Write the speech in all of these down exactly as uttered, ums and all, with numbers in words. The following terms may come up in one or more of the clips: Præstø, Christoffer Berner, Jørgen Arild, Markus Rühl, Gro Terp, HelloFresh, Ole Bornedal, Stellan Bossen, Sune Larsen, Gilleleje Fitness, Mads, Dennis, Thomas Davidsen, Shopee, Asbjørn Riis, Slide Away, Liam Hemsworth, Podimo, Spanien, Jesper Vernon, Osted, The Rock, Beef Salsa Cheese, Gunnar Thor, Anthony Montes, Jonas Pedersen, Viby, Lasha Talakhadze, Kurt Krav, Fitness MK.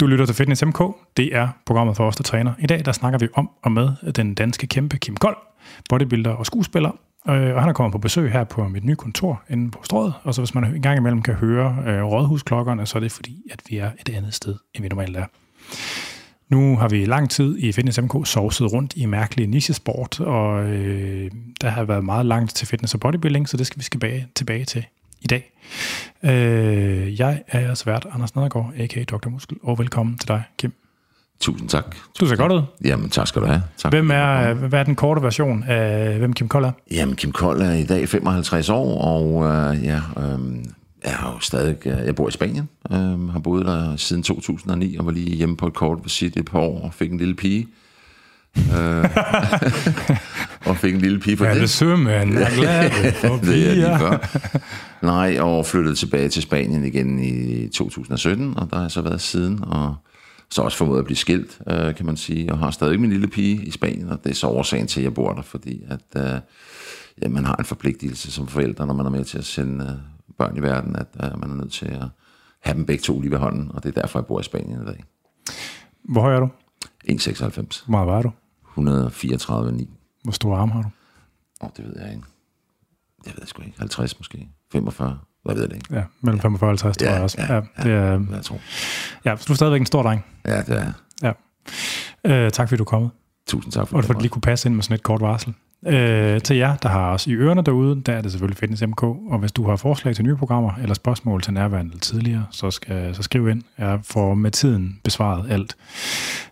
Du lytter til Fitness M K. Det er programmet for os, der træner. I dag der snakker vi om og med den danske kæmpe Kim Kold, bodybuilder og skuespiller. Og han er kommet på besøg her på mit nye kontor inde på Strøget. Og så hvis man en gang imellem kan høre øh, rådhusklokkerne, så er det fordi, at vi er et andet sted, end vi normalt er. Nu har vi lang tid i Fitness M K sovset rundt i mærkelige nichesport, og øh, der har været meget langt til fitness og bodybuilding, så det skal vi tilbage, tilbage til i dag. Øh, jeg er jeres vært, Anders Nedergaard, a k a. doktor Muskel, og velkommen til dig, Kim. Tusind tak. Du ser godt ud. Jamen, tak skal du have. Tak. Hvem er, hvad er den korte version af, hvem Kim Kold er? Jamen, Kim Kold er i dag femoghalvtreds år, og øh, ja, øh, jeg, har jo stadig, jeg bor i Spanien. Øh, har boet der siden to tusind og ni, og var lige hjemme på et kort visit et par år, og fik en lille pige. og fik en lille pige for ja, det. Ja, det søger man. Jeg er glad for piger. Nej, og flyttede tilbage til Spanien igen i to tusind og sytten, og der har jeg så været siden, og så også formået at blive skilt, øh, kan man sige, og har stadig min lille pige i Spanien, og det er så årsagen til, at jeg bor der, fordi at, øh, ja, man har en forpligtelse som forældre, når man er med til at sende øh, børn i verden, at øh, man er nødt til at have dem begge to lige ved hånden, og det er derfor, jeg bor i Spanien i dag. Hvor høj er du? en komma seksoghalvfems. Hvor meget var du? et hundrede og fireogtredive komma ni. Hvor store arme har du? Åh, oh, det ved jeg ikke. Jeg ved sgu ikke. halvtreds måske. femogfyrre. Hvad ved jeg ikke? Ja, mellem femogfyrre og halvtreds, ja, tror jeg også. Ja, ja, ja, det er, jeg tror. Ja, så du er stadigvæk en stor dreng. Ja, det er jeg. Ja. Øh, tak fordi du er kommet. Tusind tak for det. Og for at det lige kunne passe ind med sådan et kort varsel. Øh, til jer, der har os i ørerne derude, der er det selvfølgelig Fitness M K, og hvis du har forslag til nye programmer eller spørgsmål til nærværende eller tidligere, så, skal, så skriv ind. Jeg får med tiden besvaret alt.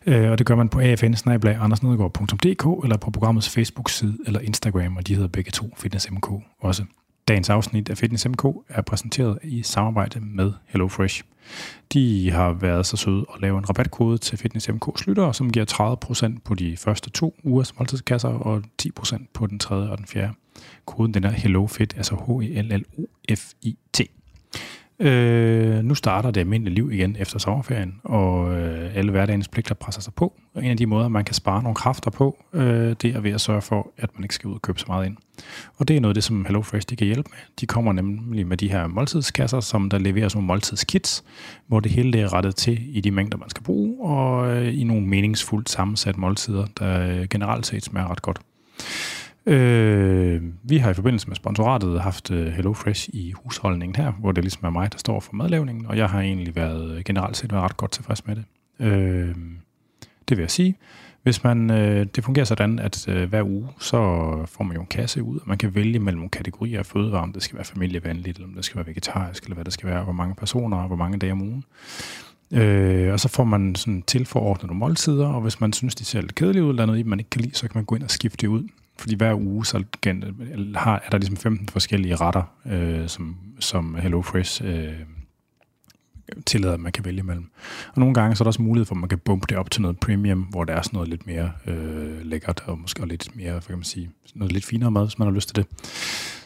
Øh, og det gør man på a f n bindestreg andersnedergaard punktum d k eller på programmets Facebook-side eller Instagram, og de hedder begge to Fitness M K også. Dagens afsnit af Fitness M K er præsenteret i samarbejde med HelloFresh. De har været så søde at lave en rabatkode til Fitness M K's lyttere, som giver tredive procent på de første to ugers måltidskasser og ti procent på den tredje og den fjerde. Koden den er HelloFit, altså H E L L O F I T. Øh, nu starter det almindelige liv igen efter sommerferien, og øh, alle hverdagens pligter presser sig på. Og en af de måder, man kan spare nogle kræfter på, øh, det er ved at sørge for, at man ikke skal ud og købe så meget ind. Og det er noget af det, som HelloFresh de kan hjælpe med. De kommer nemlig med de her måltidskasser, som der leverer som måltidskits, hvor det hele er rettet til i de mængder, man skal bruge, og øh, i nogle meningsfuldt sammensatte måltider, der øh, generelt set smager ret godt. Øh, vi har i forbindelse med sponsoratet haft HelloFresh i husholdningen her, hvor det ligesom er mig, der står for madlavningen, og jeg har egentlig været generelt set været ret godt tilfreds med det. Øh, det vil jeg sige. Hvis man, øh, det fungerer sådan, at øh, hver uge, så får man jo en kasse ud, og man kan vælge mellem nogle kategorier af fødevarer, om det skal være familievenligt, eller om det skal være vegetarisk, eller hvad det skal være, hvor mange personer, og hvor mange dage om ugen. Øh, og så får man sådan tilforordnet nogle måltider, og hvis man synes, de ser lidt kedelige ud, eller noget, man ikke kan lide, så kan man gå ind og skifte det ud. Fordi hver uge så er der ligesom femten forskellige retter, øh, som, som HelloFresh øh, tillader, at man kan vælge mellem. Og nogle gange så er der også mulighed for, at man kan bumpe det op til noget premium, hvor der er sådan noget lidt mere øh, lækkert, og måske lidt mere, hvad kan man sige, noget lidt finere mad, hvis man har lyst til det.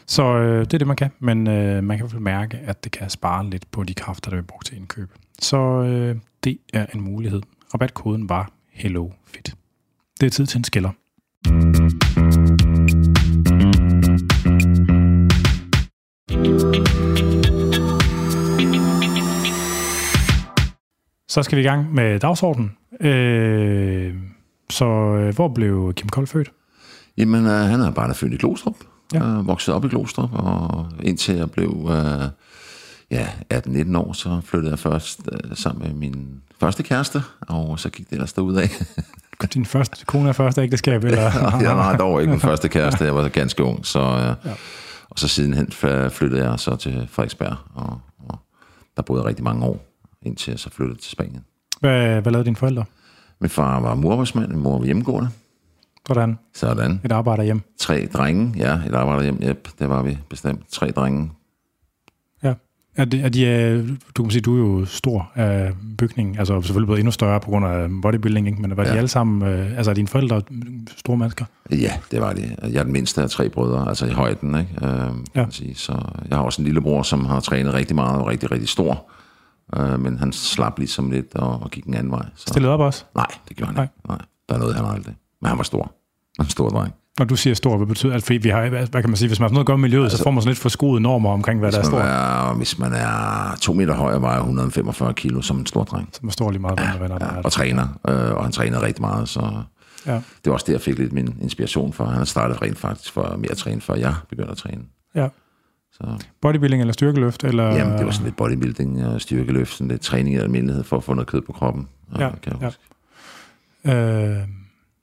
Så øh, det er det, man kan. Men øh, man kan i hvert fald mærke, at det kan spare lidt på de kræfter, der bliver brugt til indkøb. Så øh, det er en mulighed. Rabatkoden var HelloFit. Det er tid til en skiller. Så skal vi i gang med dagsordenen. Øh, så hvor blev Kim Kold født? Jamen, han er bare der født i Glostrup. Ja. Øh, voksede op i Glostrup, og indtil jeg blev øh, ja, atten nitten år, så flyttede jeg først øh, sammen med min første kæreste, og så gik det ellers derudad. Din første kone er første ægteskab, eller? Jeg var dog ikke min første kæreste, jeg var ganske ung, så, ja. Og så sidenhen flyttede jeg så til Frederiksberg, og, og der boede jeg rigtig mange år, indtil jeg så flyttede til Spanien. Hvad, hvad lavede dine forældre? Min far var murarbejdsmand, min mor var hjemmegående. Hvordan? Sådan. Et arbejderhjem. Tre drenge, ja, et arbejderhjem, yep, det var vi bestemt, tre drenge. Er de, er de, du kan sige, du er jo stor af bygningen, altså selvfølgelig blevet endnu større på grund af bodybuilding, ikke? Men var de ja. alle sammen, altså er dine forældre store mennesker? Ja, det var det. Jeg er den mindste af tre brødre, altså i højden, ikke? Øh, ja. Kan man sige. Så jeg har også en lillebror, som har trænet rigtig meget og rigtig, rigtig stor, øh, men han slap ligesom lidt og, og gik en anden vej. Så. Stillede op også? Nej, det gjorde han ikke. Nej. Nej. Der nåede han aldrig. Men han var stor. Han var en stor dreng. Når du siger stor, hvad betyder alt? Fordi vi har, hvad kan man sige, hvis man har noget at gøre med miljøet, altså, så får man sådan lidt forskruede normer omkring, hvad der er stort. Er, hvis man er to meter høj og vejer et hundrede og femogfyrre kilo som en stor dreng. Så man står lige meget ja, venner, ja, og træner, øh, og han trænede rigtig meget, så ja. Det var også det, jeg fik lidt min inspiration for. Han har startet rent faktisk for mere at træne, før jeg begyndte at træne. Ja. Så. Bodybuilding eller styrkeløft? Eller? Jamen, det var sådan lidt bodybuilding og styrkeløft, sådan lidt træning i almindelighed for at få noget kød på kroppen. Ja, kan jeg ja. Øh,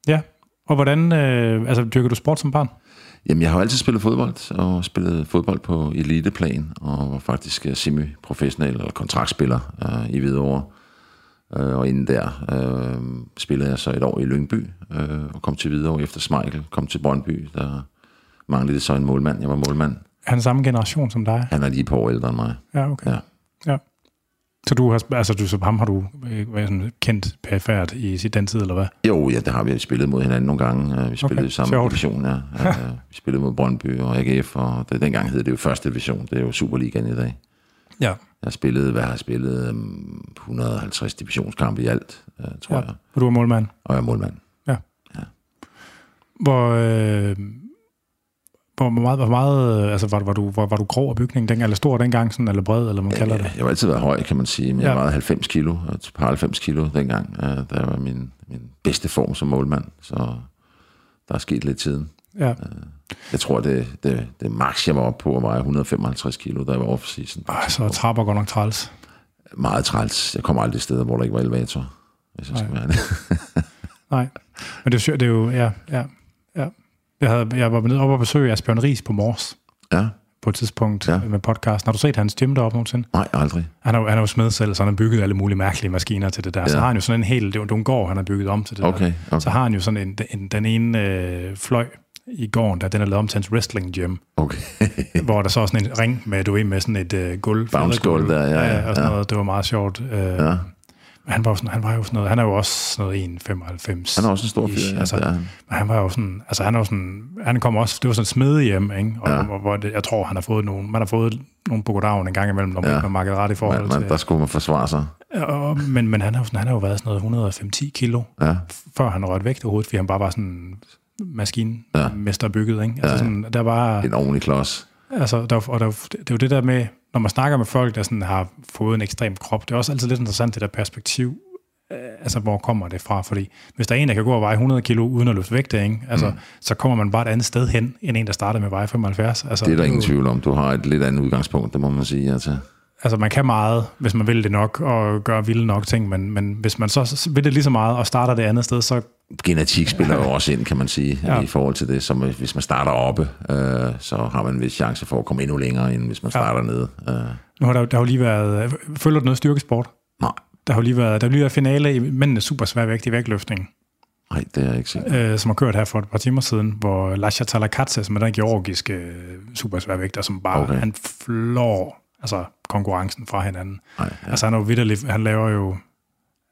ja. Og hvordan, øh, altså dyrker du sport som barn? Jamen, jeg har altid spillet fodbold, og spillet fodbold på eliteplan, og var faktisk semi-professionel, eller kontraktspiller øh, i Hvidovre. Øh, og inden der øh, spillede jeg så et år i Lyngby, øh, og kom til Hvidovre efter Smeichel, kom til Brøndby, der manglede så en målmand, jeg var målmand. Er han samme generation som dig? Han er lige på år ældre end mig. Ja, okay. Ja. Ja. Så du har, altså du, så ham har du været sådan kendt perifært i den tid, eller hvad? Jo, ja, det har vi spillet mod hinanden nogle gange. Vi spillede okay. samme sjovt. Division, ja. Ja. Vi spillede mod Brøndby og A G F, og det, dengang hed det jo første division. Det er jo Superligaen i dag. Ja. Jeg har spillet, hvad har jeg spillet? et hundrede og halvtreds divisionskampe i alt, tror ja. jeg. Og du er målmand? Og jeg er målmand. Ja. Ja. Hvor... Øh... Hvor meget, hvor meget, altså var, var du var, var du grov af bygningen dengang, eller stor dengang, sådan, eller bred, eller man kalder det? Jeg har altid været høj, kan man sige, men jeg vejede ja. halvfems kilo, et par halvfems kilo dengang, der var min, min bedste form som målmand, så der er sket lidt tiden. Ja. Jeg tror, det, det, det maks, jeg var oppe på, var et hundrede og femoghalvtreds kilo, da jeg var off-season. Ej, så trapper godt nok træls. Meget træls. Jeg kom aldrig steder, hvor der ikke var elevator, hvis jeg skal være det. Nej, men det, det er jo, ja, ja, ja. Jeg, havde, jeg var nede op og besøge Asbjørn Riis på Mors ja. på et tidspunkt ja. med podcasten. Har du set hans gym deroppe nogensinde? Nej, aldrig. Han er, han er jo smed selv, så han har bygget alle mulige mærkelige maskiner til det der. Ja. Så har han jo sådan en hel, det er en gård, han har bygget om til det okay, der. Okay. Så har han jo sådan en, den, den ene øh, fløj i gården, der den er lavet om til hans wrestling gym. Okay. Hvor der så er sådan en ring med, du ved, med sådan et øh, gulv. Bounce-gulv der, ja. ja, ja. Og sådan noget, det var meget sjovt. Øh, ja. Han var, sådan, han var jo sådan noget, han er jo også sådan noget en komma femoghalvfems. Han er også en stor fyr, altså, ja. Han var jo sådan, altså han er jo sådan, han kom også, det var sådan et smedehjem, ikke? Og ja. hvor det, jeg tror, han har fået nogle, man har fået nogle bogodavn en gang imellem, når man ja. har markedet ret i forhold man, til... Man, der skulle man forsvare sig. Og, men men han, er jo sådan, han har jo været sådan noget et hundrede og femten kilo, ja. før han rødt vægt overhovedet, fordi han bare var sådan maskinmester bygget, ikke? Altså ja. sådan, der var... En ordentlig klods. Altså, der, og der, det er jo det der med... Når man snakker med folk, der sådan har fået en ekstrem krop, det er også altid lidt interessant, det der perspektiv, altså hvor kommer det fra? Fordi hvis der er en, der kan gå og veje hundrede kilo uden at løfte vægt, ikke? Altså, mm. så kommer man bare et andet sted hen, end en, der startede med at veje femoghalvfjerds. Altså, det er der ingen tvivl om. Du har et lidt andet udgangspunkt, det må man sige. Altså, altså man kan meget, hvis man vil det nok, og gør vilde nok ting, men, men hvis man så vil det lige så meget, og starter det andet sted, så... Genetik spiller jo også ind, kan man sige, ja. i forhold til det. Så hvis man starter oppe, øh, så har man en vis chance for at komme endnu længere, end hvis man starter ja. nede. Øh. Nu har der, der har jo lige været... Følger du noget styrkesport? Nej. Der har jo lige været, der har lige været finale i mændenes supersværvægt i vægtløftningen. Nej, det har jeg ikke set. Øh, som har kørt her for et par timer siden, hvor Lasha Talakhadze, som er den georgiske øh, supersværvægter, som bare okay. han flår altså, konkurrencen fra hinanden. Ej, ja. Altså han er jo vitterligt... Han laver jo...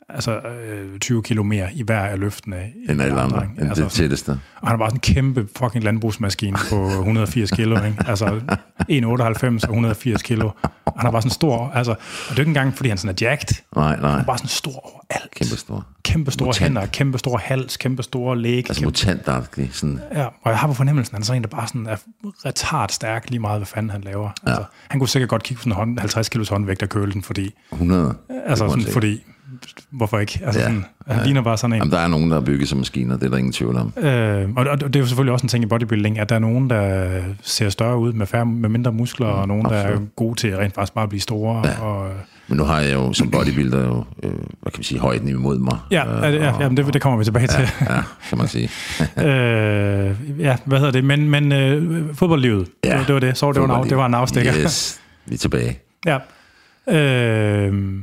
altså øh, tyve kilo mere i hver af løftene end alle andre, andre end altså, det tætteste. Og han er bare sådan en kæmpe fucking landbrugsmaskine på et hundrede og firs kilo, ikke? Altså en komma otteoghalvfems og et hundrede og firs kilo. Og han er bare sådan stor, altså, og det er ikke engang, fordi han sådan er jacked. Nej, nej. Han er bare sådan stor overalt. Kæmpe stor. Kæmpe store mutant. Hænder, kæmpe store hals, kæmpe store læg. Altså kæmpe... mutantagtig, sådan. Ja, og jeg har på fornemmelsen, han er sådan en, der bare sådan er retard stærk, lige meget hvad fanden han laver. Ja. Altså, han kunne sikkert godt kigge på sådan en halvtreds kilos håndvægt og køle den, fordi... hundrede Altså sådan, fordi... Hvorfor ikke? Altså ja, sådan, han ja. ligner bare sådan en. Jamen, der er nogen, der er bygget som maskiner, det er der ingen tvivl om. Øh, og det er jo selvfølgelig også en ting i bodybuilding, at der er nogen, der ser større ud med, færre, med mindre muskler, mm, og nogen, absolut. der er gode til rent faktisk bare at blive store. Ja. Og, men nu har jeg jo som bodybuilder jo, øh, hvad kan man sige, højden imod mig. Ja, øh, ja, og, ja men det, det kommer vi tilbage til. Ja, ja kan man sige. øh, ja, hvad hedder det? Men, men øh, fodboldlivet, ja, det, det var det. Så det var, en, det var en afstikker. Yes, vi er tilbage. Ja. Øh,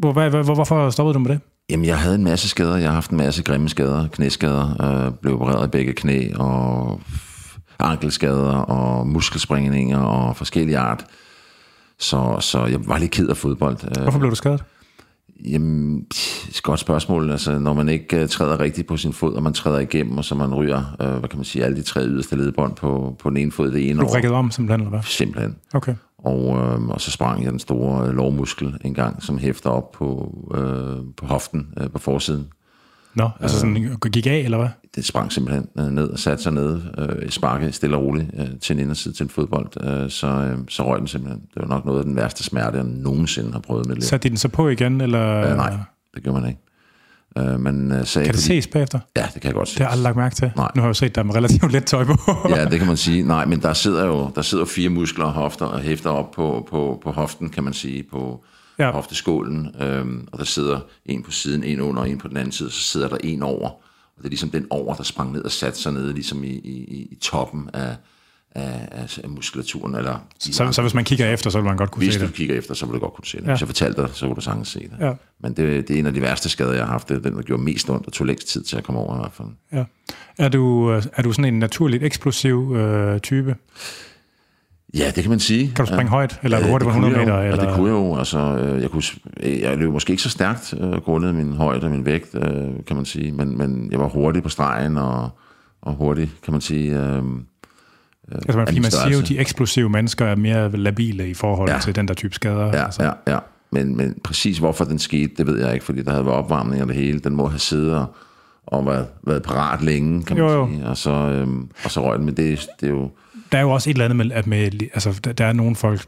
Hvor, hvor, hvor, hvorfor stoppede du med det? Jamen, jeg havde en masse skader. Jeg har haft en masse grimme skader, knæskader, øh, blev opereret i begge knæ, og ankelskader, og muskelsprængninger, og forskellige art. Så, så jeg var lidt ked af fodbold. Hvorfor blev du skadet? Jamen, pff, godt spørgsmål. Altså, når man ikke uh, træder rigtigt på sin fod, og man træder igennem, og så man ryger, uh, hvad kan man sige, alle de tre yderste ledbånd på, på den ene fod, det ene år. Du brækkede om, simpelthen, eller hvad? Simpelthen. Okay. Og, øh, og så sprang jeg den store øh, lårmuskel en gang, som hæfter op på, øh, på hoften, øh, på forsiden. Nå, altså sådan gik af, eller hvad? Det sprang simpelthen ned og satte sig ned, øh, sparkede stille og roligt øh, til en inderside til en fodbold, øh, så, øh, så røg den simpelthen. Det var nok noget af den værste smerte, jeg nogensinde har prøvet med liv. Satte de den så på igen, eller? Øh, nej, det gjorde man ikke. Øh, man sagde, kan det fordi... ses bagefter? Ja, det kan jeg godt se. Det har jeg aldrig lagt mærke til. Nej. Nu har jeg jo set dig med relativt let tøj på. Ja, det kan man sige. Nej, men der sidder jo, der sidder jo fire muskler og hofter og hæfter op på, på, på hoften, kan man sige, på... Ja. Hofteskålen, øhm, og der sidder en på siden, en under, en på den anden side, så sidder der en over, og det er ligesom den over, der sprang ned og satte sig nede ligesom i, i, i toppen af, af, af muskulaturen. Eller så, så hvis man kigger efter, så vil man godt kunne hvis se det? Hvis du kigger efter, så vil du godt kunne se det. Ja. Hvis jeg fortalte dig, så ville du sagtens se det. Ja. Men det, det er en af de værste skader, jeg har haft. Det er den, der gjorde mest ondt og tog længst tid til at komme over i hvert fald. Ja. Er du, er du sådan en naturligt eksplosiv øh, type? Ja, det kan man sige. Kan du springe højt, eller ja, hurtigt på hundrede meter? Jo, eller? Det kunne jeg jo. Altså, jeg, kunne, jeg løb måske ikke så stærkt, grundet min højde og min vægt, kan man sige. Men, men jeg var hurtig på stregen, og, og hurtig, kan man sige. Øh, altså, man, man siger jo, de eksplosive mennesker er mere labile i forhold ja. til den der type skader. Ja, altså. ja, ja. Men, men præcis hvorfor den skete, det ved jeg ikke, fordi der havde været opvarmning og det hele. Den må have siddet og, og været, været parat længe, kan man jo, jo. sige. Og så, øh, og så røg den, men det, det er jo... Der er jo også et eller andet med, at med, altså, der er nogle folk,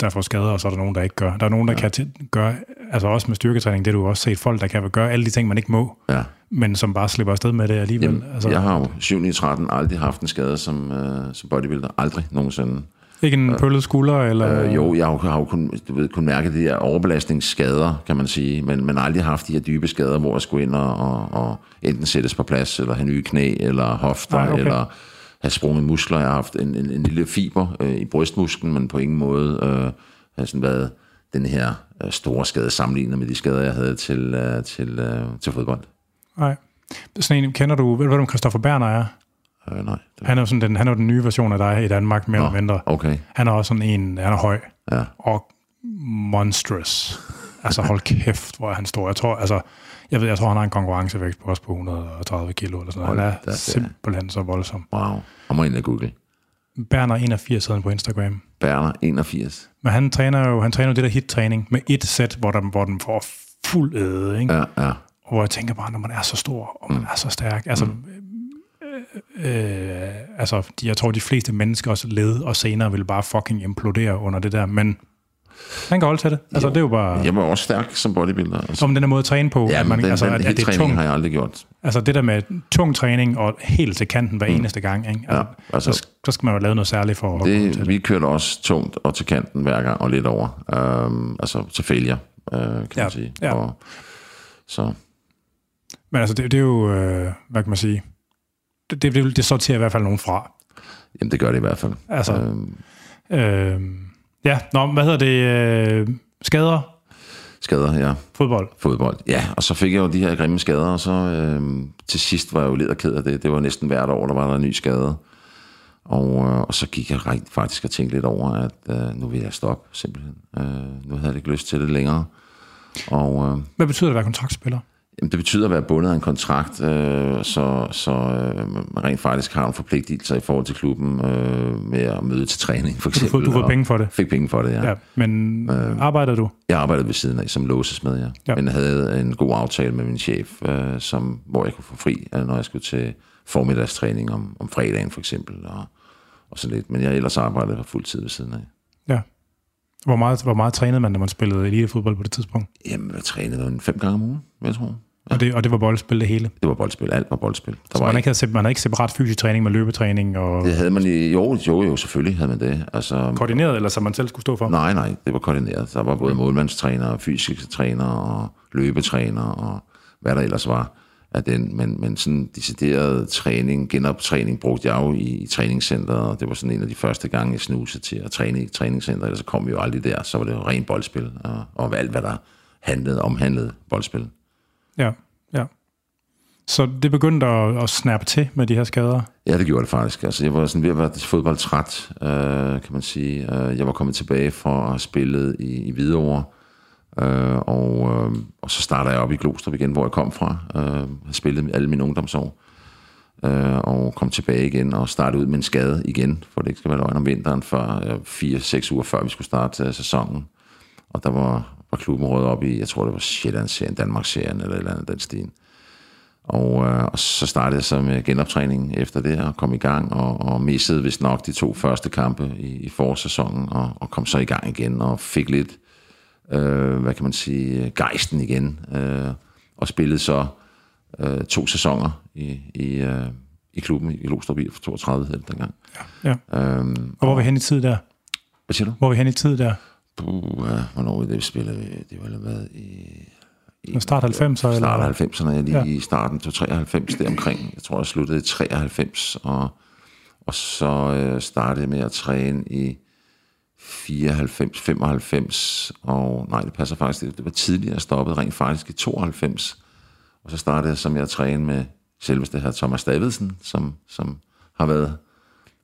der får skader, og så er der nogen, der ikke gør. Der er nogen, der ja. kan gøre, altså også med styrketræning, det du også set, folk, der kan gøre alle de ting, man ikke må, ja. men som bare slipper afsted med det alligevel. Jamen, altså, jeg har jo syv tretten aldrig haft en skade som, øh, som bodybuilder. Aldrig nogensinde. Ikke en pøllet skulder? Eller? Øh, jo, jeg har jo, har jo kun, du ved, kun mærket de her overbelastningsskader, kan man sige, men, men aldrig haft de her dybe skader, hvor jeg skulle ind og, og, og enten sættes på plads, eller have nye knæ, eller hofter, Nej, okay. eller... har sprunget muskler. Jeg har haft en, en, en lille fiber øh, i brystmusklen, men på ingen måde øh, har sådan været den her øh, store skade sammenlignet med de skader, jeg havde til, øh, til, øh, til fodbold. Nej. Sådan en, kender du, ved du, hvem Christoffer Berner er? Øh, nej. Han er jo sådan den, han er den nye version af dig i Danmark, mere eller mindre. Okay. Han er også sådan en, han er høj ja. og monstrous. Altså hold kæft, hvor han står. Jeg tror, altså, jeg ved, jeg tror, han har en konkurrencevægt på os på hundrede og tredive kilo eller sådan noget. Han er simpelthen så voldsom. Wow. Han må ind og google. Berner enogfirs hedder han på Instagram. Berner enogfirs. Men han træner jo, han træner jo det der hit-træning med et sæt, hvor, hvor den får fuld æde, ikke? Ja, ja. Og hvor jeg tænker bare, når man er så stor, og man mm. er så stærk. Altså, mm. øh, øh, altså de, jeg tror, de fleste menneskers led og senere vil bare fucking implodere under det der, men... Han kan holde til det. Altså, det er jo bare... Jeg var også stærk som bodybuilder. Altså. Om den der måde at træne på. Ja, men den, altså, den, den helt træning tung, har jeg aldrig gjort. Altså det der med tung træning og helt til kanten hver mm. eneste gang. Ikke? Altså, ja, altså, så, så skal man jo lave noget særligt for at det, til vi det. Kørte også tungt og til kanten hver gang og lidt over. Um, altså til failure, uh, kan ja, man sige. Ja. Og, så. Men altså det, det er jo, øh, hvad kan man sige, det, det, det, det sorterer i hvert fald nogen fra. Jamen det gør det i hvert fald. Altså... Um, øh, Ja, nå, hvad hedder det? Skader? Skader, ja. Fodbold? Fodbold, ja. Og så fik jeg jo de her grimme skader, og så øh, til sidst var jeg jo led og ked af det. Det var næsten hvert år, der var der en ny skade. Og, øh, og så gik jeg faktisk og tænkte lidt over, at øh, nu vil jeg stoppe, simpelthen. Øh, nu havde jeg ikke lyst til det længere. Og, øh, hvad betyder det at være kontraktspiller? Jamen, det betyder at være bundet af en kontrakt, øh, så, så øh, man rent faktisk har en forpligtelse i forhold til klubben øh, med at møde til træning, for eksempel. Du får penge for det? Fik penge for det, ja. ja men øh, arbejder du? Jeg arbejdede ved siden af, som låsesmed, ja. ja. Men jeg havde en god aftale med min chef, øh, som, hvor jeg kunne få fri, når jeg skulle til formiddagstræning om, om fredagen, for eksempel, og, og sådan lidt. Men jeg ellers arbejdede på fuld tid ved siden af. Ja. Hvor meget, hvor meget trænede man, da man spillede elitefodbold på det tidspunkt? Jamen, jeg trænede man fem gange om ugen, jeg tror. Ja. Og, det, og det var boldspil det hele? Det var boldspil, alt var boldspil. Der så var man, ikke havde, man havde ikke separat fysisk træning med løbetræning? Og... Det havde man i, jo, jo, jo, selvfølgelig havde man det. Altså, koordineret, eller så man selv skulle stå for? Nej, nej, det var koordineret. Der var både målmandstræner, fysiske træner og løbetræner og hvad der ellers var af den. Men, men sådan decideret træning, genoptræning, brugte jeg jo i, i træningscenteret, og det var sådan en af de første gange, jeg snusede til at træne i træningscenteret, eller så kom vi jo aldrig der, så var det jo rent boldspil, og, og alt, hvad der handlede, omhandlede boldspil. Ja, ja. Så det begyndte at, at snappe til med de her skader? Ja, det gjorde det faktisk. Altså, jeg var sådan ved at være fodboldtræt, øh, kan man sige. Jeg var kommet tilbage fra at have spillet i, i Hvidovre, øh, og, øh, og så startede jeg op i Glostrup igen, hvor jeg kom fra. Jeg øh, har spillet alle mine ungdomsår, øh, og kom tilbage igen og startede ud med en skade igen, for det ikke skal være løgn om vinteren, før fire seks uger før vi skulle starte sæsonen. Og der var... var klubben røget op i, jeg tror det var Sjællandsserien, Danmarksserien eller et eller andet den stil. Og, øh, og så startede jeg så med genoptræning efter det, og kom i gang, og, og missede vist nok de to første kampe i, i forårssæsonen, og, og kom så i gang igen, og fik lidt, øh, hvad kan man sige, gejsten igen, øh, og spillede så øh, to sæsoner i, i, øh, i klubben i Glostrup I F toogtredive hed det dengang. Ja. Ja. Øhm, og hvor var vi hen i tid der? Hvad siger du? Hvor var vi hen i tid der? Puh, ja, hvornår det spillede vi? Det var allerede i... I start halvfemserne? Start halvfemserne, jeg lige ja. I starten til treoghalvfems deromkring. Jeg tror, jeg sluttede i treoghalvfems, og, og så øh, startede med at træne i fireoghalvfems, femoghalvfems, og nej, det passer faktisk, det, det var tidligere stoppet rent faktisk i tooghalvfems, og så startede jeg så med at træne med selveste her Thomas Davidsen, som, som har været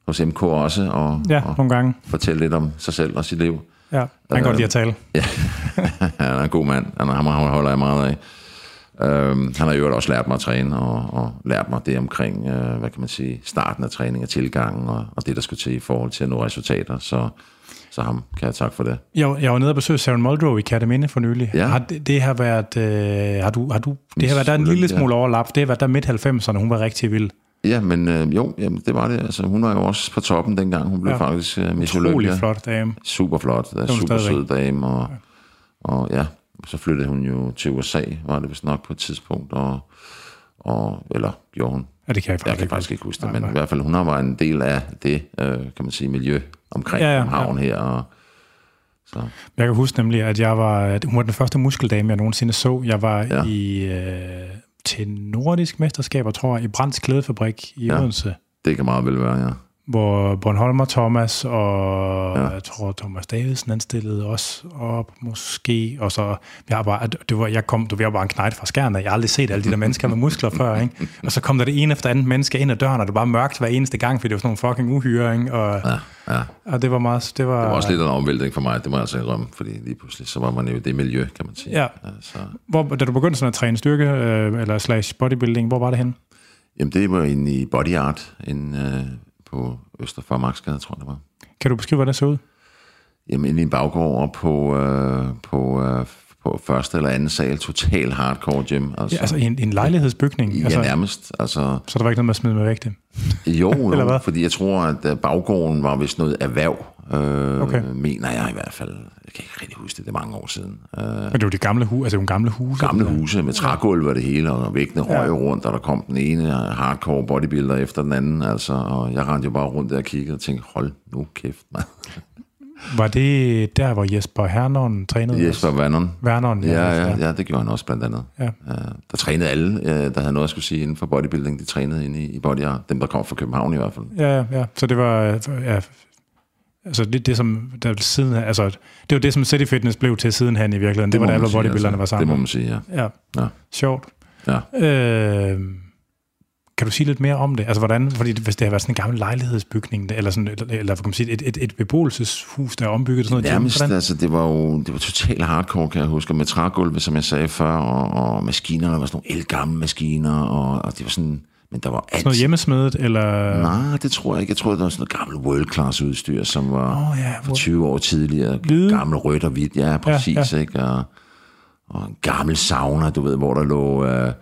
hos M K også, og, ja, og nogle gange fortælle lidt om sig selv og sit liv. Ja, han kan øh, godt lide at tale. Ja, han er en god mand. Han, ham, ham holder jeg meget af. Øhm, han har jo også lært mig at træne, og, og lært mig det omkring, øh, hvad kan man sige, starten af træning og tilgangen, og, og det, der skulle til i forhold til at nå resultater. Så, så ham kan jeg takke for det. Jeg, jeg var nede og besøgte Sharon Muldrow i Kærteminde for nylig. Ja. Har det, det har været, øh, har du, har du, det har været, der er en lille smule ja. overlap. Det har været der midt halvfemserne, hun var rigtig vild. Ja, men øh, jo, jamen, det var det. Altså, hun var jo også på toppen dengang. Hun blev ja. faktisk øh, Miss Olympia. Utrolig flot dame. Super flot. Ja, super sød dame. Og, ja. og ja, så flyttede hun jo til U S A, var det vist nok på et tidspunkt. Og, og, eller gjorde hun. Ja, det kan jeg faktisk, jeg kan ikke, faktisk ikke huske det. Nej, men nej. I hvert fald, hun var en del af det, øh, kan man sige, miljø omkring ja, ja, havn ja. her. Og, så. Jeg kan huske nemlig, at jeg var, at hun var den første muskeldame, jeg nogensinde så. Jeg var ja. i... Øh, til nordisk mesterskaber, tror jeg, i Brands Klædefabrik i ja, Odense. Det kan meget vel være, ja. Hvor Bornholmer Thomas og ja. jeg tror Thomas Davidsen anstillede os op, måske, og så jeg bare, det var, jeg kom, du var bare en knejt fra skærmen, jeg har aldrig set alle de der mennesker med muskler før, ikke? Og så kom der det ene efter andet menneske ind ad døren, og det var bare mørkt hver eneste gang, fordi det var sådan nogle fucking uhyre, ikke? Og, ja, ja. og det var meget, det var... Det var også lidt en omvæltning for mig, det må jeg altså indrømme, fordi lige pludselig, så var man jo det miljø, kan man sige. Ja. Altså. Hvor, da du begyndte sådan at træne styrke, øh, eller slash bodybuilding, hvor var det henne? Jamen, det var inde i Body Art, en øh på Østerfarmarksgade, tror jeg, det var. Kan du beskrive, hvordan det så ud? Jamen, inde i en baggård op på, øh, på, øh, på første eller anden sal, total hardcore gym. Altså, ja, altså en, en lejlighedsbygning? Ja, altså, nærmest. Altså, så der var ikke noget med at smide med væk det? Jo, jo fordi jeg tror, at baggården var vist noget erhverv, øh, okay. mener jeg i hvert fald. Jeg kan ikke rigtig huske det, det er mange år siden. Øh, Men det var de gamle, hu- altså de gamle huse? Gamle huse med trægulv og det hele, og væggene røg ja. rundt, og der kom den ene hardcore bodybuilder efter den anden, altså, og jeg rendte jo bare rundt der og kiggede og tænkte, hold nu kæft, mand. Var det der, hvor Jesper Vernon trænede? Jesper Vernon. Vernon, ja, ja, ja, ja, det gjorde han også blandt andet. Ja. Ja, der trænede alle, der havde noget at skulle sige inden for bodybuilding, de trænede inde i Body Art, dem der kom fra København i hvert fald. Ja, ja, så det var... Ja. Altså det, det som der siden, altså det var det som City Fitness blev til siden han i virkeligheden. Det, det var der, hvor bodybuilderne altså. var sammen. Det må man sige, ja. Ja, ja. Sjovt. Ja. Øh, kan du sige lidt mere om det? Altså hvordan, fordi hvis det har været sådan en gammel lejlighedsbygning eller sådan eller, eller kan man sige et et et beboelseshus der er ombygget sådan noget. Nærmest, altså det var jo det var totalt hardcore, kan jeg huske, med trægulve, som jeg sagde før, og, og maskinerne var sådan nogle ældgamle maskiner, og, og det var sådan. Men der var alt... Sådan noget hjemmesmedet, eller... Nej, det tror jeg ikke. Jeg tror, der var sådan noget gammelt world-class-udstyr, som var oh, ja, for tyve år tidligere. Lyde. Gammel rødt og hvidt, ja, præcis, ja, ja. Ikke? Og, og en gammel sauna, du ved, hvor der lå, øh,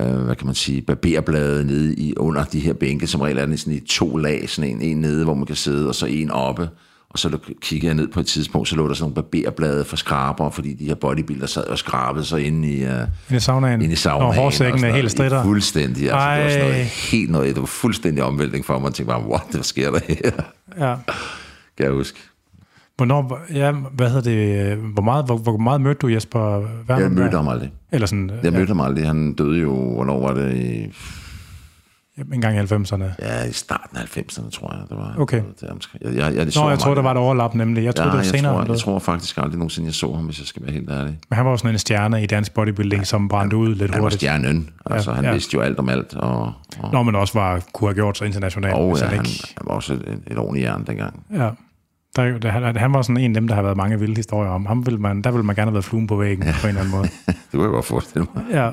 øh, hvad kan man sige, barberblade nede i, under de her bænke, som regel er den sådan i to lag, sådan en, en nede, hvor man kan sidde, og så en oppe. Og så kiggede jeg ned på et tidspunkt, så lå der sådan nogle barberblade for skraber, fordi de her bodybuilder sad og skrabede sig inde i, uh, i saunaen. Inde i saunaen. Og hårsækken er helt stritter. Fuldstændig. Altså, det var sådan noget, helt noget. Det var fuldstændig omvæltning for mig. Jeg tænkte bare, what, hvad sker der her? Ja. Kan jeg huske. Hvornår, ja, hvad hedder det, hvor meget, hvor, hvor meget mødte du Jesper Vernon? Jeg mødte ham aldrig. Eller sådan, jeg ja. mødte ham aldrig. Han døde jo, hvornår var det i... En gang i halvfemserne? Ja, i starten af halvfemserne, tror jeg, det var. Okay. Jeg, jeg, jeg, Nå, jeg tror, der var et overlap nemlig. Jeg tror, ja, det var senere. Jeg tror, jeg tror faktisk aldrig nogensinde, jeg så ham, hvis jeg skal være helt ærlig. Men han var også sådan en stjerne i dansk bodybuilding, ja, som brændte han, ud lidt han hurtigt. Han var stjernen. Altså, ja, han ja. vidste jo alt om alt. Og, og... Nå, men også var, kunne have gjort sig internationalt. Og ja, han, ikke... han var også et, et ordentligt jern dengang. Ja. Der, der, han, han var sådan en af dem, der har været mange vilde historier om. Ham ville man, der ville man gerne have været fluen på væggen, ja. på en eller anden måde. Det kunne jeg godt forestille mig. Ja.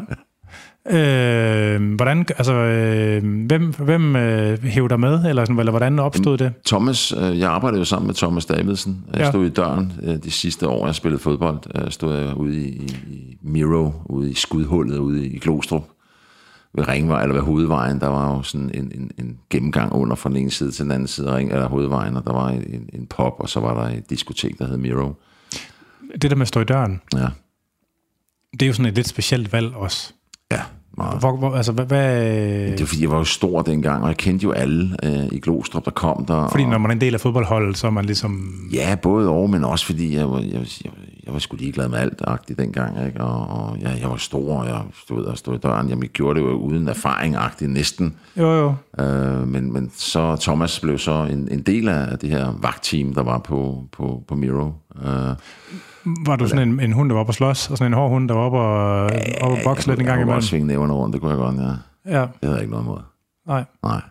Øh, hvordan, altså, øh, hvem, hvem øh, hævde dig med, eller, sådan, eller hvordan opstod det? Thomas, øh, jeg arbejdede jo sammen med Thomas Davidsen. Jeg ja. stod i døren øh, de sidste år, jeg spillede fodbold. Jeg stod ude i, i Miro, ude i skudhullet, ude i Glostrup. ved Ringvej, eller ved Hovedvejen, der var jo sådan en, en, en gennemgang under fra den ene side til den anden side af Ring, eller Hovedvejen, og der var en, en pop, og så var der et diskotek, der hed Miro. Det der med at stå i døren, ja. Det er jo sådan et lidt specielt valg også. Ja, meget. Hvor, hvor, altså, hvad, hvad... Det var fordi, jeg var jo stor dengang, og jeg kendte jo alle øh, i Glostrup, der kom der. Fordi og... når man er en del af fodboldholdet, så er man ligesom... Ja, både og, men også fordi, jeg var, jeg, jeg, jeg var sgu ligeglad med alt-agtigt dengang, ikke? Og, og jeg, jeg var stor, og jeg stod og stod i døren. Jamen, jeg gjorde det jo uden erfaring-agtigt næsten. Jo, jo. Øh, men, men så Thomas blev så en, en del af det her vagtteam, der var på, på, på Miro. Øh, Var du sådan en, en hund, der var oppe og slås, og sådan en hård hund, der var oppe og, ja, op og bokse lidt en gang imellem? Jeg kunne godt svinge nævnerne rundt, det kunne jeg godt, ja. ja. Det havde jeg ikke noget imod. Nej. Nej.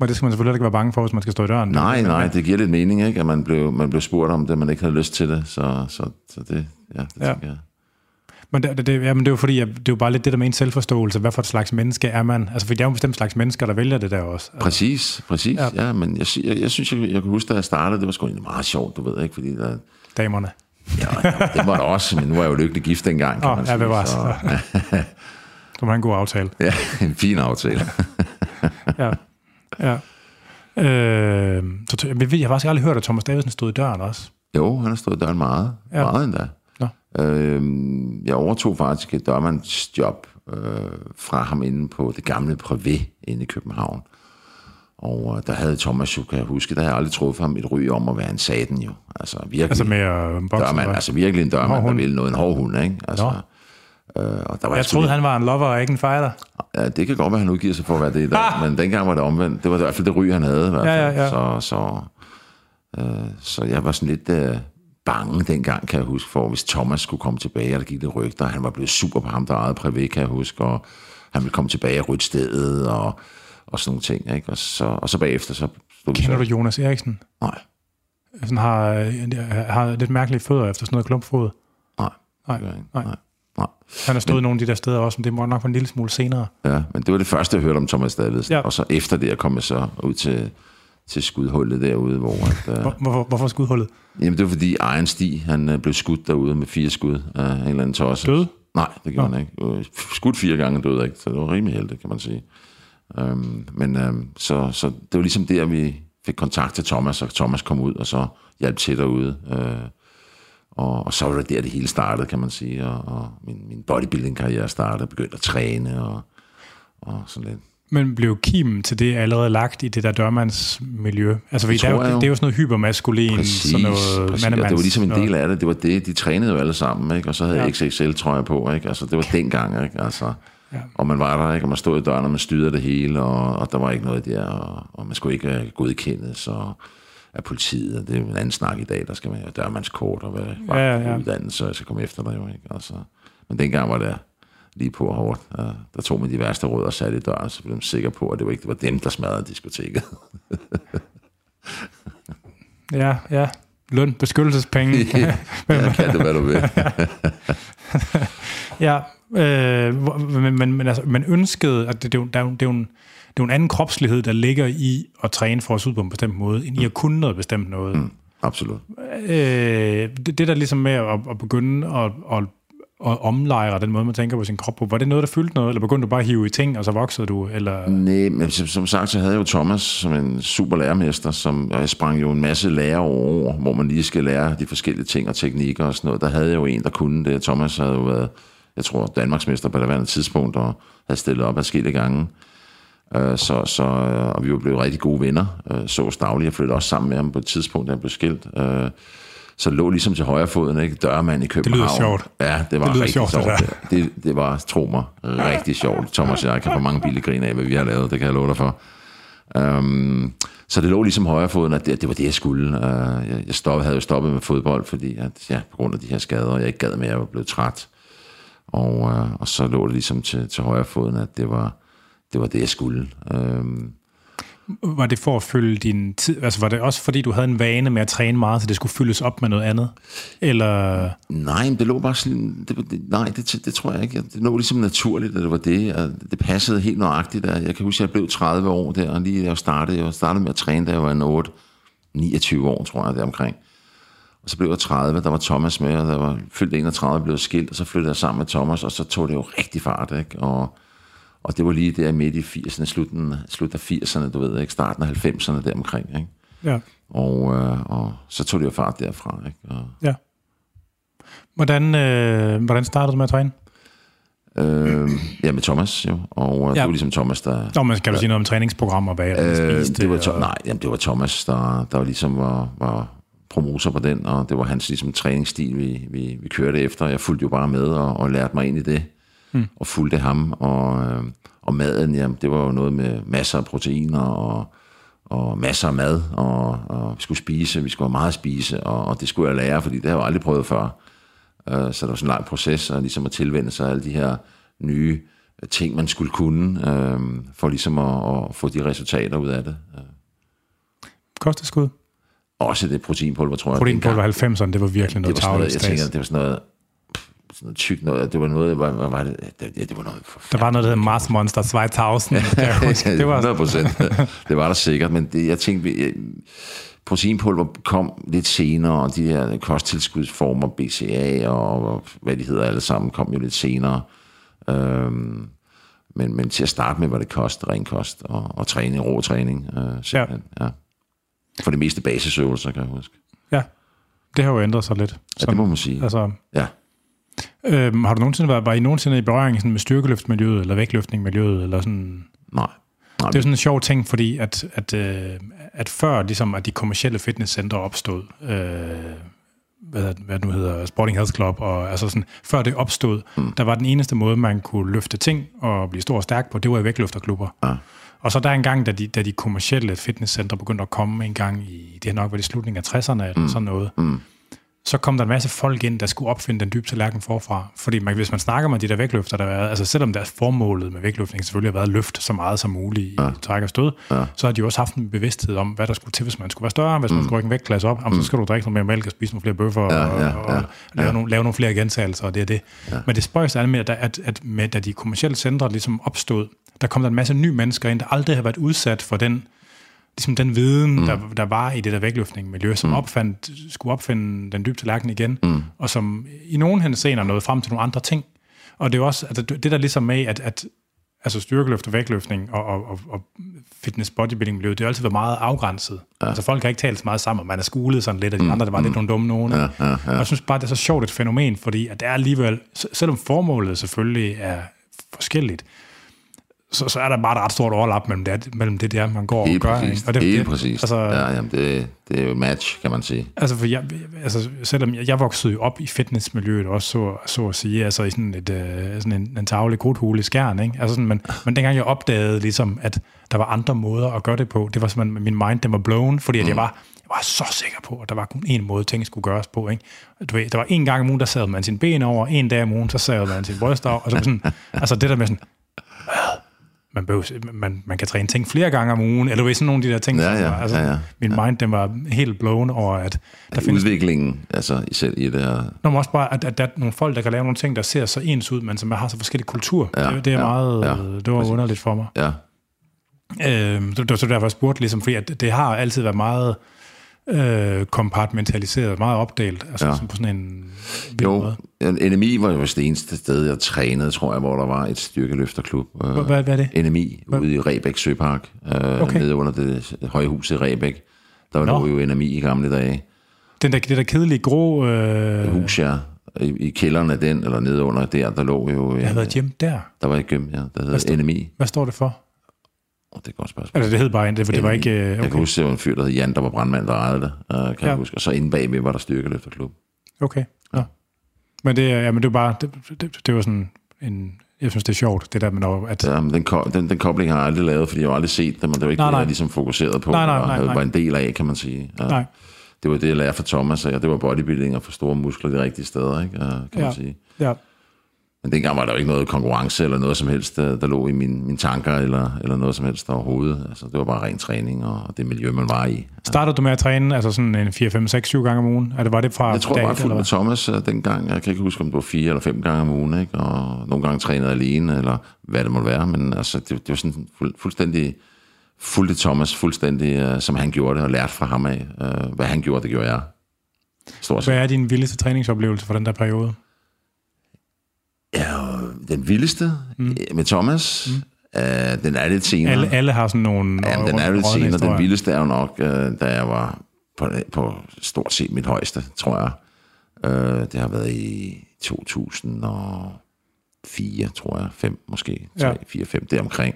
Men det skal man selvfølgelig ikke være bange for, hvis man skal stå i døren. Nej, nej, det giver lidt mening, ikke? At man blev, man blev spurgt om det, man ikke havde lyst til det, så, så, så det, ja, det ja. tænker jeg. Men det, det, ja, men det er jo fordi, det er jo bare lidt det der med ens selvforståelse. Hvad for et slags menneske er man? Altså, for det er jo en bestemt slags mennesker, der vælger det der også. Altså. Præcis, præcis. Ja, ja men jeg, jeg, jeg synes, jeg, jeg kan huske, da jeg startede, det var sgu egentlig meget sjovt, du ved, ikke? Fordi der... Damerne. Ja, ja, det var det også, men nu var jeg jo lykkelig gift dengang, kan oh, man sige. Ja, det var så. Det var en god aftale. Ja, en fin aftale. ja, ja. Øh, så, jeg, jeg har faktisk aldrig hørt, at Thomas Davidsen stod i døren også. Jo, han har stået i døren meget. Ja. Meget endda. Øh, jeg overtog faktisk et dørmands job øh, fra ham inde på det gamle Privé inde i København. Og der havde Thomas jo, kan jeg huske, der havde jeg aldrig truffet ham et ryg om at være en saten jo. Altså virkelig, altså mere bokser, dørmand, altså virkelig en dørmand, der ville noget, en hård hund, ikke? Altså, øh, og der var jeg troede, lige... han var en lover og ikke en fighter. Ja, det kan godt være, han udgiver sig for at være det i dag, ah! men dengang var det omvendt. Det var i hvert fald det ryg, han havde. I hvert fald. Ja, ja, ja. Så, så, øh, så jeg var sådan lidt øh, bange dengang, kan jeg huske, for hvis Thomas skulle komme tilbage, og der gik lidt rygter, han var blevet super på ham, der ejede Privé, kan jeg huske, og han ville komme tilbage og rydde stedet, og... og sådan nogle ting, ikke? Og så, og så bagefter så... Kender du Jonas Eriksen? Nej. Han har, har lidt mærkelige fødder efter sådan noget klumpfod. Nej. Nej, nej. nej. nej. Han har stået men, nogle af de der steder også, men det må nok være en lille smule senere. Ja, men det var det første, jeg hørte om Thomas Davidsen. Ja. Og så efter det, jeg kom jeg så ud til, til skudhullet derude, hvor... At, hvor hvorfor, hvorfor skudhullet? Jamen, det var fordi Ejens Stig, han blev skudt derude med fire skud af en eller anden tosse. Døde? Nej, det gjorde ja. han ikke. Skudt fire gange døde ikke, så det var rimelig heldigt, kan man sige. Øhm, men øhm, så, så det var ligesom der, vi fik kontakt til Thomas, og Thomas kom ud, og så hjalp til derude. Øh, og, og så var det der, det hele startede, kan man sige, og, og min, min bodybuilding-karriere startede, begyndte at træne, og, og sådan lidt. Men blev kimen til det allerede lagt i det der dørmandsmiljø? Altså, det, der, jo, det, det er jo sådan noget hypermaskulin, præcis, sådan noget mandemands. Det var ligesom en del af det, det var det, de trænede jo alle sammen, ikke? Og så havde jeg ja. X X L-trøjer på, ikke? Altså, det var dengang, ikke? Altså... Ja. Og man var der ikke, og man stod i døren, og man styrede det hele, og, og der var ikke noget der, og, og man skulle ikke godkendes og, af politiet, og det er en anden snak i dag, der skal man have dørmandskort, og hvad ja, ja, ja. uddannelse, og jeg skal komme efter dig jo, ikke? Altså, men dengang var det lige på hårdt. Ja, der tog man de værste rødder og satte i døren, så blev man sikker på, at det var ikke det var dem, der smadrede diskoteket. ja, ja. Løn, beskyttelsespenge. ja, ja, kan det, hvad du vil. ja, Øh, men, men, men altså, man ønskede, at det, det, det, er jo, det, er jo en, det er jo en anden kropslighed, der ligger i at træne for os ud på en bestemt måde, end i at kunne noget bestemt noget. Mm, absolut. Øh, det, det der ligesom med at, at begynde at, at, at omlejre den måde, man tænker på sin krop på, var det noget, der fyldte noget, eller begyndte du bare at hive i ting, og så voksede du? Eller? Nej, men som sagt, så havde jeg jo Thomas som en super lærermester, som, og jeg sprang jo en masse lærer over, hvor man lige skal lære de forskellige ting og teknikker og sådan noget. Der havde jeg jo en, der kunne det. Thomas havde jo været... Jeg tror, Danmarksmester på daværende tidspunkt, og havde stillet op adskillige gange. Øh, så, så, og vi var blevet rigtig gode venner. Øh, sås dagligt. Jeg flyttede også sammen med ham på et tidspunkt, da han blev skilt. Øh, så lå ligesom til højrefoden, ikke? Dørmand i København. Det lyder sjovt. Ja, det var det rigtig sjovt. sjovt det, det, det var, tro mig, rigtig sjovt. Thomas og jeg kan få mange billige griner af, hvad vi har lavet. Det kan jeg love dig for. Um, så det lå ligesom højrefoden, at det, det var det, jeg skulle. Uh, jeg jeg stoppede, havde jo stoppet med fodbold, fordi at, ja, på grund af de her skader, jeg ikke gad med, jeg var blevet træt. Og, øh, og så lå det ligesom til, til højrefoden, at det var, det var det, jeg skulle. Øhm. Var det for at fylde din tid? Altså var det også fordi, du havde en vane med at træne meget, så det skulle fyldes op med noget andet? Eller? Nej, det lå bare sådan... Det, det, nej, det, det tror jeg ikke. Det lå ligesom naturligt, at det var det. Og det passede helt nøjagtigt. Jeg kan huske, at jeg blev tredive år der, og lige da jeg startede, jeg startede med at træne, da jeg var en otte, niogtyve år, tror jeg, deromkring. Og så blev jeg tredive, der var Thomas med, og der var fyldt enogtredive, blev skilt, og så flyttede jeg sammen med Thomas, og så tog det jo rigtig fart, ikke? Og, Og det var lige der midt i firserne, slutten, slutten af firserne, du ved, ikke? Starten af halvfemserne deromkring, ikke? Ja. Og, øh, og så tog det jo fart derfra, ikke? Og ja. Hvordan, øh, hvordan startede du med at træne? Øh, ja, med Thomas jo. Og øh, ja. det var ligesom Thomas, der... Nå, men kan du sige noget om træningsprogrammer bag? Øh, det var to- og... Nej, jamen, det var Thomas, der, der ligesom var, var promotor på den, og det var hans ligesom træningsstil, vi, vi, vi kørte efter. Jeg fulgte jo bare med og, og lærte mig ind i det. Mm. Og fulgte ham, og, øh, og maden, jamen, det var jo noget med masser af proteiner, og, og masser af mad, og, og vi skulle spise, vi skulle have meget spise, og, og det skulle jeg lære, fordi det har jeg aldrig prøvet før. Uh, så det var sådan en lang proces, og ligesom at tilvænne sig alle de her nye ting, man skulle kunne, uh, for ligesom at, at få de resultater ud af det. Uh. Kosteskud? Også det proteinpulver, tror jeg. Proteinpulver halvfemserne, det var virkelig noget tavlet. Jeg tænker, det var sådan noget... sådan noget tyk noget, det var noget, hvad var det? Det, ja, det var noget. Der var noget, der hedder Mars Monster to tusind. Det var hundrede procent. Det var der sikkert, men det, jeg tænkte, proteinpulver kom lidt senere, og de her kosttilskudsformer, B C A og, og hvad de hedder alle sammen, kom jo lidt senere. Øhm, men, men til at starte med, var det kost, ren kost og, og træning, rå træning. Øh, simpelthen, ja. Ja. For det meste basisøvelser, kan jeg huske. Ja, det har jo ændret sig lidt. Som, ja, det må man sige. Altså, ja. Øhm, har du nogensinde været, var I nogensinde i berøring sådan med styrkeløftmiljøet eller vægtløftningmiljøet eller sådan? Nej. Nej. Det er sådan en sjov ting, fordi at, at, øh, at før ligesom, at de kommercielle fitnesscentre opstod, øh, hvad, hvad nu hedder, Sporting Health Club, og, altså sådan, før det opstod, mm. der var den eneste måde, man kunne løfte ting og blive stor og stærk på, det var i vægtløfterklubber. Ja. Og så der en gang, da de, da de kommercielle fitnesscentre begyndte at komme en gang i, det har nok været i slutningen af tresserne eller mm. sådan noget, mm. så kom der en masse folk ind, der skulle opfinde den dybe tallerken forfra. Fordi man, hvis man snakker med de der vægtløfter, der er, altså selvom deres formålet med vægtløftning selvfølgelig har været at løfte så meget som muligt i ja. træk og stød, ja. så har de også haft en bevidsthed om, hvad der skulle til, hvis man skulle være større, hvis mm. man skulle rykke en vægtklasse op, mm. så skal du drikke noget mere mælk og spise nogle flere bøffer, ja, ja, og, og ja, ja. Lave, nogle, lave nogle flere gentagelser, og det er det. Ja. Men det spøjste er mere, at, at med, da de kommercielle centre ligesom opstod, der kom der en masse nye mennesker ind, der aldrig har været udsat for den, ligesom den viden, mm. der, der var i det der vægtløftningmiljø, som mm. opfandt, skulle opfinde den dybe tallerken igen, mm. og som i nogen henseender nåede frem til nogle andre ting. Og det er også, altså det der ligesom med, at, at altså styrkeløft og vægtløftning og, og, og fitness bodybuilding-miljøet, det har altid været meget afgrænset. Ja. Altså folk har ikke talt så meget sammen, man er skulet sådan lidt, og de andre, der var mm. lidt nogle dumme nogen. Ja, ja, ja. Og jeg synes bare, det er så sjovt et fænomen, fordi at det er alligevel, selvom formålet selvfølgelig er forskelligt, Så, så er der bare et ret stort overlap mellem det, mellem det der, man går helt og gør. Præcis. Og det, helt det, præcis. Altså, ja, jamen det, det er jo et match, kan man sige. Altså, for jeg, altså selvom jeg, jeg voksede op i fitnessmiljøet også, så, så at sige, altså i sådan, et, øh, sådan en, en tavle krudthule i skjern, ikke? Altså sådan, men, men dengang jeg opdagede ligesom, at der var andre måder at gøre det på, det var simpelthen, min mind, den var blown, fordi at mm. jeg var... Jeg var så sikker på, at der var kun én måde, ting skulle gøres på. Ikke? Du ved, der var en gang om ugen, der sad man sine ben over, en dag om ugen, så sad man sine bryster over, og så sådan, altså det der med sådan, man, behøves, man, man kan træne ting flere gange om ugen, eller ved sådan nogle af de der ting. Ja, ja, var, altså, ja, ja. Min mind, den var helt blown over, at der at findes... Udviklingen, altså selv i det her... Nå, men også bare, at, at der er nogle folk, der kan lave nogle ting, der ser så ens ud, men som har så forskellige kulturer. Ja, det, det er ja, meget... Ja, det var præcis. Underligt for mig. Ja. Øhm, det var så derfor, jeg spurgte, ligesom, fordi at det har altid været meget... Øh, kompartmentaliseret, meget opdelt, altså ja. på sådan en... Jo, N M I var jo det eneste sted, jeg trænede, tror jeg, hvor der var et styrkeløfterklub. Hvad, hvad er det? N M I, hvad? Ude i Rebæk Søpark, øh, okay. nede under det høje hus i Rebæk. Der var Nå. jo N M I i gamle dage. Den der, det der kedelige grå... Øh... Hus, ja. I, i kælderen af den, eller nede under der, der lå jo... Ja, der var et gym der? Der var et gym, ja. Der hedder N M I. Hvad står det for? Det er et godt spørgsmål. Altså det hed bare en, det, for det var ikke... Okay. Jeg kan huske, det var en fyr, der hed Jan, der var brandmand, der ejede det, kan ja. jeg huske. Og så inde bagved var der styrkeløfterklub. Okay, ja. ja. Men det, ja, men det var bare, det, det, det var sådan en, jeg synes det er sjovt, det der med at... Ja, men den, den, den kobling har jeg aldrig lavet, fordi jeg har aldrig set dem, og det var ikke nej, det, jeg nej. ligesom fokuseret på, nej, nej, nej, og havde nej. bare en del af, kan man sige. Ja. Nej. Det var det, jeg lærte fra Thomas, og det var bodybuilding og for store muskler de rigtige steder, ikke? Ja, kan ja. man sige. Ja. Men dengang var der jo ikke noget konkurrence eller noget som helst, der, der lå i mine, mine tanker eller, eller noget som helst overhovedet. Altså, det var bare ren træning og det miljø, man var i. Startede du med at træne altså sådan en fire, fem, seks, syv gange om ugen? Eller var det fra jeg tror, dag, jeg var fuldt med Thomas dengang. Jeg kan ikke huske, om det var fire eller fem gange om ugen. Ikke? Og nogle gange trænede alene, eller hvad det måtte være. Men altså, det, det var sådan fuld, fuldstændig... Fulgte Thomas fuldstændig, uh, som han gjorde det og lærte fra ham af. Uh, hvad han gjorde, det gjorde jeg. Stort set. Hvad er din vildeste træningsoplevelse fra den der periode? Ja, den vildeste mm. med Thomas. Mm. Uh, den er lidt senere. Alle, alle har sådan nogle... Ja, den er lidt senere. Den vildeste er jo nok, uh, da jeg var på, på stort set mit højeste, tror jeg. Uh, det har været i to tusind og fire, tror jeg. fem måske. tre, fire, fem Det omkring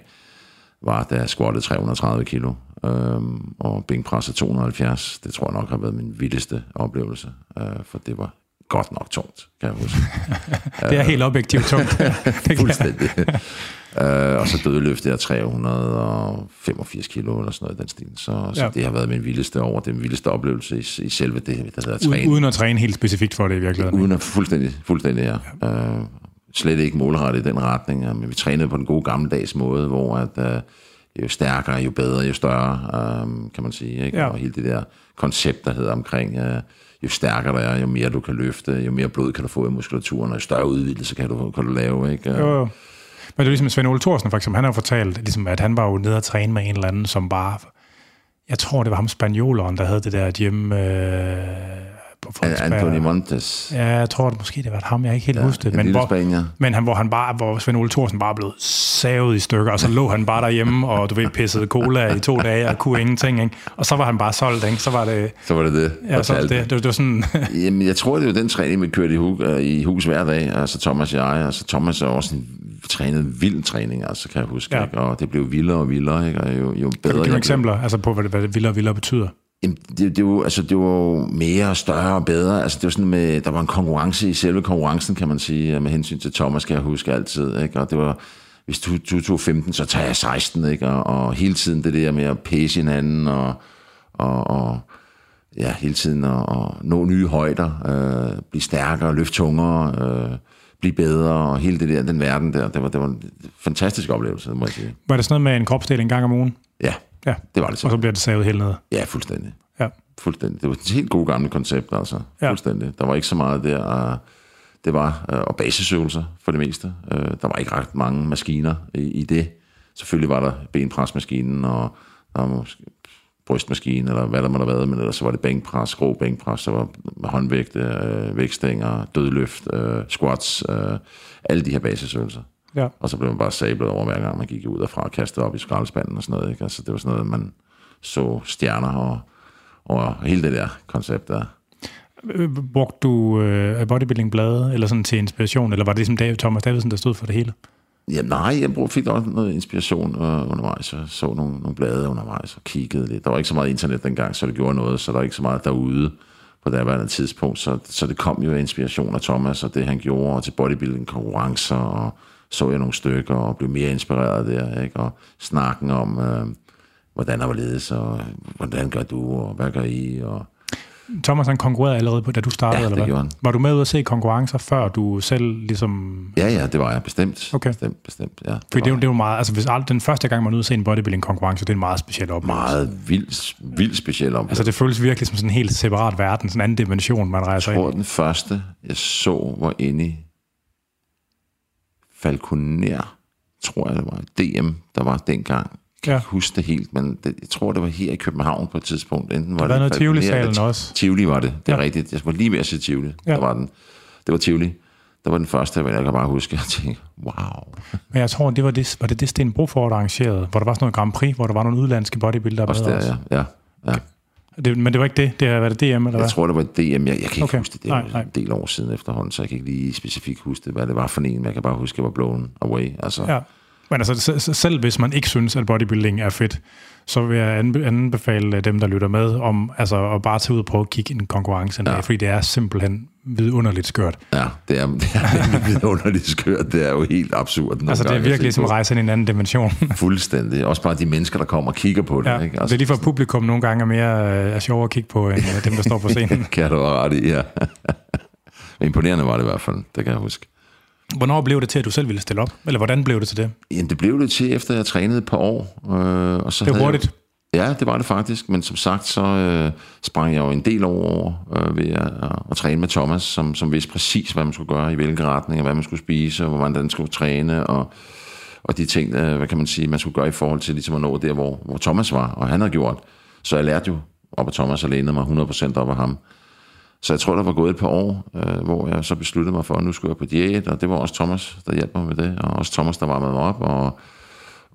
var, da jeg squattede tre hundrede og tredive kilo uh, og bænkpressede to hundrede og halvfjerds. Det tror jeg nok har været min vildeste oplevelse, uh, for det var godt nok tungt, kan jeg huske. Det er helt objektivt tungt. Fuldstændig. uh, og så dødeløftede jeg tre hundrede og femogfirs kilo eller sådan noget i den stil. Så, så ja. Det har været min vildeste over. Det er min vildeste oplevelse i, i selve det, der hedder træning. Uden at træne helt specifikt for det i virkeligheden. Uden at fuldstændig, fuldstændig ja. ja. Uh, slet ikke målrettet i den retning. Ja. Men vi trænede på den gode gammeldags måde, hvor at, uh, jo stærkere, jo bedre, jo større, uh, kan man sige. Ikke? Ja. Og hele det der koncept, der hedder omkring... Uh, jo stærkere der er, jo mere du kan løfte, jo mere blod kan du få i muskulaturen, og jo større udvidelse kan du, kan du lave, ikke? Jo, jo. Men det er ligesom Svend Ole Thorsen, for eksempel, han har fortalt, ligesom, at han var jo nede og træne med en eller anden, som bare, jeg tror, det var ham spanjoleren, der havde det der gym... Øh, Anthony Montes. Ja, jeg tror, det måske det var ham, jeg ikke helt ja, huske det. Men, hvor, men han, hvor, han bare, hvor Svend Ole Thorsen bare blev savet i stykker, og så lå han bare derhjemme, og du ved, pissede cola i to dage, og kunne ingenting, ikke? Og så var han bare solgt, ikke? Så var det så var det. det. Ja, så var det, det. det var sådan... Jamen, jeg tror, det var den træning, vi kørte i, hug, i hus hver dag, altså Thomas og jeg, altså Thomas er også en trænet vild træning, altså, kan jeg huske, ja. Ikke? Og det blev vildere og vildere, ikke? Og jo, jo bedre... Kan du give eksempler blev... altså, på, hvad, det, hvad det vildere og vildere betyder? Det, det, var, altså, det var mere, større og bedre. Altså, det var sådan med, der var en konkurrence i selve konkurrencen, kan man sige, med hensyn til Thomas, kan jeg huske altid. Ikke? Og det var, hvis du, du tog femten, så tager jeg seksten, ikke? Og, og hele tiden det der med at pæse hinanden, og, og, og ja, hele tiden at og nå nye højder, øh, blive stærkere, løfte tungere, øh, blive bedre, og hele det der, den verden der, det var, det var en fantastisk oplevelse, må jeg sige. Var det sådan noget med en kropsdel en gang om ugen? Ja. Ja, det var det så. Og så bliver det savet helt ned. Ja, fuldstændig. Ja. Fuldstændig. Det var et helt gode gamle koncept, altså. Ja. Fuldstændig. Der var ikke så meget der. Det var og basisøvelser for det meste. Der var ikke ret mange maskiner i det. Selvfølgelig var der benpresmaskinen, og der var måske brystmaskinen, eller hvad der måtte have været, men ellers var det bænkpres, grå bænkpres, der var håndvægte, vægtstænger, dødløft, squats, alle de her basisøvelser. Ja. Og så blev man bare sablet over, hver gang man gik ud derfra og kastede op i skraldespanden og sådan noget. Ikke? Altså, det var sådan noget, man så stjerner og, og hele det der koncept der. Brugte du øh, bodybuilding-blade eller sådan til inspiration, eller var det ligesom David, Thomas Davidsen, der stod for det hele? Ja, nej, jeg brugte, fik også noget inspiration øh, undervejs. Jeg så nogle, nogle blade undervejs og kiggede lidt. Der var ikke så meget internet dengang, så det gjorde noget, så der var ikke så meget derude på det andet tidspunkt. Så, så det kom jo inspiration af Thomas og det, han gjorde, og til bodybuilding-konkurrencer og så jeg nogle stykker og blev mere inspireret der, ikke? Og snakken om, øh, hvordan der var ledes, og hvordan gør du, og hvad gør I? Og... Thomas, han konkurrerede allerede, på, da du startede, ja, eller hvad? Han. Var du med ud at se konkurrencer, før du selv ligesom... Ja, ja, det var jeg, bestemt. Okay. Bestemt, bestemt, ja. Det Fordi det, det er jo meget, altså hvis den første gang, man er ude at se en bodybuilding-konkurrence, det er en meget speciel oplevelse. Meget vild, vild speciel oplevelse. Altså det føles virkelig som sådan en helt separat verden, sådan en anden dimension, man rejser ind. Jeg tror, ind. Den første, jeg så, var inde i Falconer, tror jeg det var, D M, der var dengang. Jeg kan ja. huske det helt, men det, jeg tror, det var her i København på et tidspunkt. Enten var der var det noget Tivoli-salen også. Tivoli var det, det er ja. rigtigt. Jeg var lige ved at se Tivoli. Ja. Der var den. Det var Tivoli. Der var den første, jeg kan bare huske, jeg tænkte, wow. Men jeg tror, det var det, var det, det Sten Broford arrangerede, hvor der var sådan noget Grand Prix, hvor der var nogle udlandske bodybuildere. Også der, også. ja. ja. ja. Okay. Det, men det var ikke det? Det var det D M, eller hvad? Jeg tror, det var D M. Jeg, jeg kan ikke okay. huske det. Det var nej, nej. en del år siden efterhånden, så jeg kan ikke lige specifikt huske det, hvad det var for en, men jeg kan bare huske, at jeg var blown away. Altså. Ja. Men altså, selv hvis man ikke synes, at bodybuilding er fedt, så vil jeg anbefale dem, der lytter med, om altså, at bare tage ud og prøve at kigge en konkurrence en ja. dag, fordi det er simpelthen vidunderligt skørt. Ja, det er, det er vidunderligt skørt. Det er jo helt absurd. Altså, det er virkelig som at rejse ind i en anden dimension. Fuldstændig. Også bare de mennesker, der kommer og kigger på det. Ja, ikke? Altså, det er lige for publikum nogle gange er mere er sjovere at kigge på, end dem, der står på scenen. Kan du ret i, ja. Imponerende var det i hvert fald, det kan jeg huske. Hvornår blev det til, at du selv ville stille op? Eller hvordan blev det til det? Jamen, det blev det til, efter jeg trænede et par år. Øh, og så det var hurtigt? Ja, det var det faktisk. Men som sagt, så øh, sprang jeg jo en del over øh, ved at, at træne med Thomas, som, som vidste præcis, hvad man skulle gøre, i hvilken retning, og hvad man skulle spise, og hvordan man skulle træne, og, og de ting, øh, hvad kan man sige, man skulle gøre i forhold til ligesom at nå der, hvor, hvor Thomas var, og han havde gjort. Så jeg lærte jo op af Thomas og lænede mig hundrede procent op af ham. Så jeg tror, der var gået et par år, øh, hvor jeg så besluttede mig for, at nu skulle jeg på diæt, og det var også Thomas, der hjalp mig med det, og også Thomas, der var med mig op, og,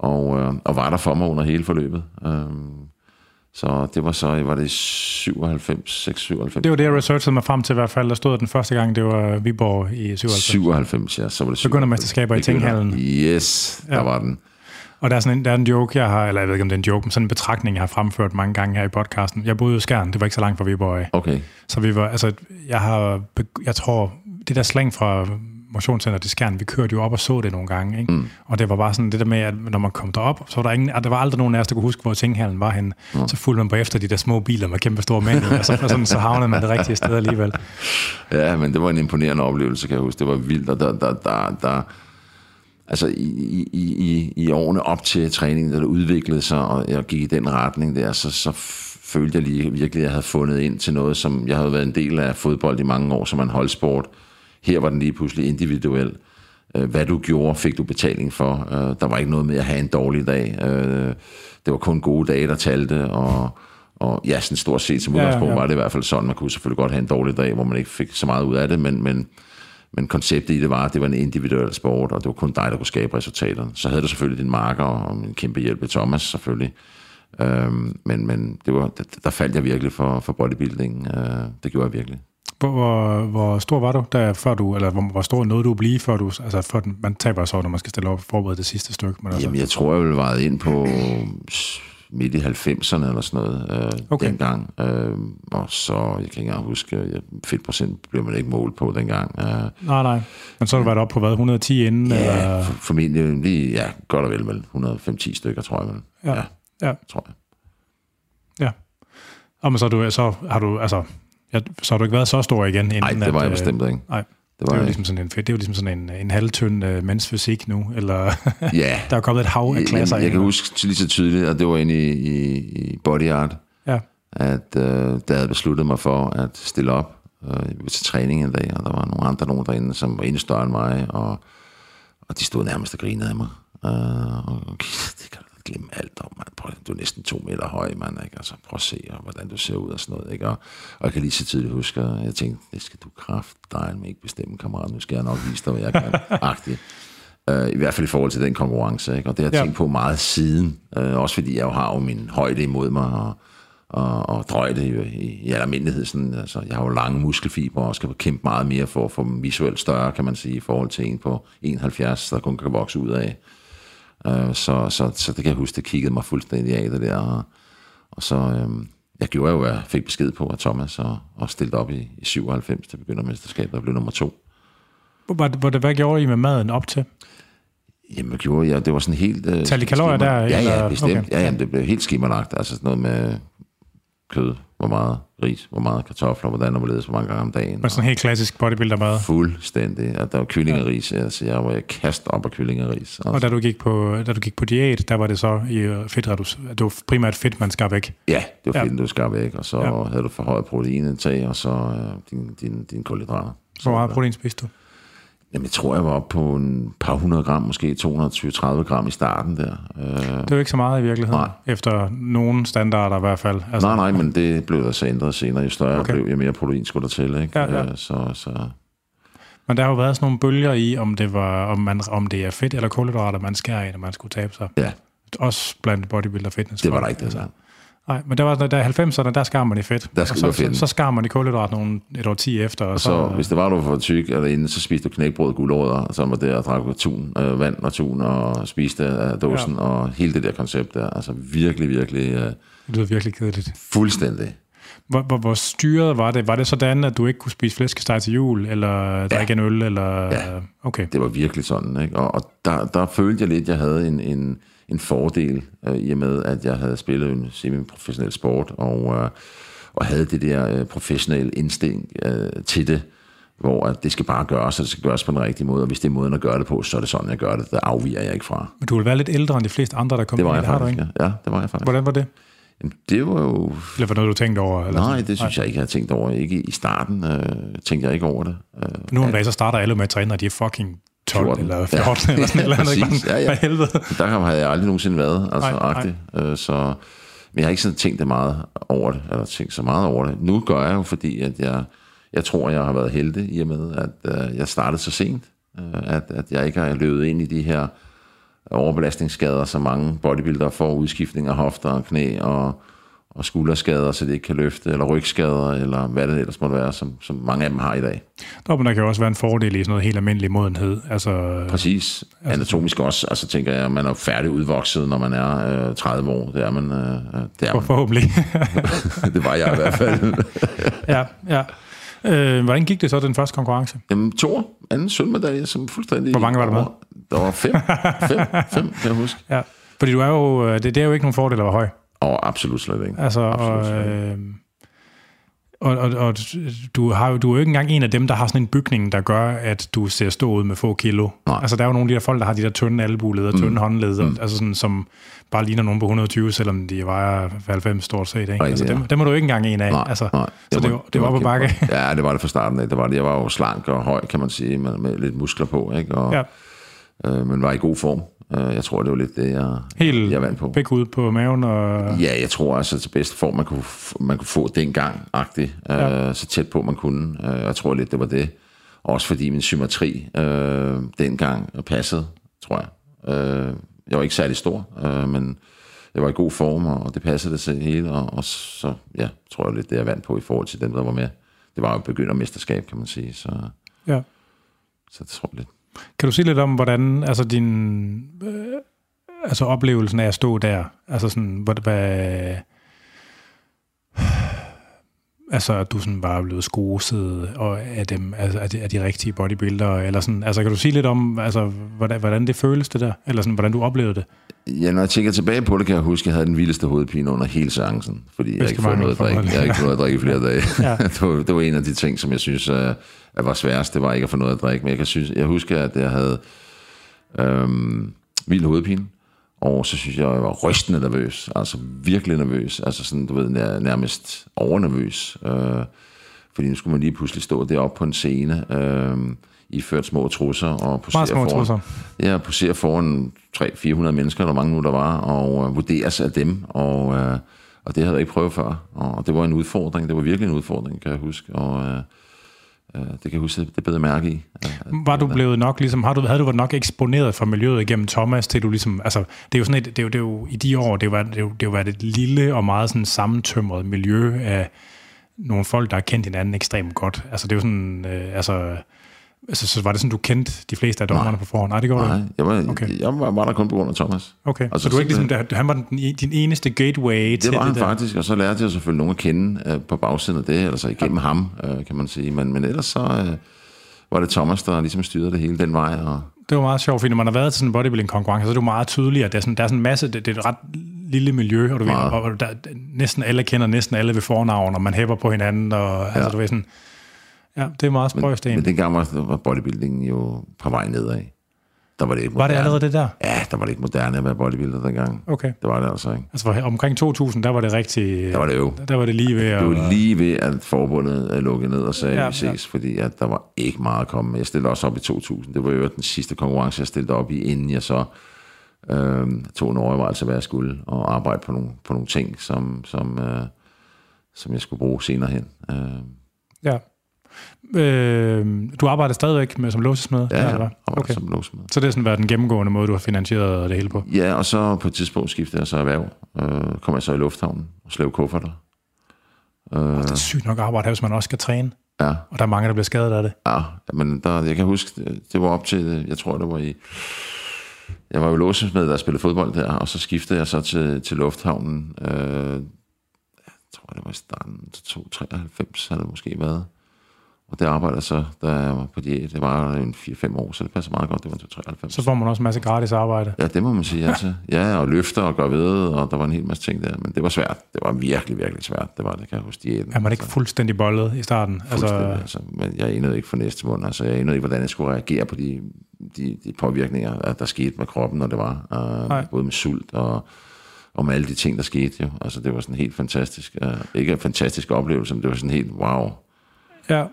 og, øh, og var der for mig under hele forløbet. Øh, så det var så, var det syvoghalvfems, seks syvoghalvfems. Det var det, jeg researchede mig frem til i hvert fald. Der stod den første gang, det var Viborg i syvoghalvfems. syvoghalvfems, ja, så var det syvoghalvfems. Begynder mesterskaber i Tinghallen. Yes, der ja. var den. Og der er sådan en, der er en joke, jeg har, eller jeg ved ikke om det er en joke, men sådan en betragtning, jeg har fremført mange gange her i podcasten. Jeg boede i Skjern, det var ikke så langt fra Viborg. Okay. Så vi var, altså, jeg har, jeg tror, det der slang fra motionscenteret i Skjern, vi kørte jo op og så det nogle gange, ikke? Mm. Og det var bare sådan det der med, at når man kom derop, så var der ingen, der var aldrig nogen af os, der kunne huske, hvor Tinghallen var henne. Mm. Så fulgte man på efter de der små biler med kæmpe store mænd, og så, sådan, så havnede man det rigtige sted alligevel. Ja, men det var en imponerende oplevelse, kan jeg huske. Det var vildt, og der, der, der, der altså i, i, i, i årene op til træningen, der, der udviklede sig, og jeg gik i den retning der, så, så følte jeg lige virkelig, at jeg havde fundet ind til noget, som jeg havde været en del af fodbold i mange år, som en holdsport. Her var den lige pludselig individuel. Hvad du gjorde, fik du betaling for. Der var ikke noget med at have en dårlig dag. Det var kun gode dage, der talte, og, og ja, sådan stort set som udgangspunkt ja, ja. var det i hvert fald sådan. Man kunne selvfølgelig godt have en dårlig dag, hvor man ikke fik så meget ud af det, men... men Men konceptet i det var, at det var en individuel sport, og det var kun dig, der kunne skabe resultaterne. Så havde du selvfølgelig din marker, og en kæmpe hjælp af Thomas selvfølgelig. Øhm, men men det var, der, der faldt jeg virkelig for, for bodybuilding. Øh, det gjorde jeg virkelig. Hvor, hvor, hvor stor var du, der, før du, eller hvor, hvor stor nåede du at blive, før du, altså før den, man taber så, når man skal stille op og forberede det sidste stykke? Men altså... Jamen, jeg tror, jeg ville vejet ind på midt i halvfemserne eller sådan noget, øh, okay. dengang. Øh, og så, jeg kan ikke engang huske, ja, fedtprocent blev man ikke målt på dengang. Øh, nej, nej. Men så har du været oppe på, hvad, et hundrede og ti inden? Ja, eller? Formentlig lige, ja, godt og vel, vel. et hundrede og femten stykker, tror jeg, vel. Ja, ja, ja. tror jeg. Ja. Og men så, du, så har du, altså, ja, så har du ikke været så stor igen? Nej, det var at, jeg bestemt ikke. Nej. Det, det er jo ligesom sådan en, det er jo ligesom sådan en, en halvtynd uh, mandsfysik nu, eller yeah. der er kommet et hav af klasser. Jeg, jeg kan huske lige så tydeligt, og det var inde i, i, i Body Art, ja. at uh, der havde besluttet mig for at stille op uh, til træning en dag, og der var nogle andre nogen derinde, som var endnu større end mig, og, og de stod nærmest og grinede af mig. Uh, og okay, det kan du glemme alt om, man. Prøv, du er næsten to meter høj, mand, ikke? Altså, prøv at se, hvordan du ser ud og sådan noget, ikke? Og, og jeg kan lige så tidligt huske, at jeg tænkte, det skal du kraft dig, men ikke bestemme, kammerat, nu skal jeg nok vise dig, hvad jeg kan, agtigt. Uh, I hvert fald i forhold til den konkurrence, ikke? Og det har jeg ja. tænkt på meget siden, uh, også fordi jeg jo har jo min højde imod mig, og, og, og drøjde jo i, i almindelighed, sådan, altså, jeg har jo lange muskelfibre, og skal kæmpe meget mere for at få dem visuelt større, kan man sige, i forhold til en på enoghalvfjerds, der kun kan vokse ud af. Så, så, så det kan jeg huske, det kiggede mig fuldstændig af det der, og, og så øhm, jeg gjorde jo, hvad jeg fik besked på af Thomas, og, og stillede op i, i syvoghalvfems, der begynder mesterskabet, og blev nummer to. Hvad gjorde I med maden op til? Jamen, jeg gjorde, ja, det var sådan helt... Øh, Tal de kalorier der? Ja, ja, bestemt. Okay. Ja, jamen, det blev helt skimmerlagt, altså sådan noget med kød, hvor meget ris, hvor meget kartofler, hvordan og hvorledes, hvor mange gange om dagen. Men sådan helt klassisk bodybuildermad. Fuldstændig. Og der var kyllingeris, ja. altså jeg var jeg kast op af kyllingeris. Altså. Og da du gik på, da du gik på diæt, der var det så i fedtredus. Det var primært fedt, man skar væk. Ja, det var ja. fedt, du skar væk, og så ja. havde du for højt proteinindtag, og så øh, din din din kulhydrater. Hvor meget protein spiste du? Jamen, jeg tror, jeg var oppe på en par hundrede gram, måske to hundrede og tyve til tredive gram i starten der. Det er jo ikke så meget i virkeligheden, nej. efter nogen standarder i hvert fald. Altså, nej, nej, men det blev der så ændret senere. Jo større okay. blev, jo mere protein skulle der til, ikke? Ja, ja. Så, så. Men der har jo været sådan nogle bølger i, om det, var, om man, om det er fedt eller kulhydrater, man skærer i, når man skulle tabe sig. Ja. Også blandt bodybuilder og fitness. Det var der ikke det samme. Nej, men der var der halvfemserne, der skar man i fedt. Der så, så, så skar man i kulhydrat nogen et år ti efter. Og, og så, så øh... hvis det var, du var for tyk eller inden, så spiste du knækbrød, gulerødder, og så var der og drak tun, øh, vand og tun, og spiste af øh, dåsen, ja. og hele det der koncept der. Altså virkelig, virkelig... Øh, det lyder virkelig kedeligt. Fuldstændig. Hvor, hvor, hvor styret var det? Var det sådan, at du ikke kunne spise flæskesteg til jul, eller drikke ja. en øl, eller... Ja. Okay. Det var virkelig sådan, ikke? Og, og der, der følte jeg lidt, at jeg havde en... en en fordel, øh, i og med, at jeg havde spillet en semi-professionel sport, og, øh, og havde det der øh, professionelle indstinkt øh, til det, hvor at det skal bare gøres, og det skal gøres på den rigtige måde, og hvis det er måden at gøre det på, så er det sådan, jeg gør det, der afviger jeg ikke fra. Men du ville være lidt ældre end de fleste andre, der kom ind, har du ikke? Ja, det var jeg faktisk. Hvordan var det? Jamen, det var jo... Eller var noget, du tænkte over? Eller nej, det synes nej. jeg ikke, jeg havde tænkt over. Ikke i starten øh, tænkte jeg ikke over det. Øh, nu om dagen, så starter alle med at træne, og de er fucking... fjorten eller fjorten ja. eller sådan noget, ja, eller andet, ja, ja. helvede. Der havde jeg aldrig nogensinde været, altså agtigt. Så, men jeg har ikke sådan tænkt det meget over det, eller tænkt så meget over det. Nu gør jeg jo, fordi at jeg, jeg tror, jeg har været heldig, i og med, at uh, jeg startede så sent, uh, at, at jeg ikke har løbet ind i de her overbelastningsskader, så mange bodybuildere får, udskiftning af hofter og knæ og, og skulderskader, så de ikke kan løfte, eller rygskader, eller hvad det ellers måtte være, som, som mange af dem har i dag. Nå, men der kan jo også være en fordel i sådan noget helt almindelig modenhed. Altså, præcis. Altså, anatomisk også. Altså tænker jeg, man er færdig udvokset, når man er øh, tredive år. Det er man. Øh, det er man. Forhåbentlig. Det var jeg i hvert fald. ja, ja. Øh, hvordan gik det så, den første konkurrence? Jamen, to anden sølvmedalje, som fuldstændig... Hvor mange var der med? Der var fem. fem, fem, kan jeg huske. Ja, fordi du er jo, det, det er jo ikke nogen fordel at være høj. Åh, absolut slet ikke. Altså, absolut og, øh, og, og, og du, har, du er jo ikke engang en af dem, der har sådan en bygning, der gør, at du ser stå ud med få kilo. Nej. Altså, der er jo nogle af de der folk, der har de der tynde albueleder, mm. tynde håndleder, mm. altså sådan, som bare ligner nogen på et hundrede og tyve, selvom de vejer halvfems stort set. Ikke? Ej, altså, dem, dem er du ikke engang en af. Nej, altså, nej. Så det var, det det var, var på bakke. Ja, det var det fra starten af. Det var det. Jeg var jo slank og høj, kan man sige, med, med lidt muskler på, ikke? Og, ja. øh, men var i god form. Jeg tror, det var lidt det, jeg, helt jeg vandt på. Helt pæk ud på maven? Og... Ja, jeg tror altså til bedste form, man kunne, man kunne få dengang-agtigt, ja. øh, så tæt på, man kunne. Jeg tror lidt, det var det. Også fordi min symmetri øh, dengang passede, tror jeg. Øh, jeg var ikke særlig stor, øh, men jeg var i god form, og det passede det selv hele. Og, og så ja, tror jeg lidt, det jeg vandt på i forhold til dem, der var med. Det var jo begyndermesterskab, kan man sige. Så, ja. Så det tror jeg lidt. Kan du sige lidt om, hvordan altså din øh, altså oplevelsen af at stå der, altså sådan, hvad, altså at du sådan bare blev skoset og af dem, altså af de, af de rigtige bodybuildere, eller sådan, altså kan du sige lidt om, altså hvordan, hvordan det føles det der, eller sådan hvordan du oplevede det? Ja, når jeg tænker tilbage på det, kan jeg huske, at jeg havde den vildeste hovedpine under hele seancen, fordi jeg ikke fået noget at drikke, jeg ikke fået noget at drikke i flere dage. Ja. det, var, det var en af de ting, som jeg synes at var sværest, det var ikke at få noget at drikke, men jeg kan synes, jeg husker, at jeg havde øhm, vild hovedpine, og så synes jeg, jeg var rystende nervøs, altså virkelig nervøs, altså sådan, du ved, nær, nærmest overnervøs, øh, fordi nu skulle man lige pludselig stå deroppe på en scene, øh, iført små trusser og posere små foran, trusser. Ja, posere foran tre hundrede til fire hundrede mennesker, der mange nu der var, og øh, vurderes af dem, og, øh, og det havde jeg ikke prøvet før, og det var en udfordring, det var virkelig en udfordring, kan jeg huske, og øh, det kan jeg huske, det bedre mærke i. Var du blevet nok, ligesom, havde du, havde du været nok eksponeret for miljøet igennem Thomas, til du ligesom, altså, det er jo sådan et, det er jo, det er jo i de år, det var det, det var et lille og meget sådan sammentømret miljø af nogle folk, der har kendt hinanden ekstremt godt. Altså, det er jo sådan, øh, altså, altså, så var det sådan, du kendte de fleste af dommerne på forhånd? Nej, det gjorde du ikke. Jeg var, okay. jeg var, var der kun på grund af Thomas. Okay, altså, så du er ikke ligesom, han var den, din eneste gateway til det? Det var han det faktisk, og så lærte jeg selvfølgelig nogen at kende øh, på bagsiden af det, altså igennem ja. ham, øh, kan man sige. Men, men ellers så øh, var det Thomas, der ligesom styrede det hele den vej. Og... Det var meget sjovt, fordi når man har været til sådan en bodybuilding-konkurrence, så er det jo meget tydeligt, at der er sådan, der er sådan en masse, det, det er et ret lille miljø, og, du ved, og der, næsten alle kender næsten alle ved fornavn, og man hæpper på hinanden, og ja. altså du ved sådan... Ja, det er meget sprøjst egentlig. Men dengang var bodybuildingen jo på vej nedad. Der var det ikke moderne. Var det allerede det der? Ja, der var det ikke moderne at være bodybuilder dengang. Okay. Det var det altså ikke. Altså omkring to tusind, der var det rigtig... Der var det jo. Der var det lige ved at... Det var lige ved, at forbundet lukkede ned og sagde, ja, vi ses, ja. fordi at der var ikke meget at komme med. Jeg stillede også op i to tusind. Det var jo den sidste konkurrence, jeg stillede op i, inden jeg så øh, tog en overvejelse, hvad jeg skulle, og arbejde på nogle, på nogle ting, som, som, øh, som jeg skulle bruge senere hen. Øh. Ja. Øh, du arbejder stadigvæk med, som låsesmed? Ja, eller? Okay. Som låsesmed. Så det er sådan været den gennemgående måde, du har finansieret det hele på? Ja, og så på et tidspunkt skiftede jeg så erhverv. Øh, kom jeg så i lufthavnen og slævede kufferter. Øh, oh, det er sygt nok arbejde her, hvis man også skal træne. Ja. Og der er mange, der bliver skadet af det. Ja, men der, jeg kan huske, det var op til, jeg tror, det var i... Jeg var jo låsesmed, der spillede fodbold der, og så skiftede jeg så til, til lufthavnen. Øh, jeg tror, det var i starten til to treoghalvfems, har det måske været. Og det arbejder så, da jeg var på diæt, det var en fire fem år, så det passer meget godt, det var en to treoghalvfems. Så får man også en masse gratis arbejde. Ja, det må man sige, altså. Ja, og løfter og gør ved, og der var en hel masse ting der, men det var svært. Det var virkelig, virkelig svært, det var det, kan jeg huske diæten. Er man ikke altså fuldstændig bollet i starten? Fuldstændig, altså, altså. Men jeg anede ikke for næste måned, altså jeg anede ikke, hvordan jeg skulle reagere på de, de, de påvirkninger, der skete med kroppen, når det var. Uh, både med sult og... om alle de ting, der skete jo. Altså det var sådan helt fantastisk, uh, ikke en fantastisk oplevelse, men det var sådan helt wow. Ja.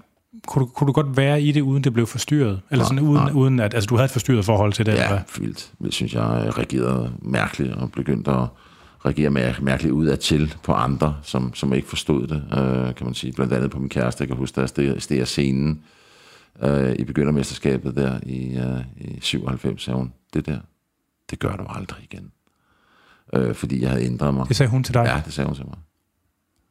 Kunne du, kunne du godt være i det, uden det blev forstyrret? Eller sådan, nej, uden, nej. uden at... Altså, du havde et forstyrret forhold til det? Ja, eller? Vildt. Jeg synes, jeg reagerede mærkeligt, og begyndte at reagere mærkeligt udadtil på andre, som, som ikke forstod det, øh, kan man sige. Blandt andet på min kæreste, jeg kan huske, der jeg steg af scenen øh, i begyndermesterskabet der i, øh, i syvoghalvfems, sagde hun, det der, det gør du aldrig igen. Øh, fordi jeg havde ændret mig. Det sagde hun til dig? Ja, det sagde hun til mig.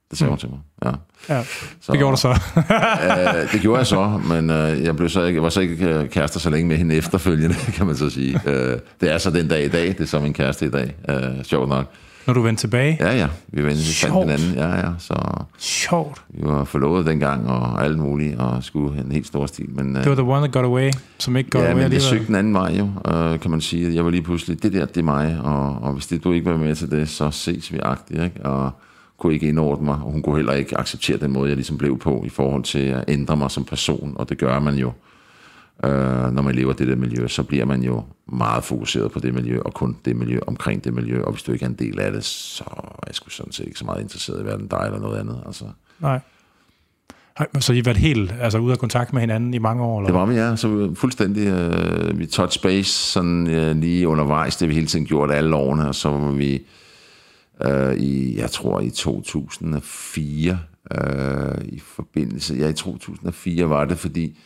Det sagde mm. hun til mig, ja. ja så, det gjorde du så. øh, det gjorde jeg så, men øh, jeg, blev så, jeg var så ikke kærester så længe med hende efterfølgende, kan man så sige. Øh, det er så den dag i dag, det er så min kæreste i dag. Øh, sjovt nok. Når du vendte tilbage? Ja, ja. Vi vendte fandt hinanden. Ja, ja. Så sjovt. Vi var forlovet dengang, og alt muligt, og skulle en helt stor stil. Men, det var the one that got away, som ikke got ja, away alligevel. Ja, men jeg søgte den anden vej jo, øh, kan man sige. Jeg var lige pludselig, det der, det er mig, og, og hvis det, du ikke var med til det, så ses vi agtigt, ikke? Og kunne ikke indordne mig, og hun kunne heller ikke acceptere den måde, jeg ligesom blev på, i forhold til at ændre mig som person, og det gør man jo. Øh, når man lever det der miljø, så bliver man jo meget fokuseret på det miljø, og kun det miljø, omkring det miljø, og hvis du ikke er en del af det, så er jeg sgu sådan set ikke så meget interesseret i hverken dig eller noget andet. Altså. Nej. Så I har været helt altså, ude af kontakt med hinanden i mange år? Eller? Det var vi, ja. Så vi fuldstændig øh, vi touch space sådan, øh, lige undervejs, det vi hele tiden gjort alle årene, og så var vi øh, i, jeg tror i to tusind og fire øh, i forbindelse, ja i to tusind og fire var det, fordi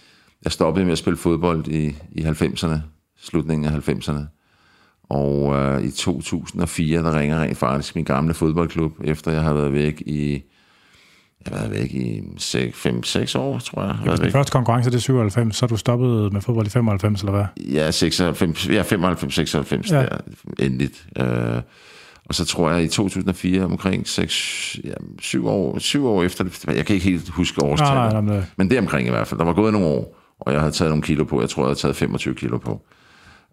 jeg stoppede med at spille fodbold i, i halvfemserne, slutningen af halvfemserne. Og øh, i to tusind og fire, der ringer rent faktisk min gamle fodboldklub, efter jeg har været væk i, jeg har været væk i fem seks år, tror jeg. Hvis den første konkurrence det er syvoghalvfems, så er du stoppet med fodbold i femoghalvfems, eller hvad? Ja, seksoghalvfems, ja femoghalvfems seksoghalvfems, ja. Der, endeligt. Øh, og så tror jeg i to tusind og fire, omkring syv år, syv år efter, jeg kan ikke helt huske årstallet, men, men det omkring i hvert fald, der var gået nogle år. Og jeg havde taget nogle kilo på. Jeg tror, jeg havde taget femogtyve kilo på.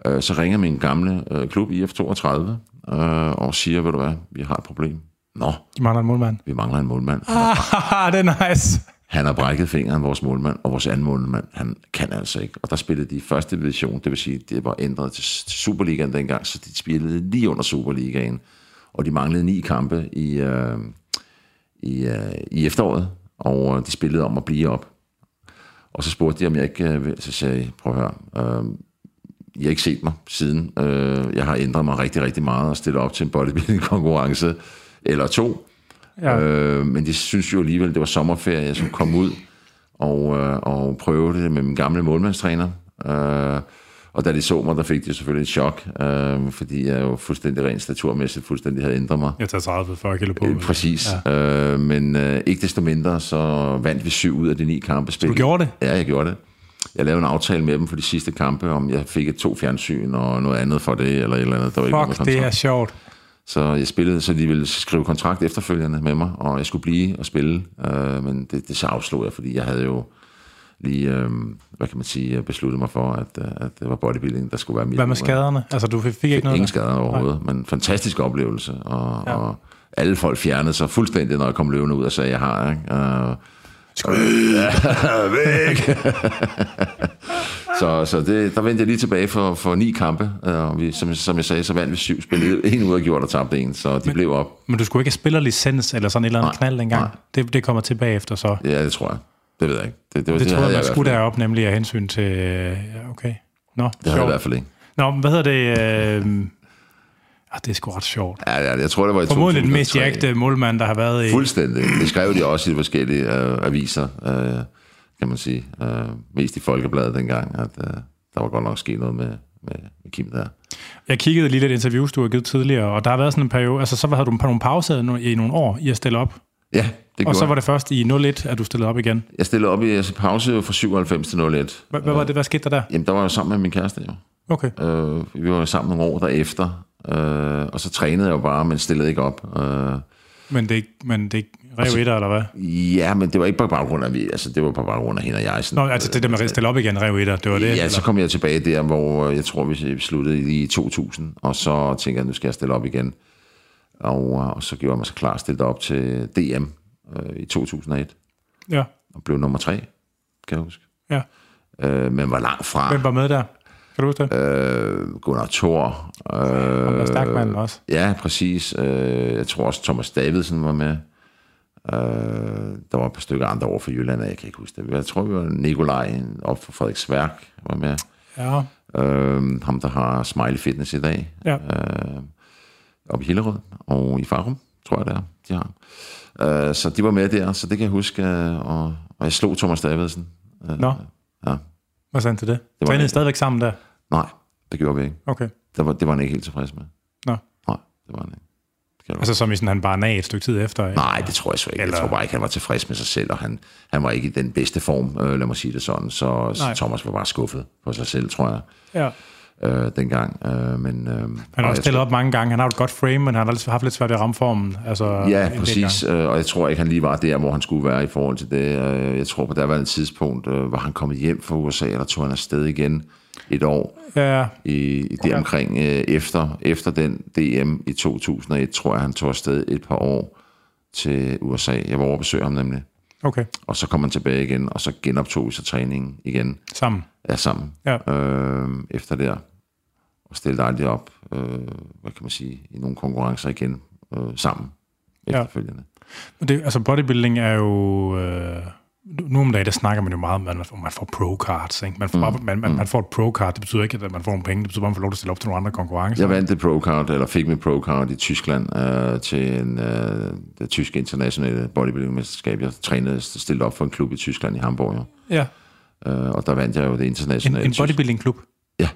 Øh, så ringer min gamle øh, klub, I F toogtredive, øh, og siger, ved du hvad, vi har et problem. Nå. Vi mangler en målmand. Vi mangler en målmand. Ah, det er nice. Han har brækket fingeren, vores målmand, og vores anden målmand, han kan altså ikke. Og der spillede de i første division, det vil sige, det var ændret til, til Superligaen dengang, så de spillede lige under Superligaen. Og de manglede ni kampe i, øh, i, øh, i efteråret, og de spillede om at blive op. Og så spurgte de, om jeg ikke... Så sagde jeg, prøv at høre, øh, jeg har ikke set mig siden. Øh, jeg har ændret mig rigtig, rigtig meget og stillet op til en bodybuilding-konkurrence eller to. Ja. Øh, men de synes jo alligevel, det var sommerferie, jeg skulle komme ud og, øh, og prøve det med min gamle målmandstræner. Øh, og da de så mig, der fik de selvfølgelig et chok, øh, fordi jeg jo fuldstændig rent staturmæssigt fuldstændig havde ændret mig. Jeg tager tredive til fyrre kilo på. Øh, præcis. Ja. Øh, men øh, ikke desto mindre, så vandt vi syv ud af de ni kampe. Så du gjorde det? Ja, jeg gjorde det. Jeg lavede en aftale med dem for de sidste kampe, om jeg fik et to fjernsyn og noget andet for det, eller et eller andet. Der var Fuck, ikke det er sjovt. Så jeg spillede, så de ville skrive kontrakt efterfølgende med mig, og jeg skulle blive og spille, øh, men det, det så afslog jeg, fordi jeg havde jo lige, øh, hvad kan man sige, besluttede mig for, at, at det var bodybuilding, der skulle være mit. Hvad med skaderne? Altså, du fik, fik ikke noget? Ingen skader overhovedet, men fantastisk oplevelse, og, ja. og alle folk fjernede sig fuldstændig, når jeg kom løvende ud og sagde, jeg har, ikke? Og, og, øh, væk! så så det, der vendte jeg lige tilbage for, for ni kampe, og vi, som, som jeg sagde, så vandt vi syv, spillede en uafgjort og tabte en, så de men, blev op. Men du skulle ikke have spillerlicens eller sådan et eller andet nej, knald dengang? Det, det kommer tilbage efter så? Ja, det tror jeg. Det ved jeg ikke. Det, det, det, det tror jeg, man skulle derop, nemlig af hensyn til... Ja, okay. Nå, det sjovt. Har jeg i hvert fald ikke. Nå, hvad hedder det? Øh... Ah, det er sgu ret sjovt. Ja, ja, jeg tror, det var i to tusind og tre. Formodentlig den mest jagte målmand, der har været i... Fuldstændig. Det skrev de også i forskellige øh, aviser, øh, kan man sige. Øh, mest i Folkebladet dengang, at øh, der var godt nok sket noget med, med, med Kim der. Jeg kiggede lige lidt interviews, du har givet tidligere, og der har været sådan en periode... Altså, så havde du nogle pauser i nogle år i at stille op. Ja, det og så var det først i nul et, at du stillede op igen? Jeg stillede op i altså pause fra syvoghalvfems til nul et. Hvad, hvad var det, hvad skete der der? Jamen, der var jeg sammen med min kæreste, jo. Okay. Øh, vi var sammen nogle år derefter, øh, og så trænede jeg jo bare, men stillede ikke op. Øh. Men det er ikke rev etter, eller hvad? Ja, men det var ikke på baggrund af, altså det var på baggrund af hende og jeg. Sådan, Nå, altså det der med at stille op igen, rev etter, det var det? Ja, eller? Så kom jeg tilbage der, hvor jeg tror, vi sluttede i to tusind, og så tænkte jeg, nu skal jeg stille op igen. Og, og så gjorde jeg mig så klar stillet op til D M øh, i to tusind og et. Ja. Og blev nummer tre, kan jeg huske. Ja. Øh, men var langt fra. Hvem var med der? Kan du huske det? Øh, Gunnar Thor. Øh, han var stærkmanden også. Ja, præcis. Øh, jeg tror også, Thomas Davidsen var med. Øh, der var et par stykker andre over for Jylland, jeg kan ikke huske det. Jeg tror, vi var Nikolaj op for Frederiksværk var med. Ja. Øh, ham, der har Smiley Fitness i dag. Ja. Øh, op i Hillerød og i Farum, tror jeg det er, de har. Uh, så de var med der, så det kan jeg huske, uh, og, og jeg slog Thomas Davidsen. Uh, Nå, no. uh, ja. Hvad sagde han til det? Det var Trænede I stadigvæk sammen der? Nej, det gjorde vi ikke. Okay. der var, det var han ikke helt tilfreds med. Nå. Nej, det var han ikke. Altså som i sådan, han bare nag et stykke tid efter? Ikke? Nej, det tror jeg så ikke. Eller... Jeg tror bare ikke, han var tilfreds med sig selv, og han, han var ikke i den bedste form, øh, lad mig sige det sådan. Så, så Thomas var bare skuffet på sig selv, tror jeg. Ja. Øh, dengang. Øh, men, øh, han har også stillet tror... op mange gange. Han har jo et godt frame, men han har altid haft lidt svært ved at ramme formen. Altså, ja, præcis. Øh, og jeg tror ikke, han lige var der, hvor han skulle være i forhold til det. Jeg tror på, der var et tidspunkt, øh, hvor han kom hjem fra U S A, eller tog han afsted igen et år. Ja. I, i det omkring øh, efter, efter den D M i to tusind og et, tror jeg, han tog afsted et par år til U S A. Jeg var over at besøge ham nemlig. Okay. Og så kom han tilbage igen, og så genoptog vi så træningen igen. Sammen? Ja, sammen. Ja. Øh, efter der. Og stillede aldrig op, øh, hvad kan man sige, i nogle konkurrencer igen, øh, sammen. Efterfølgende. Ja. Det, altså bodybuilding er jo... Øh nu om dagen, der snakker man jo meget om, at man får pro-cards. Ikke? Man, får, mm. bare, man, man, man får et pro-card, det betyder ikke, at man får nogle penge, det betyder bare, at man får lov til at stille op til nogle andre konkurrencer. Jeg vandt et pro-card, eller fik mit pro-card i Tyskland øh, til en, øh, det tyske internationale bodybuilding-mesterskab. Jeg trænede stille op for en klub i Tyskland, i Hamburg. Jo. Ja. Øh, og der vandt jeg jo det internationale... En, en bodybuilding-klub? Ja.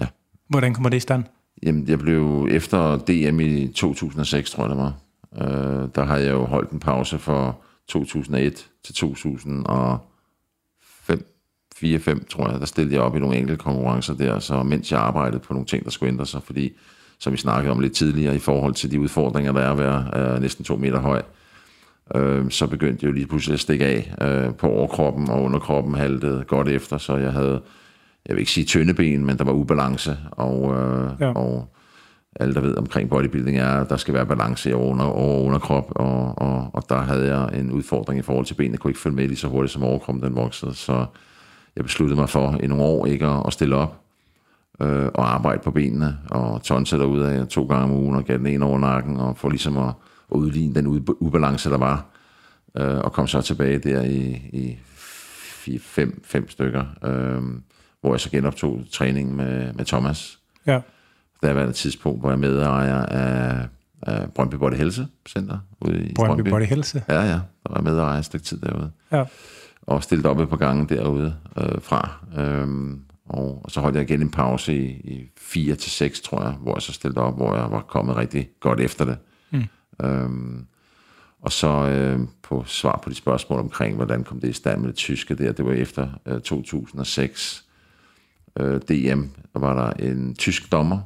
Ja. Hvordan kommer det i stand? Jamen, jeg blev efter D M i to tusind og seks, tror jeg det var. Øh, der har jeg jo holdt en pause for... to tusind og et til to tusind og fire til fem, tror jeg, der stillede jeg op i nogle enkelte konkurrencer der, så mens jeg arbejdede på nogle ting, der skulle ændre sig, fordi, som vi snakkede om lidt tidligere, i forhold til de udfordringer, der er ved at være øh, næsten to meter høj, øh, så begyndte jeg jo lige pludselig at stikke af øh, på overkroppen, og underkroppen haltede godt efter, så jeg havde, jeg vil ikke sige tynde ben, men der var ubalance, og, øh, ja. og alle, der ved omkring bodybuilding, er, at der skal være balance over under, over underkrop, og, og, og der havde jeg en udfordring i forhold til benene. Jeg kunne ikke følge med lige så hurtigt, som overkroppen den voksede, så jeg besluttede mig for i nogle år ikke at, at stille op øh, og arbejde på benene, og tonse derudad to gange om ugen, og gav den ene over nakken, og for ligesom at, at udligne den ubalance, der var, øh, og kom så tilbage der i, i fire, fem, fem stykker, øh, hvor jeg så genoptog træningen med, med Thomas. Ja. Der var et tidspunkt, hvor jeg medejer af, af Brøndby Body Health Center ude i Brøndby. Brøndby Body Health? Ja, ja. Der var medejer et stykke tid derude. Ja. Og stillet op et par gange derude øh, fra. Øhm, og, og så holdt jeg igen en pause i, i fire til seks, tror jeg, hvor jeg så stillede op, hvor jeg var kommet rigtig godt efter det. Mm. Øhm, og så øh, på svar på de spørgsmål omkring, hvordan kom det i stand med det tyske der. Det var efter øh, to tusind og seks øh, D M. Der var der en tysk dommer,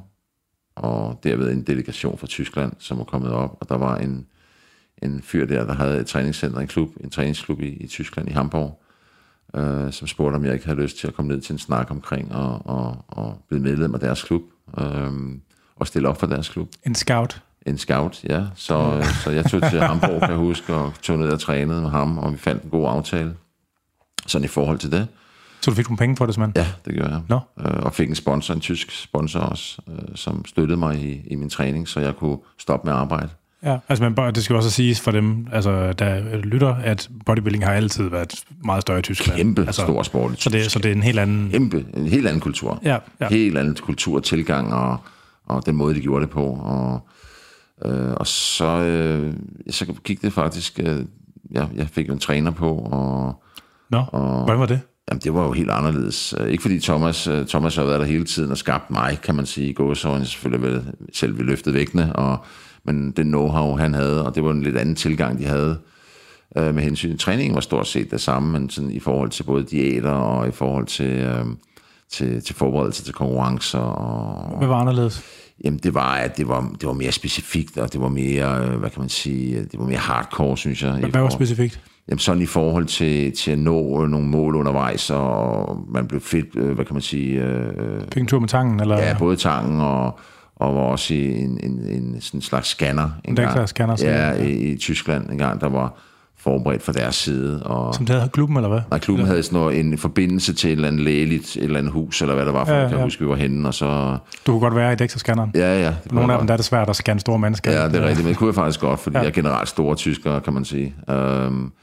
og derved en delegation fra Tyskland, som var kommet op, og der var en, en fyr der, der havde et træningscenter, en klub, en træningsklub i, i Tyskland, i Hamburg, øh, som spurgte, om jeg ikke havde lyst til at komme ned til en snak omkring, og, og, og blive medlem af deres klub, øh, og stille op for deres klub. En scout? En scout, ja. Så, øh, så jeg tog til Hamburg, kan jeg huske, og tog ned og trænede med ham, og vi fandt en god aftale, sådan i forhold til det. Så du fik nogle penge for det, simpelthen? Ja, det gjorde jeg. No. Øh, og fik en sponsor, en tysk sponsor også, øh, som støttede mig i, i min træning, så jeg kunne stoppe med at arbejde. Ja, altså man, det skal også siges for dem, altså, der lytter, at bodybuilding har altid været meget større i Tyskland. Kæmpe altså, stor sport i Tyskland. Så, så det er en helt anden... Kæmpe, en helt anden kultur. Ja, ja. Helt anden kultur, tilgang og, og den måde, de gjorde det på. Og, øh, og så, øh, så gik det faktisk... Øh, ja, jeg fik jo en træner på. Og, Nå, og, hvordan var det? Jamen, det var jo helt anderledes. Ikke fordi Thomas, Thomas har været der hele tiden og skabt mig, kan man sige, i gåsehøjde, selvfølgelig selv vi løftede vægtene, og, men den know-how, han havde, og det var en lidt anden tilgang, de havde øh, med hensyn. Træningen var stort set det samme, men sådan i forhold til både diæter og i forhold til, øh, til, til forberedelse til konkurrencer. Og, hvad var anderledes? Jamen, det var, at det var, det var mere specifikt, og det var mere, hvad kan man sige, det var mere hardcore, synes jeg. Hvad var specifikt? Jamen sådan i forhold til, til at nå nogle mål undervejs, og man blev fedt, hvad kan man sige... Øh, fik en tur med tangen, eller? Ja, både tangen, og, og var også i en, en, en sådan slags scanner. En dækler-scanner? Ja, i, i Tyskland en gang, der var forberedt fra deres side. Og, som det havde klubben, eller hvad? Nej, klubben havde sådan noget, en forbindelse til et eller andet lægeligt, et eller andet hus, eller hvad der var, for ja, ja. Jeg husker, vi var henne, og så... Du kunne godt være i dækler-scanneren? Ja, ja. Nogle af dem, der er det svært at scanne store mennesker. Ja, det er rigtigt, men det kunne jeg faktisk godt, fordi ja. Jeg er generelt store tyskere, kan man sige. Um,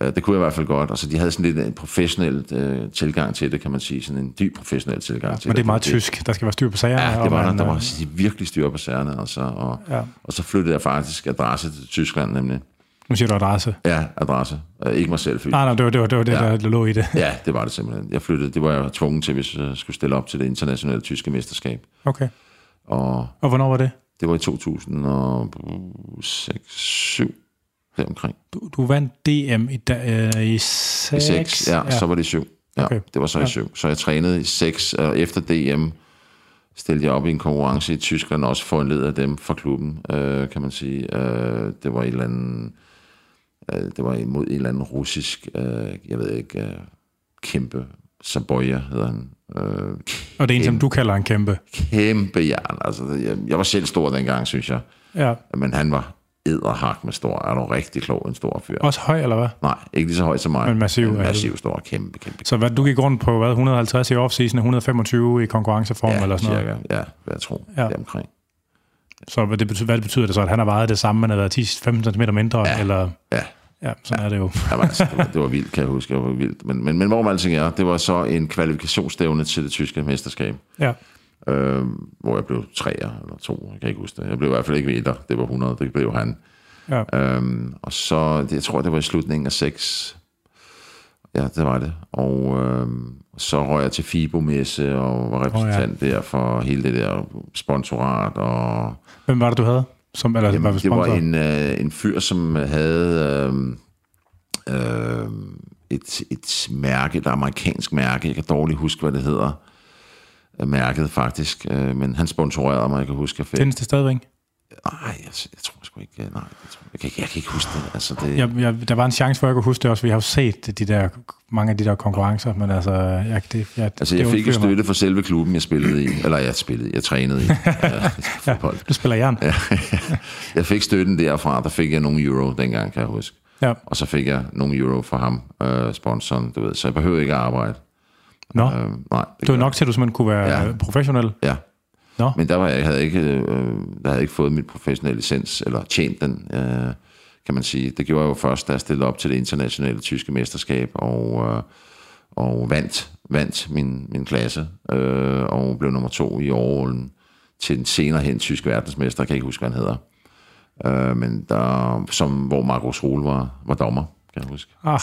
Det kunne jeg i hvert fald godt. Altså, de havde sådan lidt en professionel øh, tilgang til det, kan man sige. Sådan en dyb professionel tilgang ja, til det. Men det er meget det. Tysk. Der skal være styr på sagerne. Ja, det var man, der. Der var øh... virkelig styr på sagerne. Altså, og, ja. Og så flyttede jeg faktisk adresse til Tyskland, nemlig. Nu siger du adresse. Ja, adresse. Ikke mig selv. Nej, nej, det var det, var, det, var det ja. der lå i det. Ja, det var det simpelthen. Jeg flyttede, det var jeg tvungen til, hvis jeg skulle stille op til det internationale tyske mesterskab. Okay. Og, og hvornår var det? Det var i to tusind og seks syv omkring. Du, du vandt D M i, da, øh, i seks? seks, ja, ja, så var det i syv. Ja, okay. Det var så i syv. Så jeg trænede i seks, og efter D M stillede jeg op i en konkurrence i Tyskland, også foranledet af dem fra klubben, øh, kan man sige. Øh, det var et eller andet, øh, det var imod et eller andet russisk, øh, jeg ved ikke, øh, kæmpe, Saboya hedder han. Øh, og det er en, som du kalder en kæmpe? Kæmpe jern, altså jeg, jeg var selv stor dengang, synes jeg. Ja. Men han var edderhak med stor, er du rigtig klog, en stor fyr. Også høj, eller hvad? Nej, ikke lige så høj som mig. Men massiv. Men massiv, stor, kæmpe, kæmpe. Så hvad, du gik rundt på, hvad, et hundrede og halvtreds i off-season, et hundrede og femogtyve i konkurrenceform, ja, eller sådan cirka noget? Ja, hvad jeg tror, ja, det omkring. Så hvad, det betyder, hvad det betyder det så, at han har vejet det samme, men har været ti til femten centimeter mindre, ja, eller? Ja. Ja, sådan ja, er det jo. Jamen, altså, det, var, det var vildt, kan jeg huske, det var vildt. Men, men, men hvor man alting er, det var så en kvalifikationsstævne til det tyske mesterskab. Ja. Øh, hvor jeg blev treer eller to, jeg kan ikke huske det. Jeg blev i hvert fald ikke vinder, det var hundrede, det blev han. Ja. Øhm, og så, jeg tror, det var i slutningen af seks. Ja, det var det. Og øh, så røg jeg til Fibo-messe og var repræsentant oh, ja. der for hele det der sponsorat. Og hvem var det, du havde? Som, eller, jamen, var det, det var en, øh, en fyr, som havde øh, øh, et, et mærke, et amerikansk mærke, jeg kan dårligt huske, hvad det hedder, mærket faktisk, øh, men han sponsorerede mig, jeg kan huske, jeg fik. Findes det stadigvæk? Nej, jeg, jeg tror sgu ikke, nej, jeg, tror, jeg, kan, jeg kan ikke huske det. Altså, det... Jeg, jeg, der var en chance for, at jeg kunne huske det også, vi har jo set de der, mange af de der konkurrencer, men altså... Jeg, det, jeg, altså, jeg det fik et støtte mig fra selve klubben, jeg spillede i, eller jeg spillede, jeg trænede i. ja, du spiller jern. Jeg fik støtten derfra, der fik jeg nogle euro dengang, kan jeg huske. Ja. Og så fik jeg nogle euro fra ham, øh, sponsoren, du ved, så jeg behøvede ikke at arbejde. Nå, øh, nej, det var nok til, at du simpelthen kunne være ja. professionel. Ja. Nå. Men der var jeg, jeg havde ikke, øh, der havde ikke fået min professionelle licens, eller tjent den, øh, kan man sige. Det gjorde jeg jo først, da jeg stillede op til det internationale tyske mesterskab, og, øh, og vandt, vandt min, min klasse, øh, og blev nummer to i overholden til en senere hen tysk verdensmester, jeg kan ikke huske, hvad han hedder. Øh, men der, som, hvor Markus Rühl var, var dommer, kan jeg huske. Ah.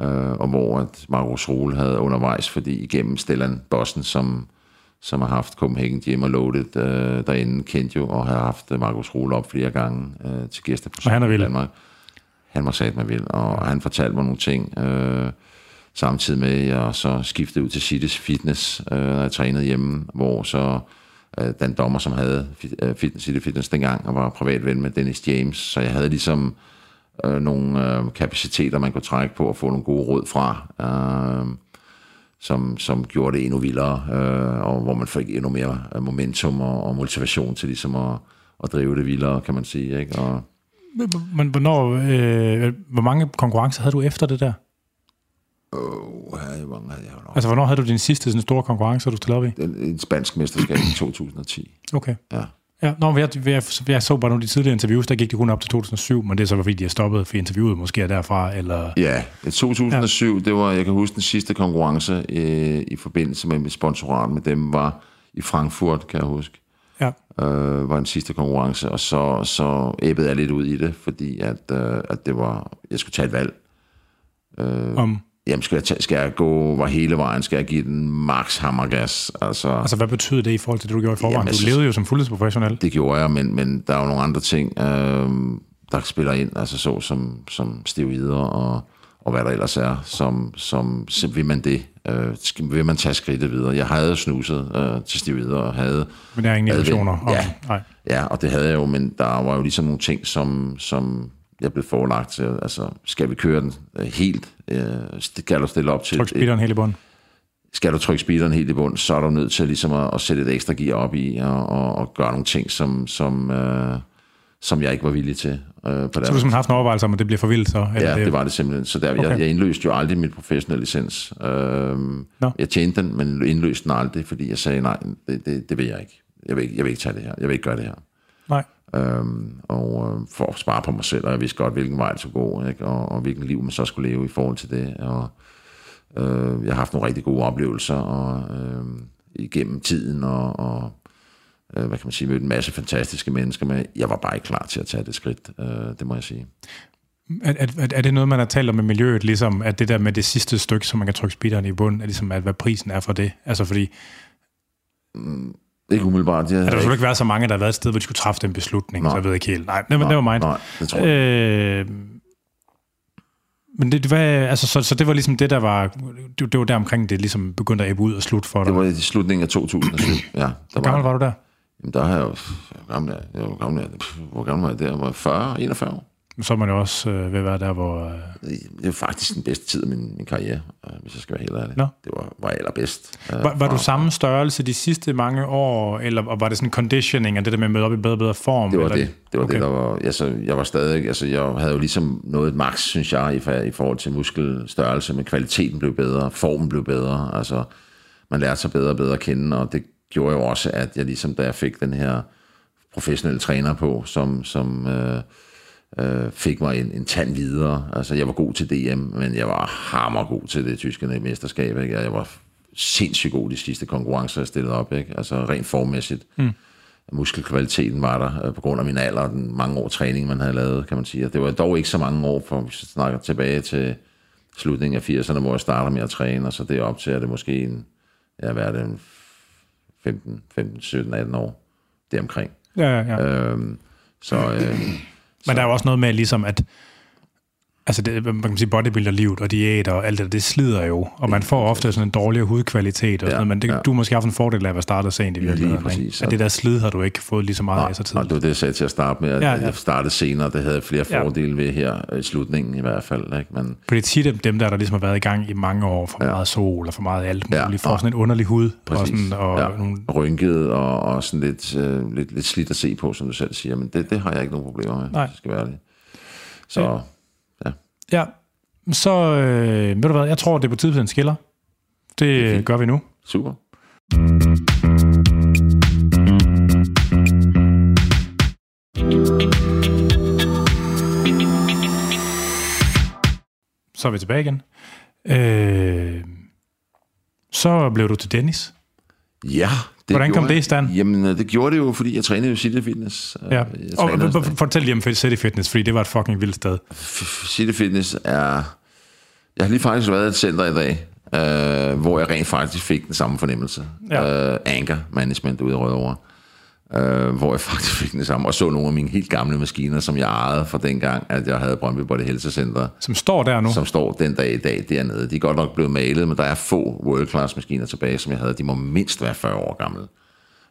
Øh, og hvor Markus Rühl havde undervejs, fordi igennem Stellan Bossen, som... som har haft Copenhagen Gym og Loaded øh, derinde, kendte jo, og har haft Markus Rühl op flere gange øh, til gæster på Søren i Danmark. Han var sat med vild, og han fortalte mig nogle ting, øh, samtidig med, at jeg så skiftede ud til City Fitness, øh, når jeg trænede hjemme, hvor så øh, den dommer, som havde fit, City Fitness dengang, og var privat ven med Dennis James, så jeg havde ligesom øh, nogle øh, kapaciteter, man kunne trække på og få nogle gode råd fra, øh, Som, som gjorde det endnu vildere, øh, og hvor man fik endnu mere momentum og, og motivation til ligesom at, at drive det vildere, kan man sige. Ikke? Og men hvornår, øh, hvor mange konkurrencer havde du efter det der? Åh, oh, hvor mange havde jeg nok. Altså, hvornår havde du din sidste sådan store konkurrence, du stillede op i? En, en spansk mesterskab i to tusind og ti. Okay. Ja. Ja, når jeg, jeg, jeg så bare nogle af de tidligere interviews, der gik det kun op til to tusind og syv, men det er så fordi, de har stoppet for interviewet måske derfra, eller... Ja, to tusind og syv, ja. Det var, jeg kan huske, den sidste konkurrence øh, i forbindelse med sponsorat med dem, var i Frankfurt, kan jeg huske. Ja. Øh, var den sidste konkurrence, og så, så æbbede jeg lidt ud i det, fordi at, øh, at det var, jeg skulle tage et valg. Øh, Om? Jamen, skal jeg, tage, skal jeg gå var hele vejen? Skal jeg give den max hammergas? Altså, altså, hvad betyder det i forhold til det, du gjorde i forvejen? Jamen, du levede jo som fuldtidsprofessionel. Det gjorde jeg, men, men der er jo nogle andre ting, øh, der spiller ind, altså så som, som steroider og, og hvad der ellers er, som, som vil man det? Øh, vil man tage skridtet videre? Jeg havde snuset øh, til steroider og havde... Men der er ingen illusioner? Ja, okay. Ja, og det havde jeg jo, men der var jo ligesom nogle ting, som... som jeg blev forelagt til, altså, skal vi køre den øh, helt? Øh, skal du stille op til... Tryk speederen helt i bund. Skal du trykke speederen helt i bund, så er du nødt til ligesom at, at sætte et ekstra gear op i, og, og, og gøre nogle ting, som, som, øh, som jeg ikke var villig til. Øh, på så du har haft en overvejelse om, at det bliver for vildt så? Eller ja, det var det simpelthen. Så der, okay. jeg, jeg indløste jo aldrig min professionelle licens. Øh, no. Jeg tjente den, men indløste den aldrig, fordi jeg sagde, nej, det, det, det vil jeg ikke. Jeg vil ikke. Jeg vil ikke tage det her. Jeg vil ikke gøre det her. Nej. Øhm, og øh, for at spare på mig selv, og jeg vidste godt, hvilken vej det skulle gå, ikke? Og, og hvilken liv man så skulle leve i forhold til det, og øh, jeg har haft nogle rigtig gode oplevelser og, øh, igennem tiden og, og øh, hvad kan man sige, mødte en masse fantastiske mennesker, men jeg var bare ikke klar til at tage det skridt, øh, det må jeg sige. Er, er, er det noget, man har talt om med miljøet, ligesom at det der med det sidste stykke, som man kan trykke speederen i bunden, er ligesom, at hvad prisen er for det? Altså fordi... Mm, ikke umiddelbart. Ja, der skulle ikke være så mange, der har været et sted, hvor de skulle træffe den beslutning, nej. Så jeg ved ikke helt. Nej, det var mig. Nej, det tror jeg. Øh, men det var... Altså, så, så det var ligesom det, der var... Det, det var der omkring, det ligesom begyndte at æbe ud og slutte for dig. Det var i slutningen af to tusind og syv, ja. Hvor gammel var du der? Jamen, der har jeg jo... Hvor gammel var jeg der? Hvor gammel var jeg der? Var fyrre, enogfyrre år? Så er man jo også øh, ved at være der, hvor... Øh... Det var faktisk den bedste tid af min, min karriere, øh, hvis jeg skal være helt ærlig. No. Det var, var allerbedst. Øh, var var fra... du samme størrelse de sidste mange år, eller og var det sådan conditioning, og det der med at møde op i bedre og bedre form? Det var eller? det. Det var okay. det, der var... Altså, jeg var stadig... Altså, jeg havde jo ligesom nået et max, synes jeg, i, i forhold til muskelstørrelse, men kvaliteten blev bedre, formen blev bedre, altså man lærte sig bedre og bedre at kende, og det gjorde jo også, at jeg ligesom, da jeg fik den her professionelle træner på, som... som øh, Øh, fik mig en, en tand videre. Altså, jeg var god til D M, men jeg var hammergod til det tyskerne mesterskab, ikke? Jeg var sindssygt god de sidste konkurrencer, jeg stillede op, ikke? Altså, rent formmæssigt. Mm. Muskelkvaliteten var der, øh, på grund af min alder og den mange år træning, man havde lavet, kan man sige. Og det var dog ikke så mange år, for vi snakker tilbage til slutningen af firserne, hvor jeg starter med at træne, og så det op til, at det måske en, ja, hvad er det, en femten, sytten, atten år, deromkring. Ja, ja, ja. Øh, så... Øh, Men der er jo også noget med ligesom at altså det, man kan sige bodybuilderlivet og diæter og alt det, det slider jo, og man får ofte sådan en dårligere hudkvalitet og sådan, ja, men det, ja. Du har måske haft en fordel af at være startet sent i virkeligheden. At det der slid har du ikke fået lige så meget nej, af så tidligt. Nej, det var det jeg sagde til at starte med, at ja, ja. jeg startede senere, det havde flere fordele ja. ved her i slutningen i hvert fald. Ikke? Men for det er tit dem der der ligesom har været i gang i mange år for ja. meget sol og for meget alt muligt, ja. for sådan en underlig hud præcis. og sådan og ja. nogle... rynket og, og sådan lidt, øh, lidt lidt slidt at se på, som du selv siger, men det, det har jeg ikke nogen problemer med. Nej. Det skal være det. Så ja. Ja, så øh, ved du hvad, jeg tror, det er på tide, at den skiller. Det okay. gør vi nu. Super. Så er vi tilbage igen. Øh, så blev du til Dennis. Ja. Det Hvordan kom det i stand? Jamen, det gjorde det jo, fordi jeg trænede i City Fitness. Ja. Og fortæl lige om City Fitness, fordi det var et fucking vildt sted. City Fitness er... Jeg har lige faktisk været i et center i dag, øh, hvor jeg rent faktisk fik den samme fornemmelse. Ja. Øh, anker management ude i Rødovre. Øh, hvor jeg faktisk fik den samme. Og så nogle af mine helt gamle maskiner, som jeg ejede fra dengang, at jeg havde Brøndby Body Health Center. Som står der nu? Som står den dag i dag dernede. De er godt nok blevet malet, men der er få world class maskiner tilbage, som jeg havde. De må mindst være fyrre år gamle.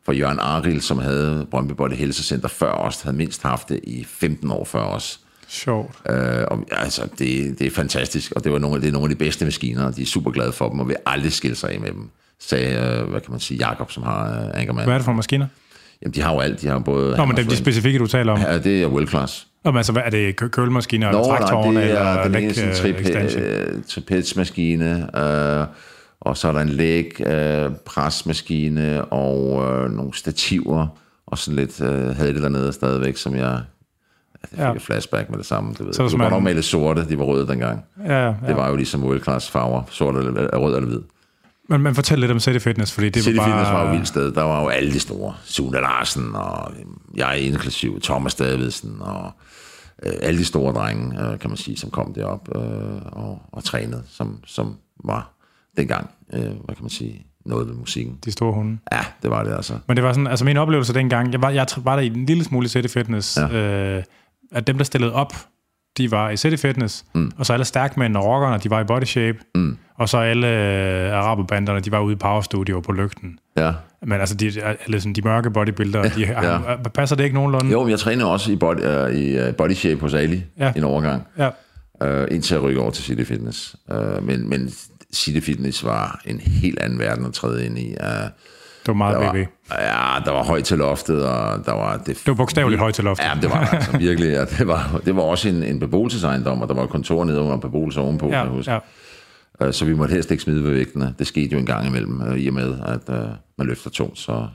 For Jørgen Arild, som havde Brøndby Body Health Center før os, havde mindst haft det i femten år før os. Sjovt. Øh, og, altså, det, det er fantastisk, og det, var nogle, det er nogle af de bedste maskiner, og de er super glade for dem, og vil aldrig skille sig af med dem, sagde, øh, hvad kan man sige, Jakob, som har øh, Ankermann. Hvad er det for maskiner? Jamen, de har jo alt, de har både... Nå, men det er de specifikke, du taler om. Ja, det er world class. Nå, men altså, hvad er det? Kølemaskiner, eller traktorerne, eller den ene sådan en tripetsmaskine, øh, og så er der en læg, øh, presmaskine, og øh, nogle stativer, og sådan lidt øh, havde det dernede stadigvæk, som jeg... Ja, det fik ja. flashback med det samme, du ved. Så det var godt nok malet sorte, de var røde dengang. Ja, ja. Det var jo ligesom world class farver, sort eller rød eller hvid. Men man fortæller lidt om City Fitness, fordi det City var bare... City Fitness var jo vildt sted. Der var jo alle de store. Sune Larsen, og jeg inklusiv Thomas Davidsen, og øh, alle de store drenge, øh, kan man sige, som kom derop øh, og, og trænede, som, som var dengang, øh, hvad kan man sige, noget ved musikken. De store hunde. Ja, det var det altså. Men det var sådan, altså min oplevelse dengang, jeg var, jeg var der i en lille smule i City Fitness, ja. øh, at dem, der stillede op, de var i City Fitness, mm. og så alle stærkmændene og rockerne, de var i Body Shape, mm. og så alle araberbanderne, de var ude i Power Studio på Lygten. Ja. Men altså, de, altså, de mørke bodybuildere, ja, de, ja. Han, passer det ikke nogenlunde? Jo, men jeg træner også i Body, uh, i body Shape hos Ali, ja. en overgang, ja. uh, indtil jeg rykker over til City Fitness. Uh, men, men City Fitness var en helt anden verden at træde ind i. Uh, Det var meget B B. Ja, der var højt til loftet, og der var... Det, det var bogstaveligt højt til loftet. Ja, det var altså virkelig. Ja, det, var, det var også en, en beboelsesejendom, og der var et kontor nede under, og beboelse ovenpå, ja, jeg husker. Ja. Så vi måtte helst ikke smide ved vægtene. Det skete jo en gang imellem, i og med, at uh, man løfter tungt, så...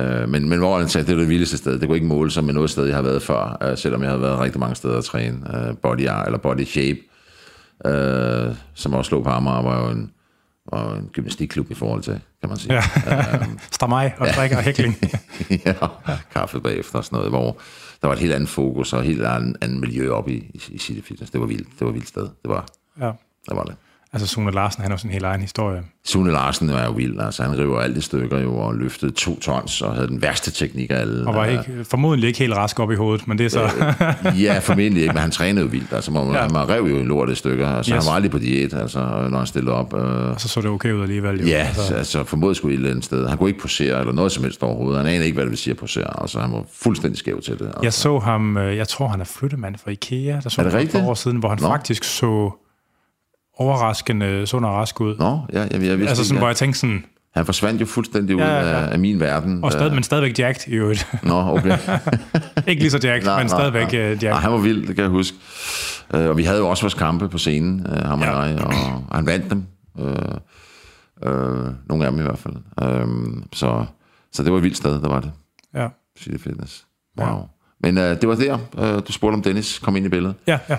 Uh, men, men hvor han sagde, det var det vildeste sted. Det kunne ikke måle sig med noget sted, jeg har været før, uh, selvom jeg havde været rigtig mange steder at træne. Uh, body art, eller body shape, uh, som også lå på Amager, var jo en... og en gymnastikklub i forhold til, kan man sige. Ja. Um, Stramaj og drikker og hækling. Ja, og kaffe bagefter og sådan noget, hvor der var et helt andet fokus og et helt andet, andet miljø oppe i, i City Fitness. Det var vildt, det var vildt sted. Det var, ja. Det var det. Altså Sune Larsen, han har sin helt egen historie. Sune Larsen var jo vild, altså han river alle de stykker jo, og løftede to tons, og havde den værste teknik af alle. Og var ikke, formodentlig ikke helt rask op i hovedet, men det er så... Øh, ja, formentlig ikke, men han trænede jo vildt, altså man, ja. Han rev jo en lort af stykker, så altså, yes. Han var aldrig på diæt, altså når han stillede op. Øh, og så så det okay ud alligevel. Jo. Ja, altså, altså formodentlig skulle et eller andet sted. Han kunne ikke posere, eller noget som helst overhovedet, han anede ikke, hvad det vil sige at posere, altså han var fuldstændig skæv til det. Altså. Jeg så ham, jeg tror han er flyttemand fra IKEA, der så er det for år siden, hvor han Nå. faktisk så... overraskende sund og rask ud. Nå, ja, jeg, jeg vidste altså sådan, ikke, hvor jeg tænkte sådan... Han forsvandt jo fuldstændig ud ja, ja, ja. Af, af min verden. Og stadig, men stadigvæk jacked i øvrigt. Nå, okay. Ikke lige så jacked, nej, men nej, stadigvæk nej. jacked. Nej, han var vild, det kan jeg huske. Og vi havde jo også vores kampe på scenen, ham og ja. jeg, og, og han vandt dem. Øh, øh, nogle af dem i hvert fald. Øh, så, så det var et vildt sted, der var det. Ja. City Fitness. Wow. Ja. Men øh, det var der, øh, du spurgte om Dennis kom ind i billedet. Ja, ja.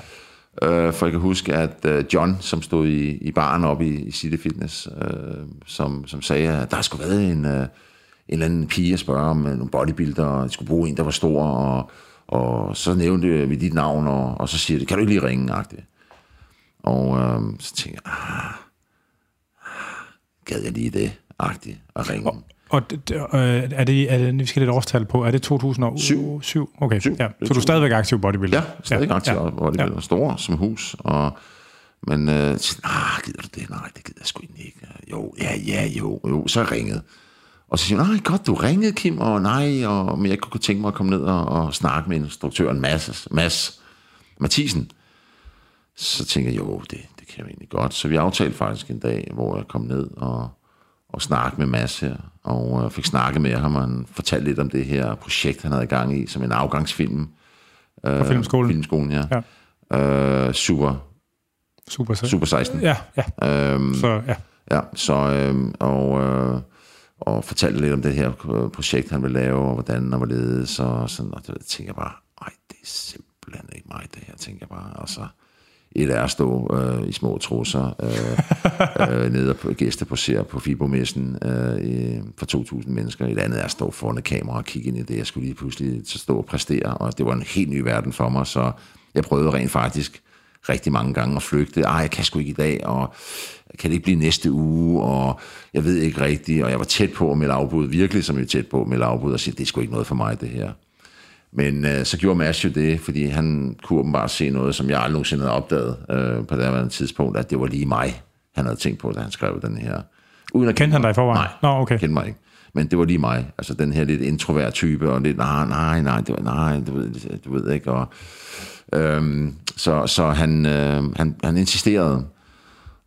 Uh, for jeg kan huske, at uh, John, som stod i, i baren oppe i, i City Fitness, uh, som, som sagde, at der skulle være en, uh, en eller anden pige at spørge om uh, nogle bodybuilder, og de skulle bruge en, der var stor, og, og så nævnte vi dit navn, og, og så siger det, kan du ikke lige ringe? Agtigt? Og uh, så tænkte jeg, ah, gad jeg lige det, agtigt, at ringe. Og, og øh, er, det, er det, vi skal lidt årstal på, er det to tusind syv? Okay, syv. Ja. Så du er stadigvæk aktiv bodybuilder? Ja, stadigvæk ja. aktiv ja. bodybuilder. Stor som hus, og, men øh, jeg sagde, nej, gider du det? Nej, det gider jeg sgu ikke. Jo, ja, ja, jo, jo. Så ringede. Og så siger nej, godt, du ringede, Kim, og nej, og, men jeg kunne tænke mig at komme ned og, og snakke med instruktøren Mads, Mads Mathisen. Så tænkte jeg, jo, det, det kan jeg egentlig godt. Så vi aftalte faktisk en dag, hvor jeg kom ned og... og snakke med Mads her, og øh, fik snakket med ham, og han fortalte lidt om det her projekt, han havde gang i, som en afgangsfilm. Øh, På filmskolen? Filmskolen, ja. ja. Øh, super. Super, super seksten. Ja, ja. Øhm, så, ja. Ja, så, øh, og, øh, og fortalte lidt om det her projekt, han ville lave, og hvordan og hvorledes, og sådan, og det tænker jeg bare, ej, det er simpelthen ikke mig, det her, tænker jeg bare, og så... et er at stå øh, i små trusser øh, øh, nede og gæsteposerer på Fibomessen øh, for to tusind mennesker. Et andet er at stå foran et kamera og kigge ind i det. Jeg skulle lige pludselig stå og præstere, og det var en helt ny verden for mig, så jeg prøvede rent faktisk rigtig mange gange at flygte. Ej, jeg kan sgu ikke i dag, og kan det ikke blive næste uge, og jeg ved ikke rigtigt, og jeg var tæt på at melde afbud, virkelig som jeg var tæt på at melde afbud, og sige, det er sgu ikke noget for mig, det her. Men øh, så gjorde Mads jo det, fordi han kunne åbenbart se noget, som jeg aldrig nogensinde havde opdaget øh, på det her tidspunkt, at det var lige mig, han havde tænkt på, da han skrev den her. Uden at kendte han dig i forvejen? Nej, no, okay. Kendte mig ikke. Men det var lige mig. Altså den her lidt introvert type, og lidt, nej, nej, nej, det var, nej, du ved, du ved ikke. Og, øhm, så så han, øh, han, han insisterede,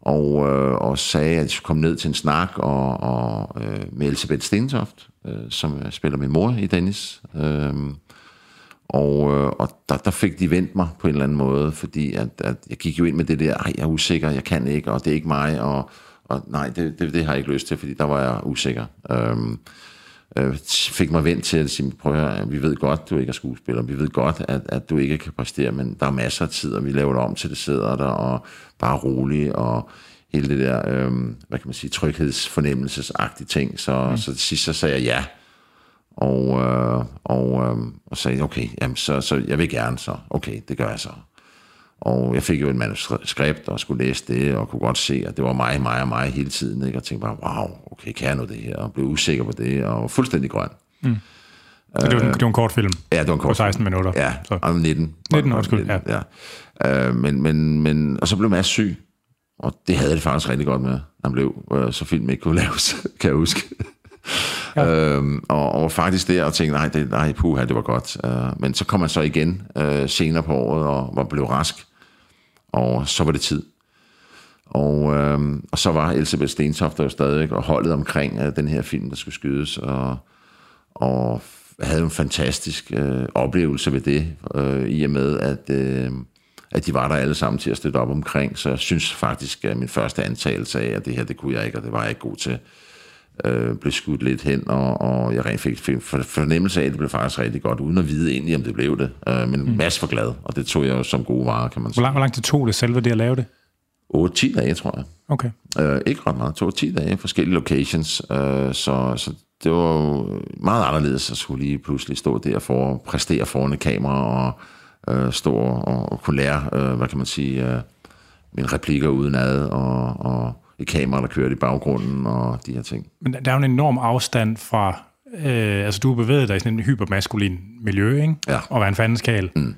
og, øh, og sagde, at jeg skulle komme ned til en snak og, og, øh, med Elisabeth Stenetoft, øh, som spiller min mor i Dennis. Øh, Og, øh, og der, der fik de vendt mig på en eller anden måde, fordi at, at jeg gik jo ind med det der, ej, jeg er usikker, jeg kan ikke, og det er ikke mig, og, og nej, det, det, det har jeg ikke lyst til, fordi der var jeg usikker. Øhm, øh, fik mig vendt til at sige, prøv at høre, vi ved godt, du ikke er skuespiller, vi ved godt, at, at du ikke kan præstere, men der er masser af tid, og vi laver det om til det sidder der, og bare rolig, og hele det der, øh, hvad kan man sige, tryghedsfornemmelsesagtige ting, så, mm. så til sidst så sagde jeg ja. Og, øh, og, øh, og sagde, okay, jamen, så, så jeg vil gerne så. Okay, det gør jeg så. Og jeg fik jo et manuskript og skulle læse det, og kunne godt se, at det var mig, mig og mig hele tiden. Ikke? Og tænkte bare, wow, okay, kan jeg nu det her? Og blev usikker på det, og fuldstændig grøn. Mm. Så det var, en, det var en kort film? Ja, det var en kort film. På seksten minutter? Ja, så. Og nitten. nitten, undskyld, ja. ja. Øh, men, men, men, og så blev Mads syg, og det havde det faktisk rigtig godt med. Han blev, øh, så film ikke kunne laves, kan jeg huske. Ja. Øhm, og, og faktisk der og tænkte nej, det, nej puha, det var godt øh, men så kom man så igen øh, senere på året og var blevet rask, og så var det tid, og, øh, og så var Elisabeth Stentoft jo stadig og holdet omkring øh, den her film, der skulle skydes, og, og havde en fantastisk øh, oplevelse ved det øh, i og med at, øh, at de var der alle sammen til at støtte op omkring, så jeg synes faktisk at min første antagelse af at det her, det kunne jeg ikke, og det var jeg ikke god til, Øh, blev skudt lidt hen, og, og jeg rent fik fornemmelse af, at det blev faktisk rigtig godt, uden at vide egentlig, om det blev det. Øh, men mm. Mads var glad, og det tog jeg jo som gode varer, kan man sige. Hvor lang, hvor lang tid tog det selve det at lave det? otte ti dage, tror jeg. Okay. Øh, ikke ret meget, to til ti dage, forskellige locations, øh, så, så det var jo meget anderledes at skulle lige pludselig stå der for at præstere foran et kamera og øh, stå og, og kunne lære, øh, hvad kan man sige, øh, mine replikker udenad og, og et kamera, der kørte i baggrunden og de her ting. Men der er jo en enorm afstand fra, øh, altså du bevæger dig i sådan en hypermaskulin miljø, ikke? Ja. Og være en fandenskal. Mm.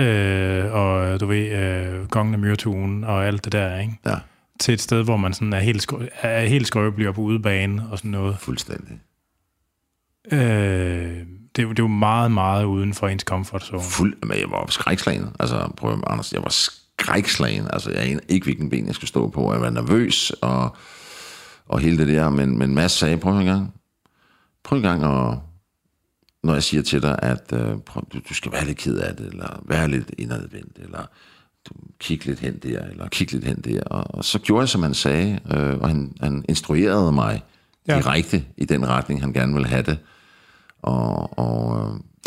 Øh, og du ved, øh, kongen af myretuen og alt det der, ikke? Ja. Til et sted, hvor man sådan er helt, skrø- er helt skrøbelig og på udebane og sådan noget. Fuldstændig. Øh, det, det var meget, meget uden for ens komfortzone. Fuld, men jeg var skrækslagen. Altså, prøv at Anders, jeg var skrækslagen. Altså, jeg anede ikke, hvilken ben jeg skulle stå på. Jeg var nervøs og, og hele det der. Men, men Mads sagde, prøv en gang. Prøv en gang og når jeg siger til dig, at øh, prøv, du, du skal være lidt ked af det, eller være lidt indadvendt, eller du kig lidt hen der, eller kig lidt hen der. Og, og så gjorde jeg, som han sagde, øh, og han, han instruerede mig ja. direkte i den retning, han gerne ville have det. Og, og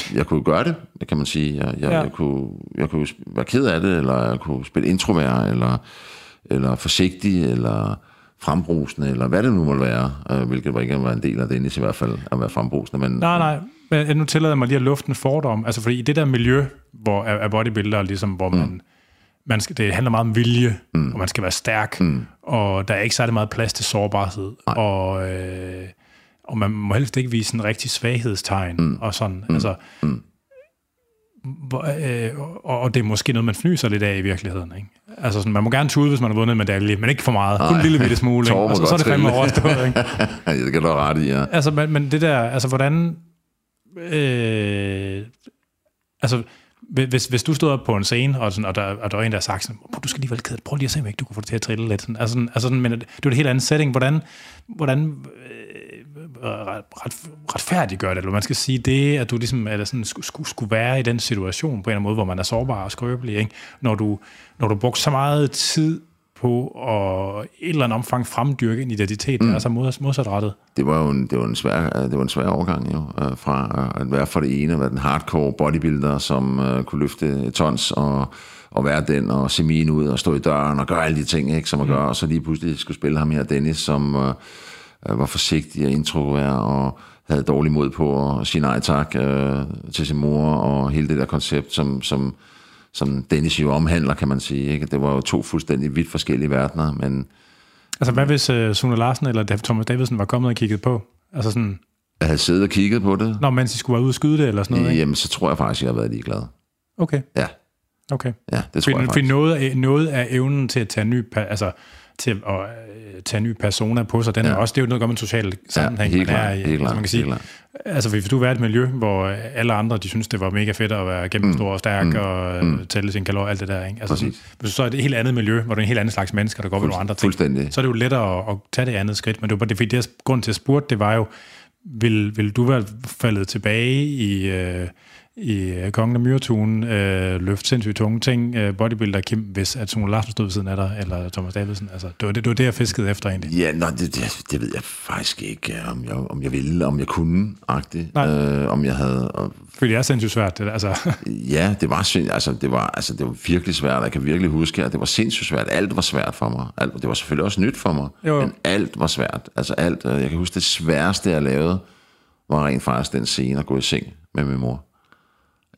øh, jeg kunne gøre det, kan man sige. Jeg, jeg, ja. jeg, kunne, jeg kunne være ked af det, eller jeg kunne spille introvert, eller, eller forsigtig, eller frembrusende, eller hvad det nu måtte være, øh, hvilket var ikke var en del af Dennis i hvert fald, at være frembrusende. Men, nej, nej. Men nu tillader jeg mig lige at lufte en fordom. Altså fordi i det der miljø, hvor er bodybuilder ligesom, hvor man... Mm. Man skal, det handler meget om vilje, mm. og man skal være stærk, mm. og der er ikke særlig meget plads til sårbarhed, og, øh, og man må helst ikke vise en rigtig svaghedstegn, mm. og sådan, mm. altså, mm. Hvor, øh, og, og det er måske noget, man fnyser lidt af i virkeligheden, ikke? Altså sådan, man må gerne tude, hvis man har vundet en medalje, men ikke for meget, kun en lille bitte smule, og så, så er det fandme overstået, ikke? Det kan du have ret i, ja. Altså, men, men det der, altså hvordan, øh, altså, Hvis, hvis du stod op på en scene, og, sådan, og, der, og der var en, der sagde sådan, du skal lige være kædet, prøv lige at se, om ikke du kunne få det til at trille lidt. Sådan, altså sådan, altså sådan, men det var et helt andet setting. Hvordan, hvordan øh, ret, ret, retfærdiggør det? Eller man skal sige det, at du ligesom, eller sådan, skulle, skulle være i den situation på en eller anden måde, hvor man er sårbar og skrøbelig, ikke? Når du, når du brugte så meget tid på at et eller andet omfang fremdyrke en identitet, mm. der er så modsatrettet. Det var jo en, det var en, svær, det var en svær overgang jo, fra at være for det ene, at være den hardcore bodybuilder, som uh, kunne løfte tons, og, og være den, og se min ud, og stå i døren, og gøre alle de ting, ikke, som man mm. gør, og så lige pludselig skulle spille ham her, Dennis, som uh, var forsigtig og introvert, og havde dårlig mod på at sige nej tak uh, til sin mor, og hele det der koncept, som... som som Dennis jo omhandler, kan man sige. Ikke? Det var jo to fuldstændig vidt forskellige verdener, men... Altså, hvad hvis uh, Sune Larsen eller Thomas Davidsen var kommet og kigget på? Altså sådan... Jeg havde siddet og kigget på det. Nå, mens I skulle være ude og skyde det, eller sådan noget, ikke? Jamen, så tror jeg faktisk, jeg har været ligeglad. Okay. Ja. Okay. Ja, det tror for, jeg faktisk. For noget af, noget af evnen til at tage en ny... Altså, til at øh, tage en ny persona på sig, den ja. er også, det er jo noget, der gør med en social sammenhæng. Ja, helt klart, helt altså, man kan sige, helt altså, hvis du var i et miljø, hvor alle andre, de synes det var mega fedt at være gennemstor mm. og stærk mm. og mm. tælle sin kalorier, alt det der, ikke? Altså, sådan, hvis så er det et helt andet miljø, hvor du er en helt anden slags mennesker, der går ved nogle andre ting, så er det jo lettere at, at tage det andet skridt, men det var bare det, fordi det grund til at spurgte, det var jo, vil, vil du være faldet tilbage i... Øh, i kongen af myretuen, øh, løft sindssygt tunge ting, øh, bodybuilder Kim, hvis at Sune Larsen stod ved siden af dig, eller Thomas Davidsen, altså, det var det, det, var det jeg fiskede efter egentlig. Ja, nej, det, det, det ved jeg faktisk ikke, om jeg, om jeg ville, om jeg kunne, agtigt, øh, om jeg havde... Og... Fordi det er sindssygt svært, det, altså. Ja, det var, sind, altså, det var, altså, det var virkelig svært, jeg kan virkelig huske, at det var sindssygt svært, alt var svært for mig, alt, det var selvfølgelig også nyt for mig, jo. Men alt var svært, altså alt, jeg kan huske, det sværeste, jeg lavede, var rent faktisk den scene at gå i seng med min mor.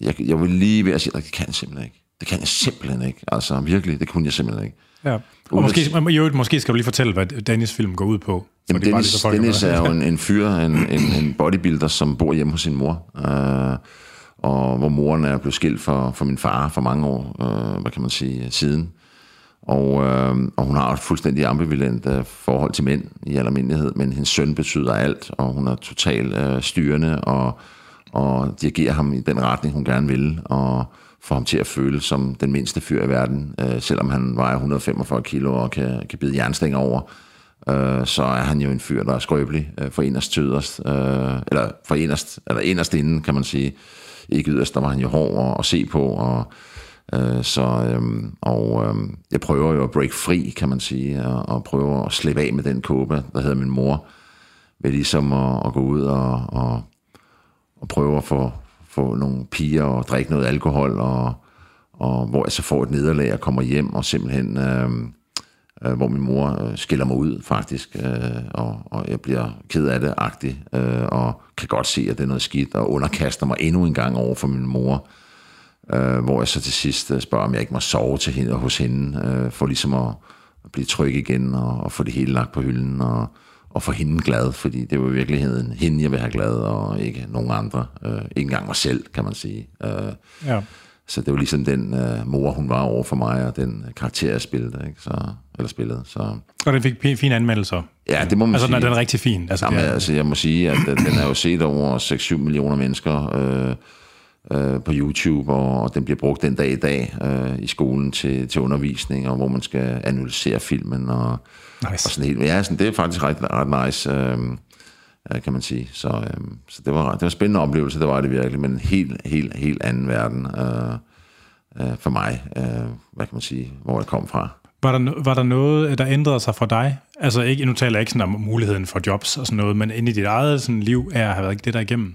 Jeg, jeg vil lige ved at sige, at det kan jeg simpelthen ikke. Det kan jeg simpelthen ikke. Altså virkelig, det kunne jeg simpelthen ikke. Ja. Og måske, jo, måske skal du lige fortælle, hvad Dennis' film går ud på. Jamen, Dennis, lige, folk, Dennis er jo en, en fyr, en, en, en bodybuilder, som bor hjemme hos sin mor. Øh, og hvor moren er blevet skilt for, for min far for mange år, øh, hvad kan man sige, siden. Og, øh, og hun har et fuldstændig ambivalent øh, forhold til mænd i almindelighed, men hendes søn betyder alt, og hun er totalt øh, styrende og... og dirigerer ham i den retning, hun gerne vil, og får ham til at føle som den mindste fyr i verden. Øh, selvom han vejer et hundrede og femogfyrre kilo og kan, kan bide jernstænger over, øh, så er han jo en fyr, der er skrøbelig øh, for inderst tøderst, øh, eller for inderst, eller inderst inden, kan man sige. Ikke yderst, der var han jo hård at se på, og, øh, så, øh, og øh, jeg prøver jo at break fri, kan man sige, og, og prøver at slippe af med den kåbe, der hedder min mor, ved ligesom at, at gå ud og... og og prøver at få, få nogle piger og drikke noget alkohol, og, og hvor jeg så får et nederlag og kommer hjem og simpelthen øh, øh, hvor min mor øh, skiller mig ud faktisk, øh, og, og jeg bliver ked af det-agtig, øh, og kan godt se, at det er noget skidt, og underkaster mig endnu en gang over for min mor, øh, hvor jeg så til sidst spørger, om jeg ikke må sove til hende, hos hende, øh, for ligesom at, at blive tryg igen, og, og få det hele lagt på hylden, og og få hende glad, fordi det var i virkeligheden hende, jeg vil have glad, og ikke nogen andre. Øh, ikke engang mig selv, kan man sige. Øh, ja. Så det var ligesom den øh, mor, hun var over for mig, og den karakter, jeg spillede, ikke? Så, eller spillede. Så. Og den fik fine anmeldelser? Ja, det må man altså, sige. Altså, den er rigtig fin? Altså, jamen, er... altså, jeg må sige, at den er jo set over seks syv millioner mennesker øh, øh, på YouTube, og, og den bliver brugt den dag i dag øh, i skolen til, til undervisning, og hvor man skal analysere filmen, og nice. Og sådan helt, ja, sådan, det er faktisk ret, ret nice, øh, kan man sige. Så, øh, så det var det var en spændende oplevelse, det var det virkelig, men en helt, helt, helt anden verden øh, øh, for mig, øh, hvad kan man sige, hvor jeg kom fra. Var der, var der noget, der ændrede sig for dig? Altså, ikke, nu taler jeg ikke sådan om muligheden for jobs og sådan noget, men inde i dit eget sådan, liv er, har været ikke det der igennem?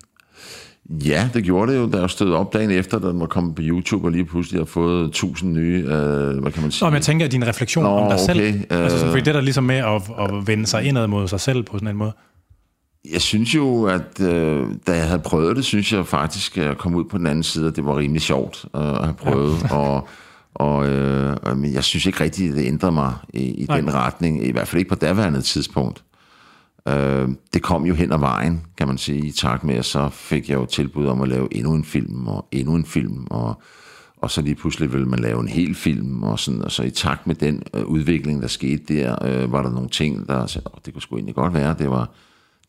Ja, det gjorde det jo, da jeg stod op dagen efter, da den var kommet på YouTube, og lige pludselig har fået tusind nye, øh, hvad kan man sige? Nå, men jeg tænker, at din refleksion Nå, om dig okay. selv, altså sådan, fordi det der ligesom med at, at vende sig indad mod sig selv på sådan en måde. Jeg synes jo, at øh, da jeg havde prøvet det, synes jeg faktisk, at jeg kom ud på den anden side, og det var rimelig sjovt øh, at have prøvet, ja. og, og øh, men jeg synes ikke rigtigt, at det ændrede mig i, i den retning, i hvert fald ikke på daværende tidspunkt. Det kom jo hen ad vejen, kan man sige, i takt med, at så fik jeg jo tilbud om at lave endnu en film, og endnu en film, og, og så lige pludselig ville man lave en hel film, og, sådan, og så i takt med den udvikling, der skete der, øh, var der nogle ting, der sagde, åh, det kunne sgu egentlig godt være, det var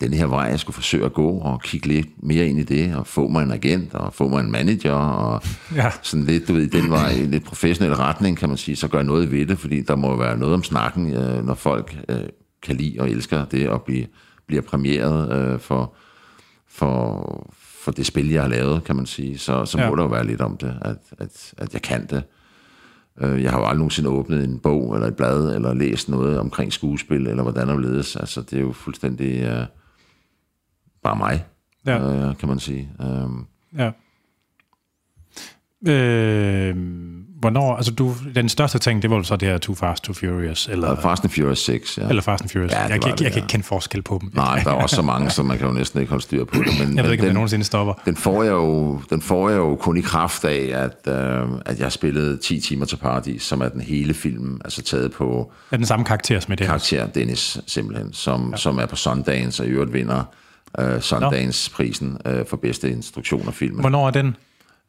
den her vej, jeg skulle forsøge at gå, og kigge lidt mere ind i det, og få mig en agent, og få mig en manager, og ja. Sådan lidt, du ved, den var i lidt professionel retning, kan man sige, så gør noget ved det, fordi der må jo være noget om snakken, øh, når folk... Øh, kan lide og elsker det, og blive, bliver præmieret øh, for, for, for det spil, jeg har lavet, kan man sige. Så, så ja. Må der jo være lidt om det, at, at, at jeg kan det. Jeg har jo aldrig nogensinde åbnet en bog, eller et blad, eller læst noget omkring skuespil, eller hvordan det ledes. Altså, det er jo fuldstændig øh, bare mig, ja. øh, kan man sige. Um, ja. Øh, hvornår, altså du, den største ting, det var så det her Too Fast, Too Furious, eller... Fast and Furious seks, ja. Eller Fast and Furious. Ja, jeg, jeg, det, jeg, jeg ja. kan ikke kende forskel på dem. Nej, der er også så mange, så man kan jo næsten ikke holde styr på det. Men jeg ved ikke, om den, jeg nogensinde stopper. Den får jeg jo, den får jeg jo kun i kraft af, at, øh, at jeg spillede ti timer til Paradis, som er den hele film, altså taget på... Er den samme karakter som i Dennis? Karakter Dennis, simpelthen, som, ja. Som er på Sundance, og i øvrigt vinder øh, Sundance-prisen øh, for bedste instruktion af filmen. Hvornår er den?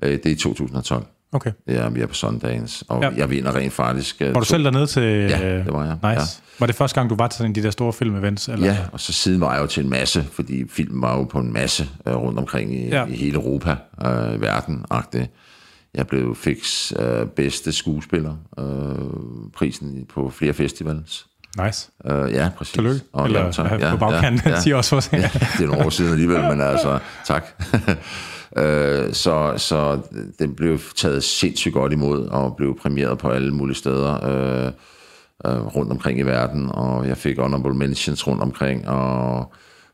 Det er i to tusind og tolv. Okay. Ja, vi er på Sundance, og ja. Jeg vinder rent faktisk. Var du to... selv dernede til... Ja, det var jeg. Nice. Ja. Var det første gang, du var til sådan de der store film-events? Eller? Ja, og så siden var jeg jo til en masse, fordi filmen var jo på en masse rundt omkring i, ja. I hele Europa, øh, verden-agtigt. Jeg blev fiks øh, bedste skuespiller, øh, prisen på flere festivals. Nice. Uh, ja, præcis. Tillykke. Og, eller jamen, ja, på bagkanten, ja, ja. Siger også for ja, det er nogle år siden alligevel, men altså, tak. uh, så, så den blev taget sindssygt godt imod, og blev premieret på alle mulige steder uh, uh, rundt omkring i verden, og jeg fik honorable mentions rundt omkring, og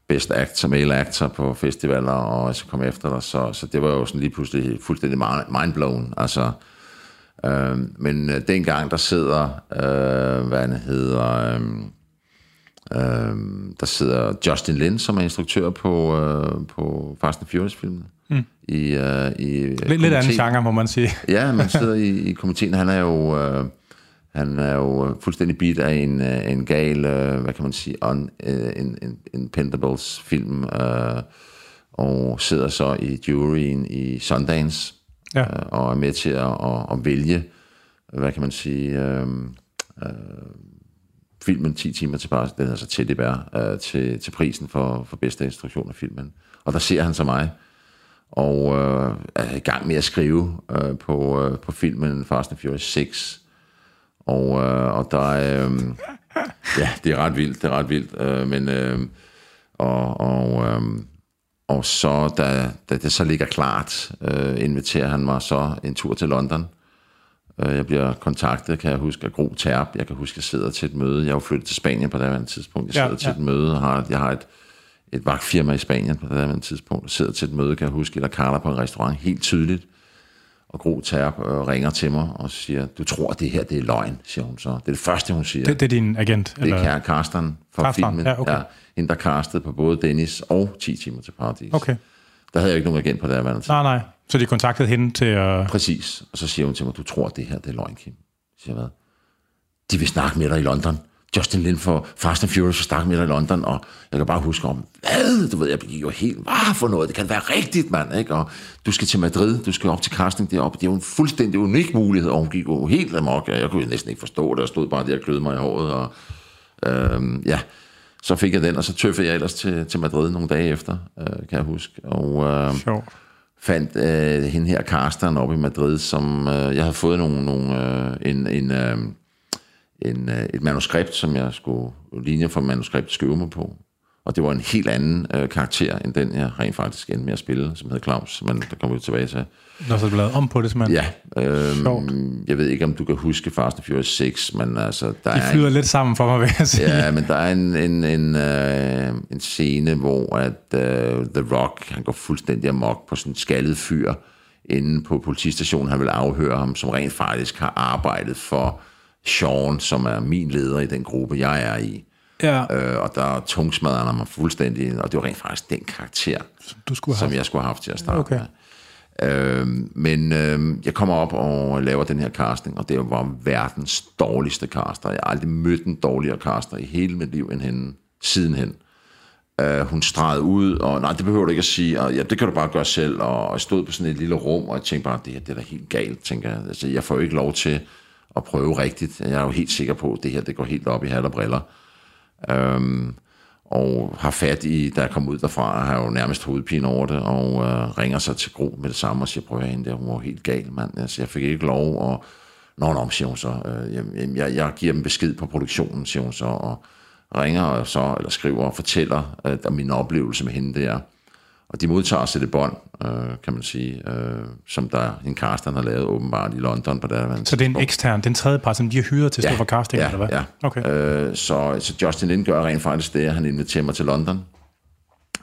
best actor, male actor på festivaler, og så kom efter der, så, så det var jo sådan lige pludselig fuldstændig mindblown, altså. Øh, men øh, dengang der sidder øh, hvad han hedder øh, øh, der sidder Justin Lin, som er instruktør på, øh, på Fast and Furious filmen mm. i, øh, i lidt, lidt anden genre, må man sige. Ja, man sidder i, i komiteen. Han er jo øh, han er jo fuldstændig bit af en, en gal øh, hvad kan man sige on, øh, en, en, en Pentables film øh, og sidder så i juryen i Sundance. Ja. Og er med til at, at, at vælge, hvad kan man sige, øh, øh, filmen ti timer til Paris, den er så tæt i bær, øh, til, til prisen for, for bedste instruktion af filmen. Og der ser han så mig, og øh, er i gang med at skrive øh, på, øh, på filmen Fast and Furious seks. Og, øh, og der er, øh, ja, det er ret vildt, det er ret vildt, øh, men, øh, og... og øh, Og så, da, da det så ligger klart, øh, inviterer han mig så en tur til London. Øh, jeg bliver kontaktet, kan jeg huske, af Gro Terp. Jeg kan huske, jeg sidder til et møde. Jeg er jo flyttet til Spanien på det her tidspunkt. Jeg sidder ja, til ja. et møde, og har, jeg har et, et vagtfirma i Spanien på det her tidspunkt. Jeg sidder til et møde, kan jeg huske, eller karter på en restaurant, helt tydeligt. Og Gro Terp ringer til mig og siger, du tror, det her det er løgn, siger hun så. Det er det første, hun siger. Det, det er din agent? Eller? Det er Carsten fra Carsten. Filmen. Ja, okay. Ja, hende, der castede på både Dennis og ti timer til Paradis. Okay. Der havde jeg ikke nogen agent på det her vandet. Nej, nej. Så de kontaktede hende til at... Præcis. Og så siger hun til mig, du tror, det her det er løgn, Kim. Så siger jeg, hvad? De vil snakke med dig i London. Justin Lin for Fast and Furious vil snakke med dig i London. Og jeg kan bare huske om, hvad? Du ved, jeg bliver jo helt, hvad for noget? Det kan være rigtigt, mand, ikke? Og du skal til Madrid, du skal op til casting deroppe. Det er jo en fuldstændig unik mulighed. Og hun gik jo helt amok. Jeg kunne næsten ikke forstå det. Jeg stod bare der og klødte mig i håret. Og, øhm, ja... Så fik jeg den, og så tøffede jeg ellers til, til Madrid nogle dage efter, øh, kan jeg huske. Og øh, fandt øh, hende her, Carsten, oppe i Madrid, som øh, jeg havde fået nogle, nogle, øh, en, en, øh, en, øh, et manuskript, som jeg skulle linje for manuskript skøve mig på. Og det var en helt anden øh, karakter, end den jeg rent faktisk endte med at spille, som hed Claus, men der kommer vi tilbage til. Når så blev lavet om på det, simpelthen. Ja. Øh, jeg ved ikke, om du kan huske Fast and Furious seks, men altså... Der de flyder er en, lidt sammen for mig, vil jeg sige. Ja, men der er en, en, en, øh, en scene, hvor at, øh, The Rock, han går fuldstændig amok på sådan en skaldet fyr inde på politistationen. Han vil afhøre ham, som rent faktisk har arbejdet for Sharon, som er min leder i den gruppe, jeg er i. Ja. Øh, og der tungsmadrede mig fuldstændig, og det var rent faktisk den karakter, som, du skulle have. som jeg skulle have haft til at starte okay. med. Øh, men øh, jeg kommer op og laver den her casting, og det var verdens dårligste caster. Jeg har aldrig mødt en dårligere caster i hele mit liv end hende, sidenhen. Øh, hun stregede ud, og nej, det behøver du ikke at sige, og ja, det kan du bare gøre selv, og, og jeg stod på sådan et lille rum, og jeg tænkte bare, det her det er da helt galt, tænker jeg. Altså, jeg får jo ikke lov til at prøve rigtigt. Jeg er jo helt sikker på, at det her det går helt op i hat og briller. Øhm, og har fat i, da jeg kom ud derfra, har jo nærmest hovedpine over det, og øh, ringer sig til Gro med det samme og siger, prøv at hende der, hun var helt gal, mand. Altså, jeg fik ikke lov, og nå, nå, siger hun så, øh, jamen, jeg, jeg giver dem besked på produktionen, siger hun så, og ringer og så, eller skriver og fortæller øh, om min oplevelse med hende der, og de modtager sig det bånd, øh, kan man sige, øh, som der en Carsten har lavet åbenbart i London på det. Så det er en ekstern, den tredje part, som de har hyret til at stå for casting, ja, eller hvad? Ja, okay. øh, så, så Justin Lin gør rent faktisk det, han inviterer mig til London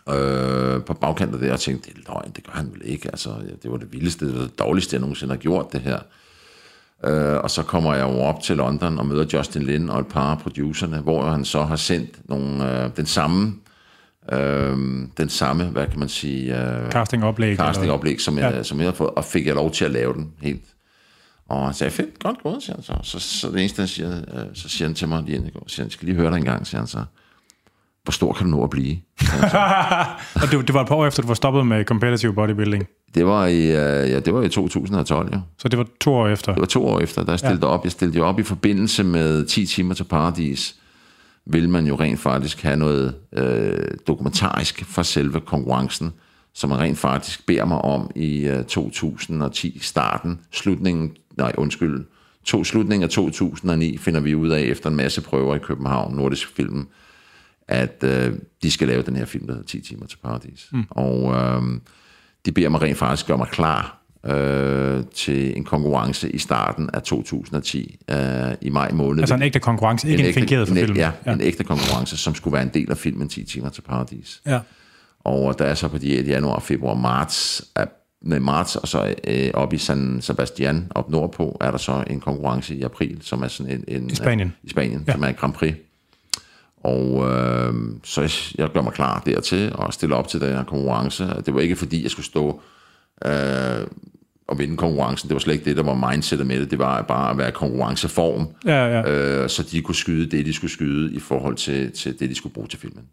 øh, på bagkanten der, og tænkte, det er løgn, det gør han vel ikke, altså det var det vildeste, det var det dårligste, jeg nogensinde har gjort det her. Øh, og så kommer jeg jo op til London og møder Justin Lin og et par af producerne, hvor han så har sendt nogle, øh, den samme Øhm, den samme, hvad kan man sige, øh, castingoplæg, castingoplæg som, jeg, ja. som jeg havde fået, og fik jeg lov til at lave den helt. Og han sagde, fedt, godt gået, siger han så. Så, så det eneste, han siger, øh, så siger han til mig lige inden i går, siger han, skal lige høre dig en gang, siger han så. Hvor stor kan du nå at blive? Og det, det var et par år efter, du var stoppet med competitive bodybuilding. Det var i, øh, ja, det var i to tusind og tolv, jo. Så det var to år efter? Det var to år efter, da jeg stillede ja. op. Jeg stillede op i forbindelse med ti timer til Paradis. Vil man jo rent faktisk have noget øh, dokumentarisk fra selve konkurrencen, som man rent faktisk beder mig om i øh, to tusind og ti starten, slutningen, nej undskyld, to slutningen af to tusind og ni finder vi ud af efter en masse prøver i København, Nordisk Film, at øh, de skal lave den her film, der hedder ti timer til Paradis. Mm. Og øh, de beder mig rent faktisk gøre mig klar Øh, til en konkurrence i starten af to tusind og ti øh, i maj måned. Altså en ægte konkurrence, ikke en, en fingeret for en, filmen. Ja, ja, en ægte konkurrence, som skulle være en del af filmen ti timer til Paradis. Ja. Og der er så på diæt januar, februar, marts, nej, marts og så øh, op i San Sebastian, op nordpå, er der så en konkurrence i april, som er sådan en... en I Spanien. Øh, I Spanien, ja. Som er en Grand Prix. Og øh, så jeg, jeg gør mig klar dertil og stiller op til den her konkurrence. Det var ikke fordi, jeg skulle stå Øh, og vinde konkurrencen. Det var slet ikke det, der var mindsetet med det. Det var bare at være konkurrenceform, ja, ja. Øh, så de kunne skyde det, de skulle skyde i forhold til, til det, de skulle bruge til filmen.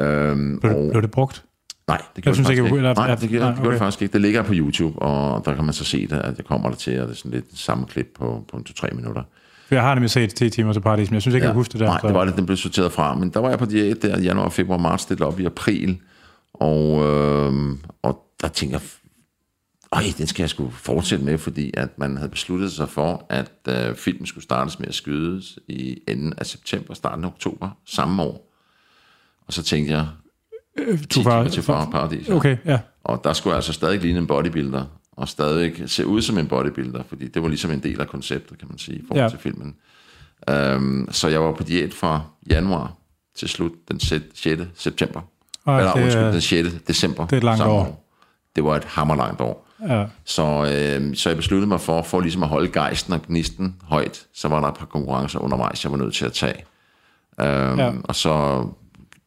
Øhm, blev, og... blev det brugt? Nej, det gjorde det faktisk ikke. Nej, det gjorde, nej, okay. det faktisk ikke. Det ligger på YouTube, og der kan man så se det, at det kommer der til, og det er sådan lidt samme klip på, på en to-tre minutter. Jeg har nemlig set ti timer til Paradis, men jeg synes ikke, ja. jeg kan huske det der. Nej, det var det, den blev sorteret fra. Men der var jeg på diæt der i januar, februar, marts, det op i april, og, øh, og der tænker jeg, Øj, den skal jeg sgu fortsætte med, fordi at man havde besluttet sig for, at øh, filmen skulle startes med at skydes i enden af september, starten af oktober, samme år. Og så tænkte jeg, ti timer til Paradis. Okay, ja. Og der skulle jeg altså stadig ligne en bodybuilder, og stadig se ud som en bodybuilder, fordi det var ligesom en del af konceptet, kan man sige, i forhold til ja. filmen. Um, så jeg var på diæt fra januar til slut den sjette september. Øj, Eller, det, undskyld, den sjette december. Det er et langt år. år. Det var et hammerlangt år. Ja. Så, øh, så jeg besluttede mig for, for ligesom at holde gejsten og gnisten højt. Så var der et par konkurrencer undervejs, jeg var nødt til at tage. Øhm, ja. Og så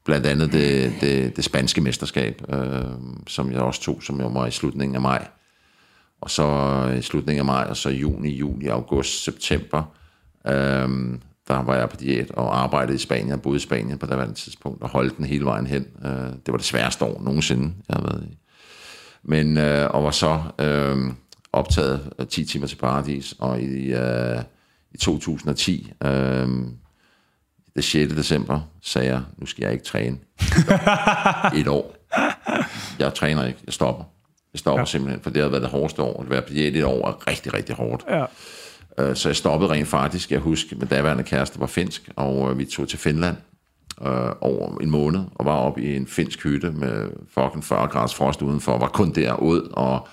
blandt andet det, det, det spanske mesterskab, øh, som jeg også tog, som jeg var i slutningen af maj. Og så i slutningen af maj, og så juni, juli, august, september, øhm, der var jeg på diæt og arbejdede i Spanien, og boede i Spanien på det tidspunkt, og holdt den hele vejen hen. Øh, det var det sværeste år nogensinde, jeg har været i. Men, øh, og var så øh, optaget ti timer til Paradis, og i, øh, i to tusind og ti, øh, den sjette december, sagde jeg, nu skal jeg ikke træne et år. Jeg træner ikke, jeg stopper. Jeg stopper ja. simpelthen, for det har været det hårdeste år. At være på diæt et år er rigtig, rigtig hårdt. Ja. Øh, så jeg stoppede rent faktisk, jeg husker, min daværende kæreste var finsk, og øh, vi tog til Finland øh, over en måned, og var oppe i en finsk hytte med fucking fyrre graders frost udenfor, og var kun der ud og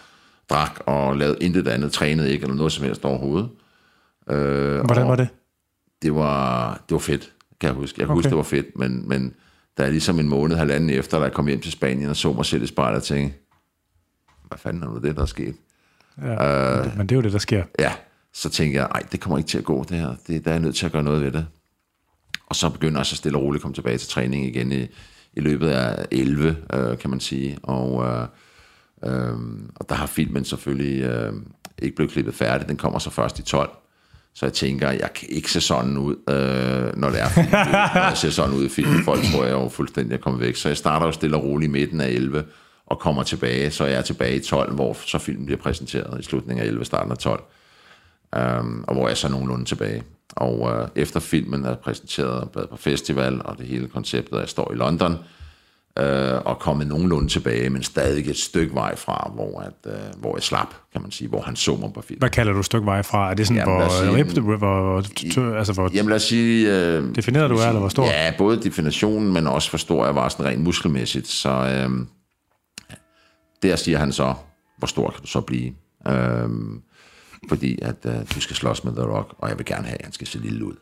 drak og lavede intet andet, trænede ikke eller noget som helst overhovedet. Øh, Hvordan var det? Det var, det var fedt, kan jeg huske. Jeg kan okay. huske, det var fedt, men, men der er ligesom en måned, halvanden efter, da jeg kom hjem til Spanien og så mig selv i spejlet og tænkte, hvad fanden er nu det, der er sket? Ja, øh, men det er jo det, der sker. Ja, så tænkte jeg, nej, det kommer ikke til at gå det her. Det, der er jeg nødt til at gøre noget ved det. Og så begynder jeg så stille og roligt at komme tilbage til træning igen i, i løbet af elleve, øh, kan man sige. Og, øh, øh, og der har filmen selvfølgelig øh, ikke blevet klippet færdig. Den kommer så først i tolv. Så jeg tænker, jeg kan ikke se sådan ud, øh, når det er filmen. Når jeg ser sådan ud i filmen, folk tror jeg jo fuldstændig er kommet væk. Så jeg starter jo stille og roligt i midten af elleve og kommer tilbage. Så jeg er tilbage i tolv, hvor så filmen bliver præsenteret i slutningen af elleve, starten af tolv. Um, og hvor jeg så nogenlunde tilbage. Og uh, efter filmen er præsenteret og været på festival, og det hele konceptet, jeg står i London, uh, og kommet nogenlunde tilbage, men stadig et stykke vej fra, hvor, at, uh, hvor jeg slap, kan man sige, hvor han så mig på filmen. Hvad kalder du et stykke vej fra? Er det sådan, jamen, hvor ripped du er? Altså, hvor jamen lad os sige... Uh, definerede du er, eller hvor stor? Ja, både definitionen, men også hvor stor jeg var sådan rent muskelmæssigt. Så uh, der siger han så, hvor stor kan du så blive? Uh, fordi at øh, du skal slås med The Rock, og jeg vil gerne have, at han skal se lille ud.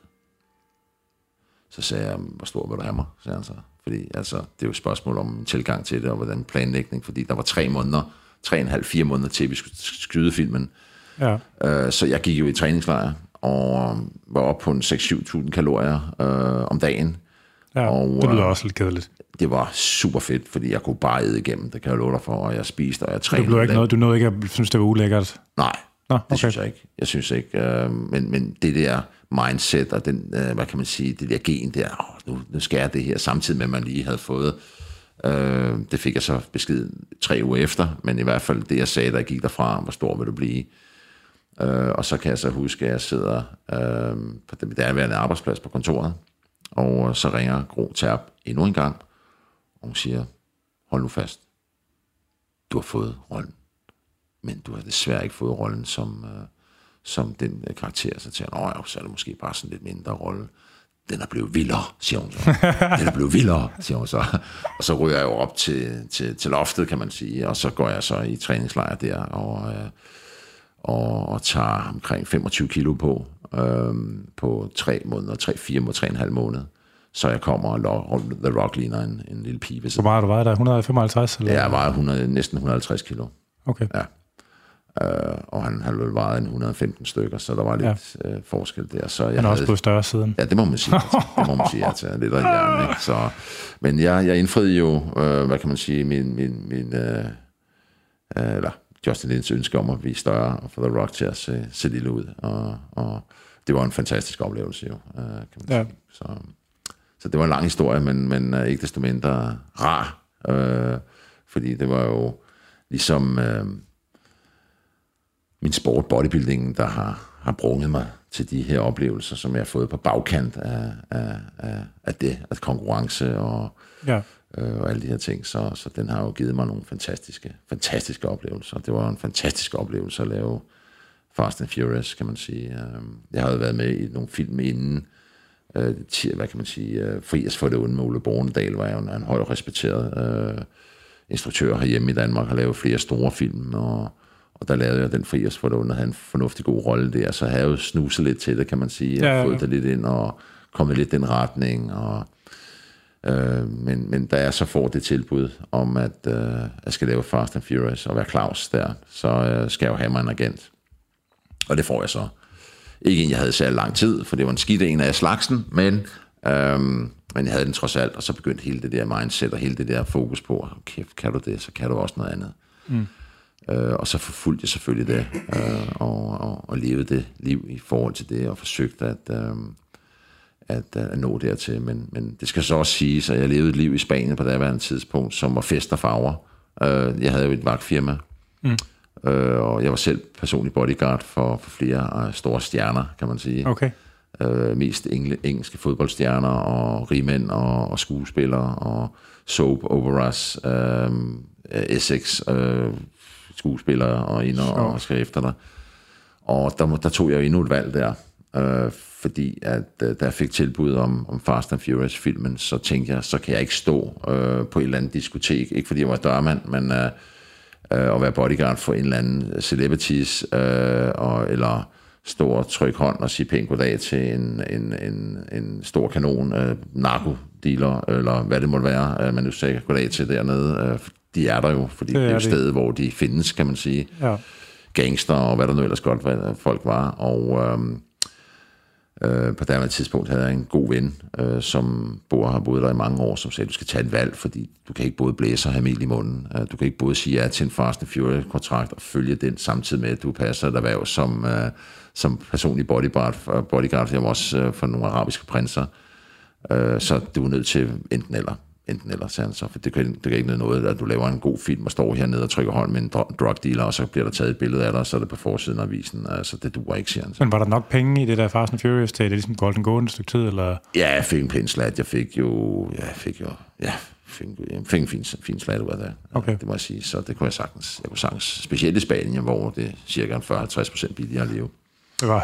Så sagde jeg, hvor stor vil du have mig? Sagde han så. Fordi altså, det er jo et spørgsmål om en tilgang til det, og hvordan planlægning, fordi der var tre måneder, tre og en halv, fire måneder til, vi skulle skyde filmen. Ja. Øh, så jeg gik jo i træningslejr, og var oppe på en seks til syv tusind kalorier øh, om dagen. Ja, og, det lyder også lidt kedeligt. Det var super fedt, fordi jeg kunne bare æde igennem, det kan jeg love dig for, og jeg spiste, og jeg trænede. Du blev ikke noget, du nåede ikke at synes, det var ulækkert? Nej. Nå, okay. Det synes jeg ikke. Jeg synes ikke. Øh, men, men det der mindset og den, øh, hvad kan man sige, det der gen der, åh, nu, nu skal jeg det her, samtidig med, at man lige havde fået, øh, det fik jeg så besked tre uger efter, men i hvert fald det, jeg sagde, da jeg gik derfra, hvor stor vil du blive? Øh, og så kan jeg så huske, at jeg sidder øh, på den derværende arbejdsplads på kontoret, og så ringer Gro Terp endnu en gang, og hun siger, hold nu fast, du har fået rollen. Men du har desværre ikke fået rollen som, øh, som den øh, karakter, så tænker jeg, nå, så er det måske bare sådan lidt mindre rolle. Den er blevet vildere, siger hun så. Den er blevet vildere, siger hun så. Og så ryger jeg jo op til, til, til loftet, kan man sige, og så går jeg så i træningslejr der, og, øh, og, og tager omkring femogtyve kilo på, øh, på tre måneder, tre, fire måneder, tre og en halv måned. Så jeg kommer og lo- The Rock ligner en, en lille pibe. Hvor meget du vejer der? et hundrede og femoghalvtreds? Eller? Ja, jeg vejer hundrede, næsten et hundrede og halvtreds kilo. Okay. Ja. Uh, og han havde vel vejet en et hundrede og femten stykker, så der var lidt ja. uh, forskel der. Så jeg han er også havde... på større siden. Ja, det må man sige. Det må man sige, at jeg er lidt af hjernen, ikke? Så... Men jeg, jeg indfriede jo, uh, hvad kan man sige, min, min, min uh, uh, eller Justin Lins ønske om at blive større og få The Rock til at se, se lille ud. Og, og det var en fantastisk oplevelse jo, uh, kan man ja. sige. Så, så det var en lang historie, men, men uh, ikke desto mindre rar. Uh, fordi det var jo ligesom... Uh, min sport, bodybuildingen, der har, har brunget mig til de her oplevelser, som jeg har fået på bagkant af, af, af, af det, af konkurrence og, ja. øh, og alle de her ting. Så, så den har jo givet mig nogle fantastiske, fantastiske oplevelser. Det var en fantastisk oplevelse at lave Fast and Furious, kan man sige. Jeg havde været med i nogle film inden, øh, hvad kan man sige, øh, Friers for det onde med Ole Bornedal, var jo en, en højt respekteret øh, instruktør herhjemme i Danmark, har lavet flere store film, og Og der lavede jeg den Friers for det onde, og havde en fornuftig god rolle der, så havde jeg jo snuset lidt til det, kan man sige. Jeg har ja, ja, ja. fået det lidt ind, og kommet lidt den retning, og Øh, men, men da jeg så får det tilbud om, at øh, jeg skal lave Fast and Furious og være Claus der, så øh, skal jeg jo have mig en agent. Og det får jeg så. Ikke en, jeg havde særlig lang tid, for det var en skidt en af slagsen, men... Øhm, men jeg havde den trods alt, og så begyndte hele det der mindset og hele det der fokus på, okay, kan du det, så kan du også noget andet. Mm. Øh, og så forfulgte jeg selvfølgelig det, øh, og, og, og levede det liv i forhold til det, og forsøgte at, øh, at, at nå dertil. Men, men det skal så også siges, at jeg levede et liv i Spanien på daværende tidspunkt, som var fest og farver. Øh, jeg havde jo et vagtfirma, mm. øh, og jeg var selv personlig bodyguard for, for flere store stjerner, kan man sige. Okay. Øh, mest engle, engelske fodboldstjerner og rigmænd og, og skuespillere og soap operas, øh, Essex øh, skuespillere og ind og, og skrev efter dig. Og der, der tog jeg jo endnu et valg der, øh, fordi at øh, da jeg fik tilbud om, om Fast and Furious filmen, så tænkte jeg, så kan jeg ikke stå øh, på et eller andet diskotek, ikke fordi jeg var dørmand, men øh, øh, at være bodyguard for en eller anden celebrities øh, og, eller stå og trykke hånd og sige pænt goddag til en, en, en, en stor kanon øh, narkodealer, eller hvad det måtte være, øh, man nu siger goddag til dernede. Øh, de er der jo, fordi det, det er jo et sted, hvor de findes, kan man sige. Ja. Gangster og hvad der nu ellers godt folk var. Og øh, øh, på dermed tidspunkt havde jeg en god ven, øh, som bor, har boet der i mange år, som sagde, du skal tage et valg, fordi du kan ikke både blæse og have mel i munden. Øh, du kan ikke både sige ja til en Fast and Furious-kontrakt og følge den samtidig med, at du passer et erhverv som... Øh, som personlig bodyguard, bodyguard jeg var også for nogle arabiske prinser, så du er nødt til enten eller, enten eller, sagde han så, for det kan, det kan ikke noget, at du laver en god film og står hernede og trykker hånd med en drug dealer, og så bliver der taget et billede af dig, og så er det på forsiden af avisen, så det duer ikke, siger han så. Men var der nok penge i det der Fast and Furious til, det er ligesom Golden Golden et stykke tid, eller? Ja, jeg fik en pæn slat, jeg fik jo, jeg fik jo, ja, fik, jeg fik en fin, fin slat ud af det, okay. Det må jeg sige, så det kunne jeg sagtens, jeg kunne sagtens, specielt i Spanien, hvor det er cirka fyrre til halvtreds procent billigere at leve. Det var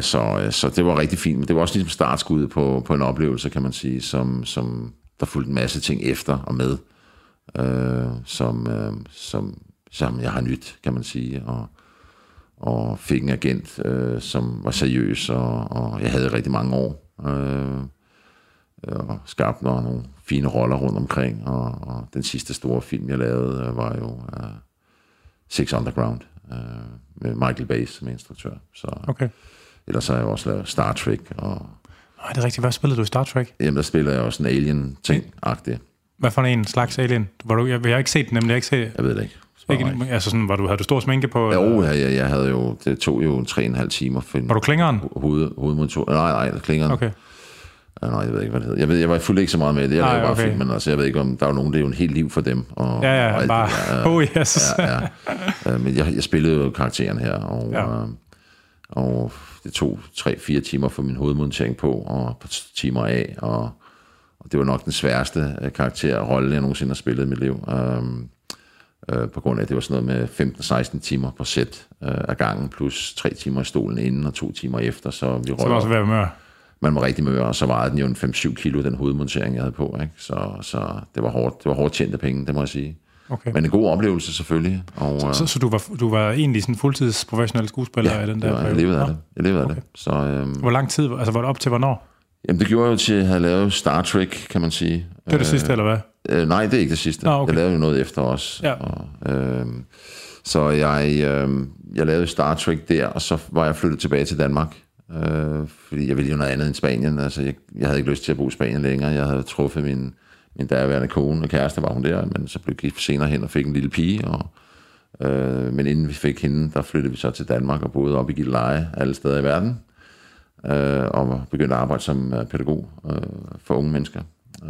så, så det var rigtig fint, men det var også ligesom startskuddet på, på en oplevelse, kan man sige, som, som der fulgte en masse ting efter og med, øh, som, øh, som, som jeg har nyt, kan man sige, og, og fik en agent, øh, som var seriøs, og, og jeg havde rigtig mange år, øh, og skabte nogle fine roller rundt omkring, og, og den sidste store film, jeg lavede, var jo øh, Six Underground, øh, med Michael Bay som instruktør. Så okay. Ellers har jeg også lavet Star Trek. Og... Nej, det er rigtigt. Hvad spillede du i Star Trek? Jamen, der spiller jeg også en alien-ting-agtig. Hvad for en slags alien? Var du, jeg, jeg har ikke set den, nemlig. Jeg, ikke set... jeg ved det ikke. Ikke, ikke. Altså sådan, var du, havde du stor sminke på? Ja, oh, jeg, jeg havde jo, det tog jo tre og en halv timer. For var du klingeren? Hoved, hovedmotor. Nej, nej, klingeren. Okay. Nej, jeg ved ikke, hvad det hedder. Jeg, ved, jeg var fuldt ikke så meget med det. Jeg lavede bare okay. Film, men altså, jeg ved ikke, om der er nogen, det er jo en helt liv for dem. Og, ja, ja, og alt bare, det der, oh yes. Ja, ja. Men jeg, jeg spillede jo karakteren her, og, ja. og, og det tog tre-fire timer for min hovedmontering på, og et par timer af, og, og det var nok den sværeste karakter og rolle, jeg nogensinde har spillet i mit liv. Um, uh, på grund af, at det var sådan noget med femten til seksten timer på sæt uh, af gangen, plus tre timer i stolen inden, og to timer efter, så vi røg. Så det var også være med. Man var rigtig mør, og så vejede den jo en fem syv kilo, den hovedmontering, jeg havde på. Ikke? Så, så det var hårdt, det var hårdt tjente penge, det må jeg sige. Okay. Men en god oplevelse selvfølgelig. Og, så, så, så du, var, du var egentlig sådan fuldtidsprofessionel skuespiller ja, i den der? Ja, jeg levede af det. Jeg levede okay. af det. Så, øhm, Hvor lang tid, altså var det op til hvornår? Jamen det gjorde jeg jo til, at jeg havde lavet Star Trek, kan man sige. Det er det sidste, øh, eller hvad? Øh, nej, det er ikke det sidste. Nå, okay. Jeg lavede jo noget efter også. Ja. Og, øh, så jeg, øh, jeg lavede Star Trek der, og så var jeg flyttet tilbage til Danmark. Øh, fordi jeg ville jo noget andet end Spanien. Altså jeg, jeg havde ikke lyst til at bo i Spanien længere. Jeg havde truffet min, min derværende kone og kæreste, var hun der, men så blev gift senere hen og fik en lille pige og, øh, men inden vi fik hende, der flyttede vi så til Danmark og boede op i Gilleleje, alle steder i verden, øh, og begyndte at arbejde som pædagog øh, for unge mennesker,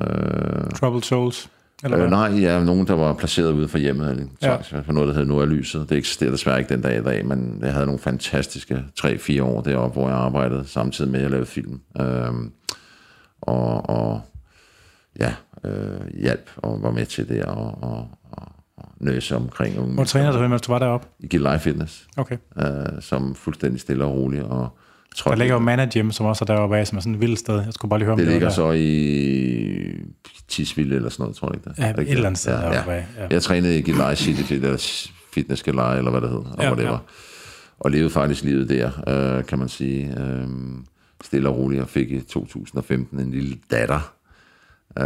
øh, Troubled Souls eller øh, nej, ja, nogen der var placeret ude for hjemmet eller ja. For noget der hed Nordlyset. Det eksisterer desværre ikke den dag i dag, men jeg havde nogle fantastiske tre-fire år deroppe, hvor jeg arbejdede samtidig med at lave film øhm, og, og ja, øh, hjælp og var med til det og, og, og, og nøse omkring unge. Hvor trænede du, mens du var deroppe? I Gilleleje Fitness, okay. øh, som fuldstændig stille og rolig og der ligger jo Managem, som også er deroppe af, som er sådan et vildt sted. Jeg skulle bare lige høre om det. Det ligger der. Så i Tisvilde eller sådan noget, tror jeg ikke det. Ja, et eller andet sted ja, deroppe af. Ja. Jeg trænede i Gilleleje City Fitness, Fitness Gilleleje, eller hvad det hedder, ja, og whatever. Ja. Og levede faktisk livet der, kan man sige. Stille og roligt. Jeg fik i to tusind og femten en lille datter, Uh,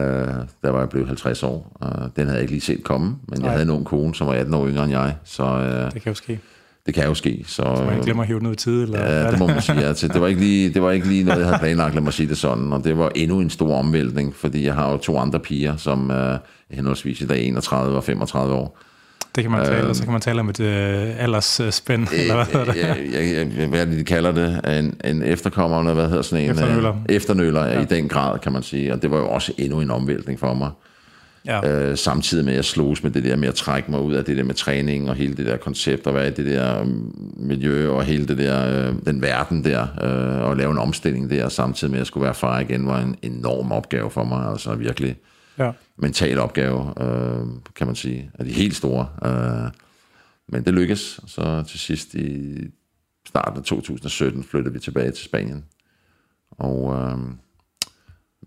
der var jeg blevet halvtreds år, og den havde jeg ikke lige set komme, men Nej. Jeg havde en ung kone, som var atten år yngre end jeg, så uh, det kan jo ske. Det kan jo ske, så, så man ikke glemmer at hive den ud i tide, eller ja, det må man sige ja til. Det var ikke lige, det var ikke lige noget, jeg havde planlagt, lad mig sige det sådan, og det var endnu en stor omvæltning, fordi jeg har jo to andre piger, som uh, henholdsvis i dag enogtredive og femogtredive år. Det kan man tale, øh, så kan man tale om et øh, aldersspænd, øh, eller hvad hedder det? Jeg, jeg, jeg, hvad er det, de kalder det? En, en efterkommer, eller hvad hedder sådan en? Efternøller. Efternøller, ja. I den grad, kan man sige. Og det var jo også endnu en omvæltning for mig. Ja. Øh, samtidig med, at jeg slogs med det der med at trække mig ud af det der med træning, og hele det der koncept, og være i det der miljø, og hele det der, øh, den verden der, øh, og lave en omstilling der, samtidig med, at jeg skulle være far igen, var en enorm opgave for mig, altså virkelig. Ja. Mental opgave, øh, kan man sige, er de helt store. Øh, men det lykkes, så til sidst i starten af to tusind og sytten flyttede vi tilbage til Spanien. Og øh,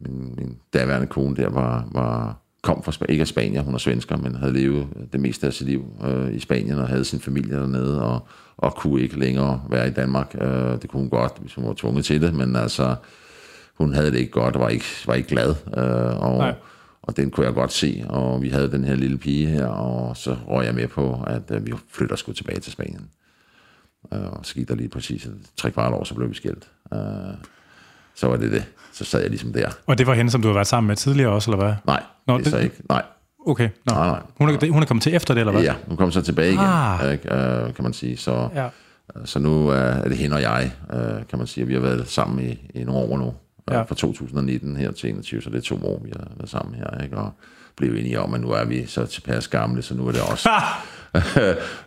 min, min daværende kone der var, var, kom fra Spanien, ikke af Spanien, hun er svensker, men havde levet det meste af sit liv øh, i Spanien og havde sin familie dernede og, og kunne ikke længere være i Danmark. Øh, det kunne hun godt, hvis hun var tvunget til det, men altså, hun havde det ikke godt og var ikke, var ikke glad. Øh, og Nej. Og den kunne jeg godt se, og vi havde den her lille pige her, og så røg jeg med på, at vi flytter sgu tilbage til Spanien. Og så gik der lige præcis tre kvart år, så blev vi skilt. Så var det det. Så sad jeg ligesom der. Og det var hende, som du havde været sammen med tidligere også, eller hvad? Nej, Nå, det, det så ikke. Nej. Okay. Nå. Nej, nej. Hun er, hun er kommet til efter det, eller hvad? Ja, hun kom så tilbage igen, ah. kan man sige. Så, ja. Så nu er det hende og jeg, kan man sige. Vi har været sammen i, i nogle år nu. Ja. Fra to tusind og nitten her til enogtyve, så det er to år, vi har været sammen her, ikke? Og blev enige om, at nu er vi så tilpas gamle, så nu er det også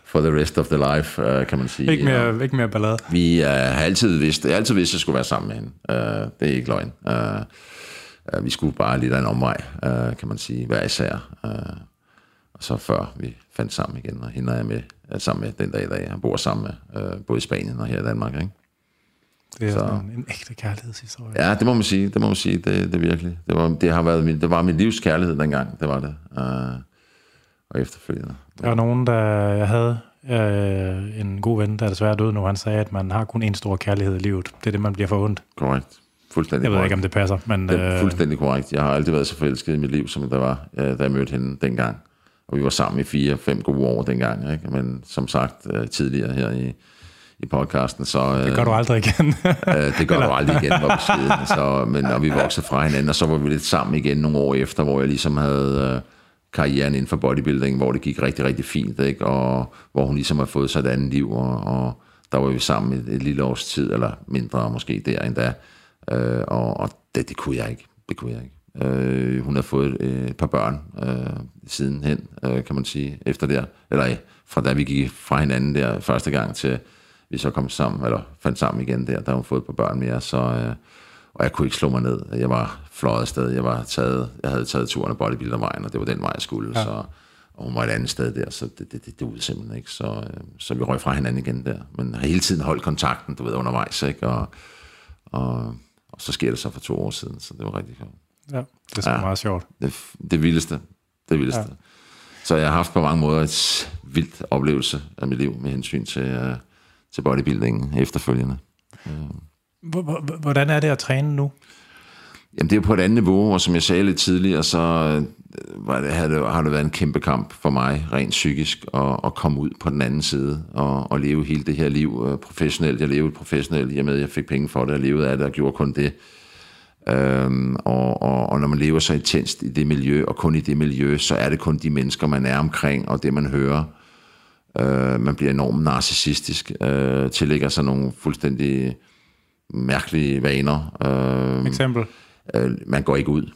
for the rest of the life, kan man sige. Ikke mere, ja. Ikke mere ballade. Vi uh, har altid vidst, jeg har altid vidst, at jeg skulle være sammen med hende. Uh, det er ikke løgn. Uh, uh, vi skulle bare lidt af en omvej, uh, kan man sige, hver især. Uh, og så før vi fandt sammen igen, og hende er jeg med, uh, sammen med den dag i dag. Jeg bor sammen med uh, både i Spanien og her i Danmark, ikke? Det er så en ægte kærlighedshistorie. Ja, det må man sige. Det må man sige. Det, det virkelig. Det var, det har været min, det var min livs kærlighed dengang. Det var det. Uh, og efterfølgende. Der var nogen, der jeg havde uh, en god ven, der desværre døde nu. Han sagde, at man har kun en stor kærlighed i livet. Det er det, man bliver forundt. Korrekt. Fuldstændig. Jeg ved ikke, om det passer. Men det er fuldstændig korrekt. Jeg har aldrig været så forelsket i mit liv, som der var, uh, da jeg mødte hende dengang. Og vi var sammen i fire, fem gode år dengang. Ikke? Men som sagt uh, tidligere her i i podcasten, så... Det gør øh, du aldrig igen. øh, det gør Eller? du aldrig igen, var beskeden. Så, men når vi voksede fra hinanden, og så var vi lidt sammen igen nogle år efter, hvor jeg ligesom havde øh, karrieren inden for bodybuilding, hvor det gik rigtig, rigtig fint, ikke? Og hvor hun ligesom havde fået sig et andet liv, og, og der var vi sammen et, et lille års tid, eller mindre måske der endda, øh, og, og det, det kunne jeg ikke. Det kunne jeg ikke. Øh, hun havde fået et par børn øh, sidenhen, øh, kan man sige, efter der, eller øh, fra da vi gik fra hinanden der første gang til vi så kom sammen, eller fandt sammen igen der, der har hun fået på børn mere, så, øh, og jeg kunne ikke slå mig ned. Jeg var fløjet afsted, jeg, var taget, jeg havde taget turen af bodybuildervejen, og det var den vej, jeg skulle, ja. så, og hun var et andet sted der, så det, det, det, det ud simpelthen ikke, så, øh, så vi røg fra hinanden igen der, men har hele tiden holdt kontakten, du ved, undervejs, ikke? Og, og, og så sker det så for to år siden, så det var rigtig sjovt. Ja, det er så ja, meget sjovt. Det, det vildeste, det vildeste. Ja. Så jeg har haft på mange måder et vildt oplevelse af mit liv, med hensyn til... Øh, til bodybuilding efterfølgende. Hvordan er det at træne nu? Jamen det er på et andet niveau, og som jeg sagde lidt tidligere, så var det, har det været en kæmpe kamp for mig, rent psykisk, at, at komme ud på den anden side, og, og leve hele det her liv professionelt. Jeg levede professionelt, i og med at jeg fik penge for det, og levede af det, og gjorde kun det. Øhm, og, og, og når man lever så intenst i det miljø, og kun i det miljø, så er det kun de mennesker, man er omkring, og det man hører. Uh, man bliver enormt narcissistisk, uh, tillægger sig nogle fuldstændig mærkelige vaner. Uh, Eksempel? Uh, man går ikke ud.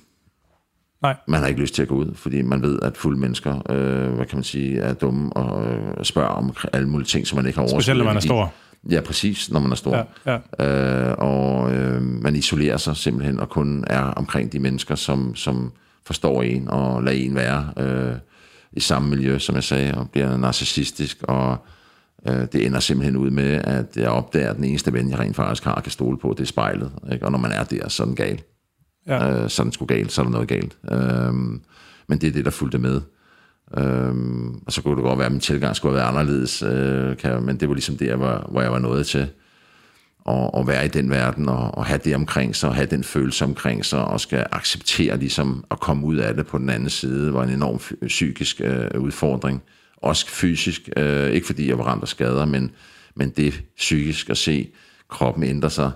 Nej. Man har ikke lyst til at gå ud, fordi man ved, at fulde mennesker, uh, hvad kan man sige, er dumme og uh, spørger om alle mulige ting, som man ikke har overskud. Specielt når man er stor. Ja, præcis, når man er stor. Ja, ja. Uh, og uh, man isolerer sig simpelthen, og kun er omkring de mennesker, som, som forstår en og lader en være. Uh, i samme miljø, som jeg sagde, og bliver narcissistisk, og øh, det ender simpelthen ud med, at jeg opdager, at den eneste ven, jeg rent faktisk har, kan stole på, det er spejlet, ikke? Og når man er der, så er den galt. Ja. Øh, så er den sgu galt, så er der noget galt. Øh, men det er det, der fulgte med. Øh, og så kunne det godt være, at min tilgang skulle have været anderledes, øh, kan, men det var ligesom der, hvor, hvor jeg var nået til. og, og være i den verden, og, og have det omkring sig, og have den følelse omkring sig, og skal acceptere ligesom at komme ud af det på den anden side, var en enorm f- psykisk øh, udfordring. Også fysisk, øh, ikke fordi jeg var ramt af skader, men, men det psykisk at se kroppen ændre sig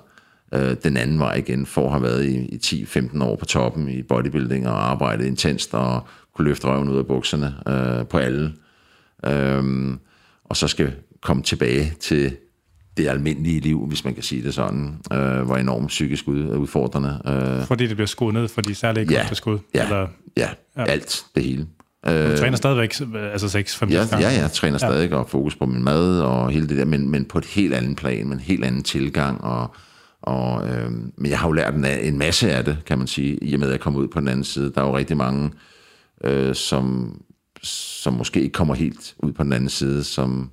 øh, den anden vej igen, for at have været i, i ti femten år på toppen i bodybuilding og arbejdet intenst og kunne løfte røven ud af bukserne øh, på alle. Øh, og så skal komme tilbage til det almindelige liv, hvis man kan sige det sådan, øh, var enormt psykisk udfordrende. Øh. Fordi det bliver skudt ned, fordi særligt ikke ja, skud? Ja, eller, ja, ja, alt, det hele. Du øh, træner stadigvæk, altså seks fem ja, gange? Ja, jeg træner ja. stadig og fokus på min mad og hele det der, men, men på et helt andet plan, med en helt anden tilgang. Og, og, øh, men jeg har jo lært en, en masse af det, kan man sige, i og med at jeg kom ud på den anden side. Der er jo rigtig mange, øh, som, som måske ikke kommer helt ud på den anden side, som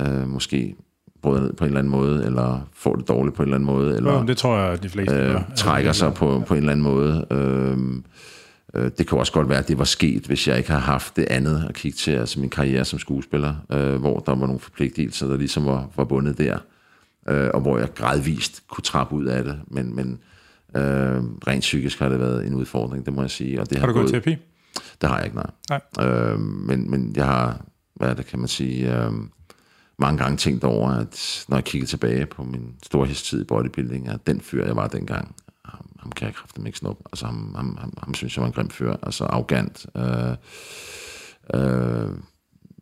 øh, måske brød på en eller anden måde, eller får det dårligt på en eller anden måde, eller det tror jeg, de fleste øh, trækker sig på, på en eller anden måde. Øh, øh, det kan også godt være, at det var sket, hvis jeg ikke havde haft det andet at kigge til, altså min karriere som skuespiller, øh, hvor der var nogle forpligtelser, der ligesom var, var bundet der, øh, og hvor jeg gradvist kunne trappe ud af det, men, men øh, rent psykisk har det været en udfordring, det må jeg sige. Og det har, har du gået i terapi? Det har jeg ikke, nej. nej. Øh, men, men jeg har, hvad det, kan man sige... Øh, mange gange tænkt over, at når jeg kiggede tilbage på min storhedstid i bodybuilding, at den fyr, jeg var dengang, ham, ham kan jeg kraftedeme ikke snuppe. Altså, ham, ham, ham, ham synes jeg var en grim fyr. Altså, arrogant. Øh, øh,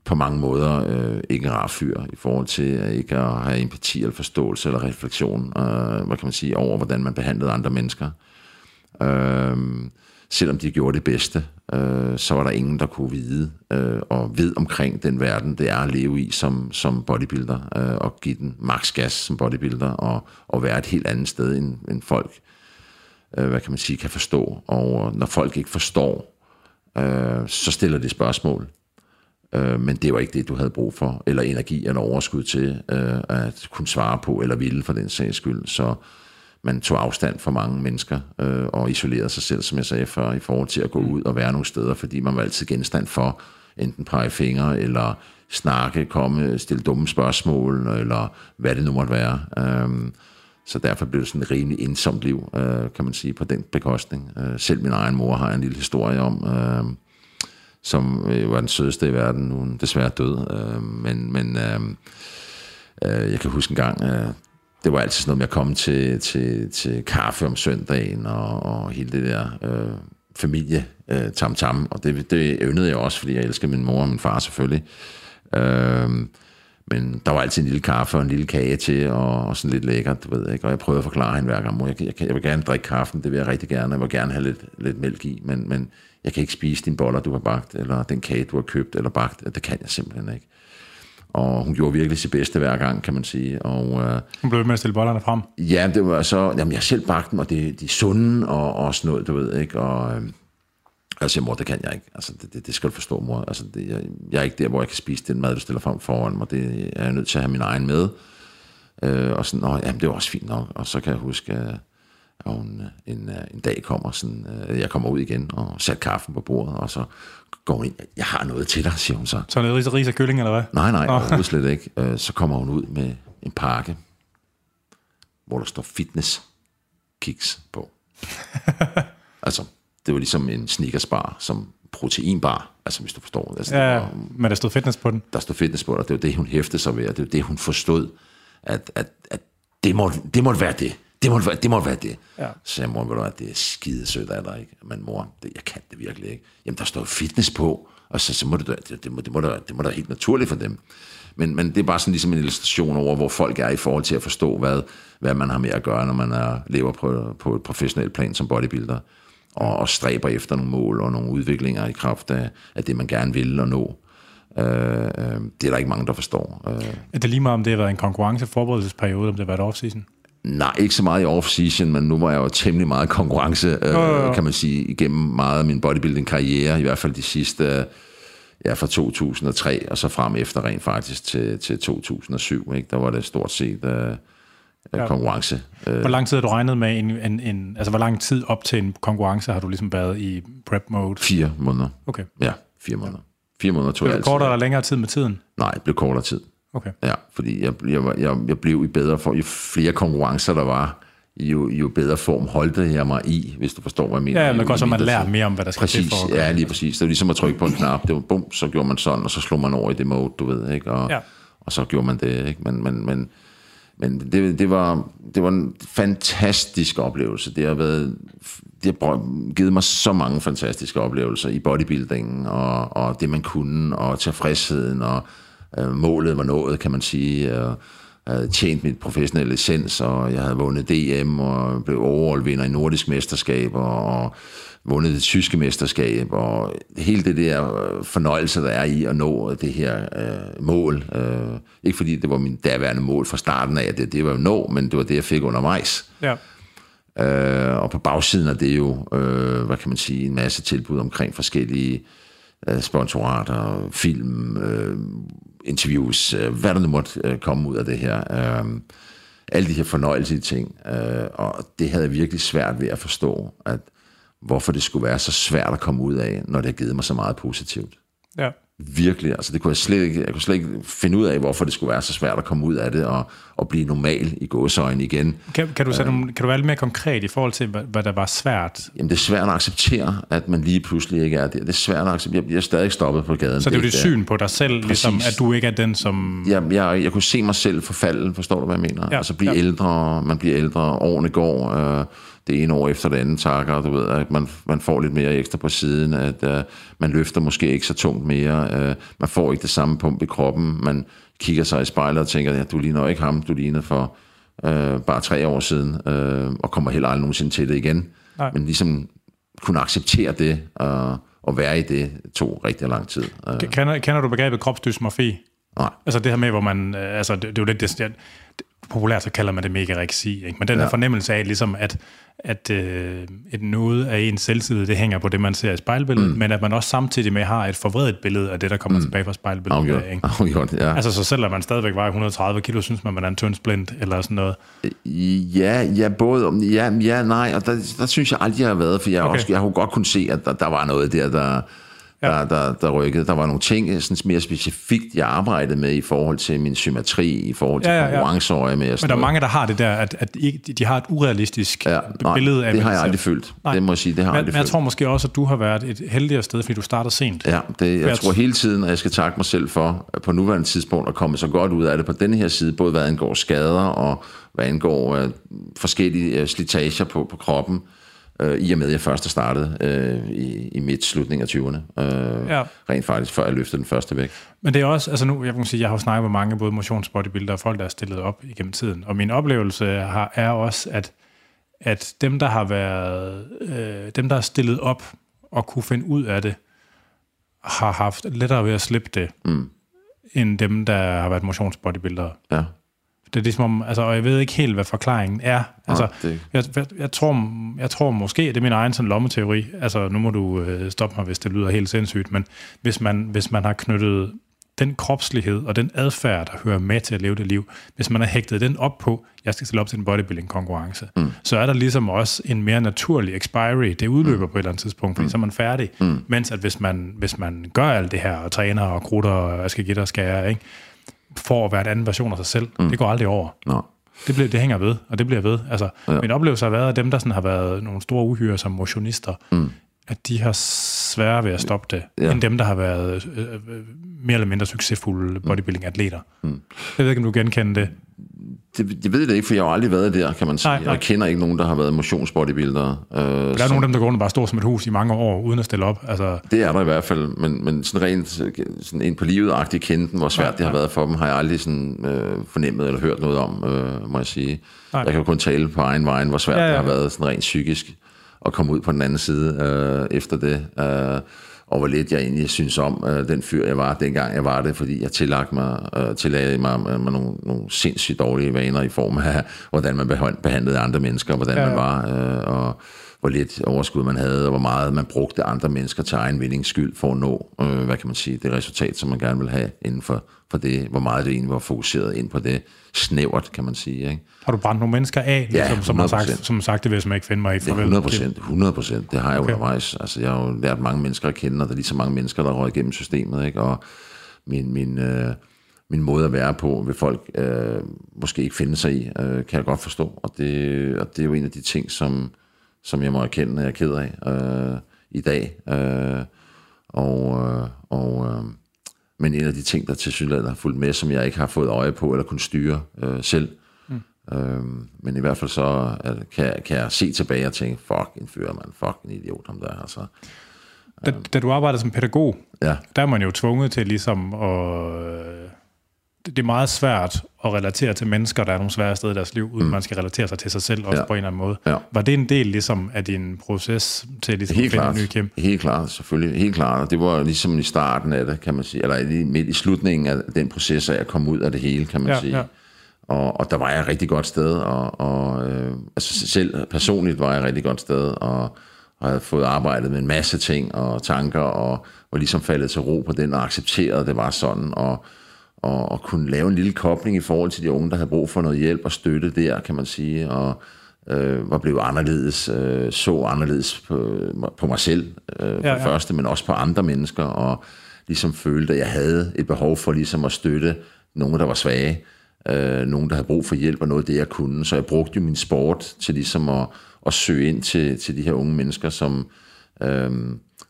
på mange måder øh, ikke en rar fyr, i forhold til ikke at have empati eller forståelse eller refleksion, øh, hvad kan man sige, over hvordan man behandlede andre mennesker. Øh, selvom de gjorde det bedste, øh, så var der ingen, der kunne vide øh, og ved omkring den verden, det er at leve i som, som bodybuilder, øh, og give den maks gas som bodybuilder, og, og være et helt andet sted, end, end folk, øh, hvad kan man sige, kan forstå. Og når folk ikke forstår, øh, så stiller de spørgsmål. Øh, men det var ikke det, du havde brug for, eller energi eller overskud til øh, at kunne svare på, eller ville for den sags skyld. Så man tog afstand fra mange mennesker, øh, og isolerede sig selv, som jeg sagde før, i forhold til at gå ud og være nogle steder, fordi man var altid genstand for enten pege fingre, eller snakke, komme, stille dumme spørgsmål, eller hvad det nu måtte være. Øh, så derfor blev det sådan et rimelig ensomt liv, øh, kan man sige, på den bekostning. Øh, selv min egen mor har en lille historie om, øh, som øh, var den sødeste i verden, nu er desværre død. Øh, men men øh, øh, jeg kan huske en gang... Øh, Det var altid sådan noget med at komme til, til, til kaffe om søndagen, og, og hele det der øh, familie-tam-tam. Øh, og det, det øvnede jeg også, fordi jeg elsker min mor og min far selvfølgelig. Øh, men der var altid en lille kaffe og en lille kage til, og, og sådan lidt lækkert, du ved ikke. Og jeg prøvede at forklare hende hver gang, mor, jeg, jeg, jeg vil gerne drikke kaffen, det vil jeg rigtig gerne. Jeg vil gerne have lidt, lidt mælk i, men, men jeg kan ikke spise dine boller, du har bagt, eller den kage, du har købt eller bagt. Det kan jeg simpelthen ikke. Og hun gjorde virkelig sit bedste hver gang, kan man sige. Og, øh, hun blev med at stille bollerne frem. Ja, det var så, jamen jeg selv bagte dem, og det, de er sunde og, og sådan noget, du ved ikke. Og øh, altså, mor, det kan jeg ikke. Altså, det, det, det skal du forstå, mor. Altså, det, jeg, jeg er ikke der, hvor jeg kan spise den mad, du stiller frem foran mig. Det er jeg nødt til at have min egen med. Øh, og sådan, og jamen, det var også fint nok. Og så kan jeg huske, at hun en, en dag kommer sådan, øh, jeg kommer ud igen og sætter kaffen på bordet, og så... går hun ind, jeg har noget til dig, siger hun så. Så er det ris og kylling, eller hvad? Nej, nej, overhovedet slet ikke. Så kommer hun ud med en pakke, hvor der står fitness kiks på. Altså, det var ligesom en sneakersbar, som proteinbar, altså hvis du forstår. Altså, ja, det var, men der stod fitness på den? Der stod fitness på den, det var det, hun hæftede sig ved, og det var det, hun forstod, at, at, at det, måtte, det måtte være det. Det må være det. Må være det. Ja. Så jeg mor, ved du at det er skidesødt af dig, ikke? Men mor, det, jeg kan det virkelig ikke. Jamen, der står fitness på, og så, så må det, det, det, må, det, må da, det må da helt naturligt for dem. Men, men det er bare sådan ligesom en illustration over, hvor folk er i forhold til at forstå, hvad, hvad man har med at gøre, når man er, lever på, på et professionelt plan som bodybuilder, og, og stræber efter nogle mål og nogle udviklinger i kraft af, af det, man gerne vil og nå. Øh, det er der ikke mange, der forstår. Øh. Er det lige meget, om det har været en konkurrenceforberedelsesperiode, om det har været off-season? Nej, ikke så meget i off-season, men nu var jeg jo temmelig meget konkurrence, øh, øh. kan man sige, igennem meget af min bodybuilding-karriere, i hvert fald de sidste, ja, fra to tusind og tre, og så frem efter rent faktisk til, til to tusind og syv, ikke? Der var det stort set øh, konkurrence. Ja. Hvor lang tid har du regnet med, en, en, en, altså hvor lang tid op til en konkurrence har du ligesom været i prep-mode? Fire måneder. Okay. Ja, fire måneder. Fire måneder tog jeg altid. Blev det kortere eller længere tid med tiden? Nej, det blev kortere tid. Okay. Ja, fordi jeg, jeg, jeg, jeg blev i bedre form. Jo flere konkurrencer der var, jo, jo bedre form holdte jeg mig i, hvis du forstår, hvad jeg mener. Ja, men godt, så man lærer mere om, hvad der skal præcis, til for. Ja, lige præcis. Det var ligesom at trykke på en knap. Det var bum, så gjorde man sådan, og så slog man over i det mode, du ved, ikke? Og, ja. Og så gjorde man det, ikke? Men, men, men, men det, det, var, det var en fantastisk oplevelse. Det har været... Det har givet mig så mange fantastiske oplevelser i bodybuildingen, og, og det man kunne, og tilfredsheden, og øh, målet var nået, kan man sige. Og, jeg havde tjent mit professionelle licens, og jeg havde vundet D M, og blev overallvinder i nordisk mesterskab, og vundet det tyske mesterskab, og hele det der fornøjelse, der er i at nå det her øh, mål. Øh, ikke fordi det var min daværende mål fra starten af, det, det var jo nå, men det var det, jeg fik undervejs. Ja. Øh, og på bagsiden er det jo, øh, hvad kan man sige, en masse tilbud omkring forskellige øh, sponsorater, film, øh, interviews, øh, hvad der nu måtte øh, komme ud af det her. Øh, alle de her fornøjelige ting. Øh, og det havde jeg virkelig svært ved at forstå, at hvorfor det skulle være så svært at komme ud af, når det har givet mig så meget positivt. Ja. Virkelig, altså det kunne jeg slet ikke, jeg kunne slet ikke finde ud af, hvorfor det skulle være så svært at komme ud af det, og, og blive normal i gåseøjne igen. Kan, kan, du sætte, kan du være lidt mere konkret i forhold til, hvad der var svært? Jamen det er svært at acceptere, at man lige pludselig ikke er der. Det er svært at acceptere, jeg er stadig stoppet på gaden. Så det er jo dit syn på dig selv, ligesom, at du ikke er den, som... Ja, jeg, jeg kunne se mig selv forfalde, forstår du, hvad jeg mener? Ja, altså blive ja. ældre, man bliver ældre, årene går, øh, det ene år efter det andet takker, du ved, at man, man får lidt mere ekstra på siden, at øh, man løfter måske ikke så tungt mere, øh, man får ikke det samme pump i kroppen, man kigger sig i spejlet og tænker, ja, du ligner ikke ham, du ligner for øh, bare tre år siden, øh, og kommer heller aldrig nogensinde til det igen. Nej. Men ligesom kunne acceptere det, og, og være i det, tog rigtig lang tid. Øh. Kender, kender du begrebet kropsdysmorfi? Nej. Altså det her med, hvor man, øh, altså det, det er jo lidt det, det populært så kalder man det megareksi, ikke? Men den her ja. fornemmelse af, ligesom at, at øh, et noget af ens selvtillid, det hænger på det, man ser i spejlbilledet, mm. men at man også samtidig med har et forvredet billede af det, der kommer mm. tilbage fra spejlbilledet. Okay. Ikke? Okay, ja. Altså så selvom man stadigvæk vejer et hundrede og tredive kilo, synes man, man er en tynd eller sådan noget? Ja, ja, både, ja, ja nej, og der, der synes jeg aldrig, jeg har været, for jeg, okay. også, jeg har jo godt kunne se, at der, der var noget der, der... Der, der, der rykkede. Der var nogle ting sådan mere specifikt, jeg arbejdede med i forhold til min symmetri, i forhold til ja, ja, ja. konkurrenceøje med. Men der er mange, der har det der, at, at de har et urealistisk ja, nej, billede af... det har jeg aldrig følt. Nej. Det må jeg sige, det har jeg aldrig følt. Men jeg tror måske også, at du har været et heldigere sted, fordi du starter sent. Ja, det, jeg tror hele tiden, at jeg skal takke mig selv for, på nuværende tidspunkt, at komme så godt ud af det på denne her side, både hvad angår skader og hvad angår øh, forskellige øh, slitager på, på kroppen. Øh, i og med, at jeg først startede øh, i, i midt slutning af tyverne. Øh, ja. Rent faktisk, før jeg løftede den første væk. Men det er også, altså nu, jeg kan sige, jeg har snakket med mange, både motionsbodybuildere og folk, der er stillet op igennem tiden. Og min oplevelse har, er også, at, at dem, der har været, øh, dem, der er stillet op og kunne finde ud af det, har haft lettere ved at slippe det, mm. end dem, der har været motionsbodybuildere. Ja. Det er ligesom, altså, og jeg ved ikke helt, hvad forklaringen er. Altså, ja, det... jeg, jeg, jeg, tror, jeg tror måske, det er min egen sådan lommeteori. Altså, nu må du øh, stoppe mig, hvis det lyder helt sindssygt, men hvis man, hvis man har knyttet den kropslighed og den adfærd, der hører med til at leve det liv, hvis man har hægtet den op på, jeg skal stille op til en bodybuilding-konkurrence, mm. så er der ligesom også en mere naturlig expiry. Det udløber mm. på et eller andet tidspunkt, fordi mm. så er man færdig. Mm. Mens at hvis man, hvis man gør alt det her, og træner og krutter og skal give dig og skære, ikke? For at være en anden version af sig selv. Mm. Det går aldrig over. No. Det, bliver, det hænger ved, og det bliver ved. Altså, ja. Min oplevelse har været, at dem, der sådan har været nogle store uhyre som motionister, mm. at de har sværere ved at stoppe det, ja. End dem, der har været øh, mere eller mindre succesfulde bodybuilding-atleter. Mm. Jeg ved ikke, om du genkender det. Det, jeg ved det ikke, for jeg har aldrig været der, kan man sige. Nej, nej. Jeg kender ikke nogen, der har været motionsbodybuildere. Øh, der er som... nogle af dem, der går rundt bare står som et hus i mange år, uden at stille op. Altså... Det er der i hvert fald, men, men sådan rent sådan en på livet-agtig kenden, hvor svært nej, det har nej. været for dem, har jeg aldrig sådan, øh, fornemmet eller hørt noget om, øh, må jeg sige. Nej. Jeg kan jo kun tale på egen vejen, hvor svært ja, ja. det har været sådan rent psykisk at komme ud på den anden side øh, efter det. Øh, og hvor lidt jeg egentlig synes om øh, den fyr, jeg var, dengang jeg var det, fordi jeg tillagde mig, øh, tillagde mig øh, med nogle, nogle sindssygt dårlige vaner i form af, hvordan man behandlede andre mennesker, hvordan ja. man var, øh, og hvor lidt overskud man havde, og hvor meget man brugte andre mennesker til egen vindings skyld for at nå, øh, hvad kan man sige, det resultat, som man gerne vil have inden for, for det, hvor meget det egentlig var fokuseret ind på det snævert, kan man sige. Ikke? Har du brændt nogle mennesker af, ligesom, ja, som har sagt, som sagt, det vil jeg ikke finde mig i farvel? hundrede procent, det har jeg okay. undervejs. Altså, jeg har jo lært mange mennesker at kende, og der er lige så mange mennesker, der røg igennem systemet, ikke? Og min... min øh, min måde at være på, vil folk øh, måske ikke finde sig i, øh, kan jeg godt forstå. Og det, og det er jo en af de ting, som, som jeg må erkende, at jeg er ked af øh, i dag. Øh, og, øh, og, øh, men en af de ting, der tilsyneladende har fulgt med, som jeg ikke har fået øje på, eller kunne styre øh, selv. Mm. Øh, men i hvert fald så at, kan, kan jeg se tilbage og tænke, fuck en fyr, man, fuck en idiot, ham der. Altså. Da, øh. da du arbejder som pædagog, ja. Der er man jo tvunget til ligesom at... Det er meget svært at relatere til mennesker, der er nogle svære steder i deres liv, uden mm. man skal relatere sig til sig selv også ja. På en eller anden måde. Ja. Var det en del ligesom, af din proces til ligesom, at finde en ny Kim? Helt klart, selvfølgelig. Helt klart. Og det var ligesom i starten af det, kan man sige. Eller lige midt i slutningen af den proces, at jeg kom ud af det hele, kan man ja, sige. Ja. Og, og der var jeg et rigtig godt sted. Og, og, øh, altså selv personligt var jeg et rigtig godt sted. Og, og havde fået arbejdet med en masse ting og tanker. Og var ligesom faldet til ro på den og accepteret, det var sådan. Og... Og, og kunne lave en lille kobling i forhold til de unge, der havde brug for noget hjælp og støtte der, kan man sige, og øh, var blevet anderledes, øh, så anderledes på, på mig selv, øh, ja, på ja. Første, men også på andre mennesker, og ligesom følte, at jeg havde et behov for ligesom at støtte nogen, der var svage, øh, nogen, der havde brug for hjælp og noget af det, jeg kunne. Så jeg brugte jo min sport til ligesom at, at søge ind til, til de her unge mennesker, som... Øh,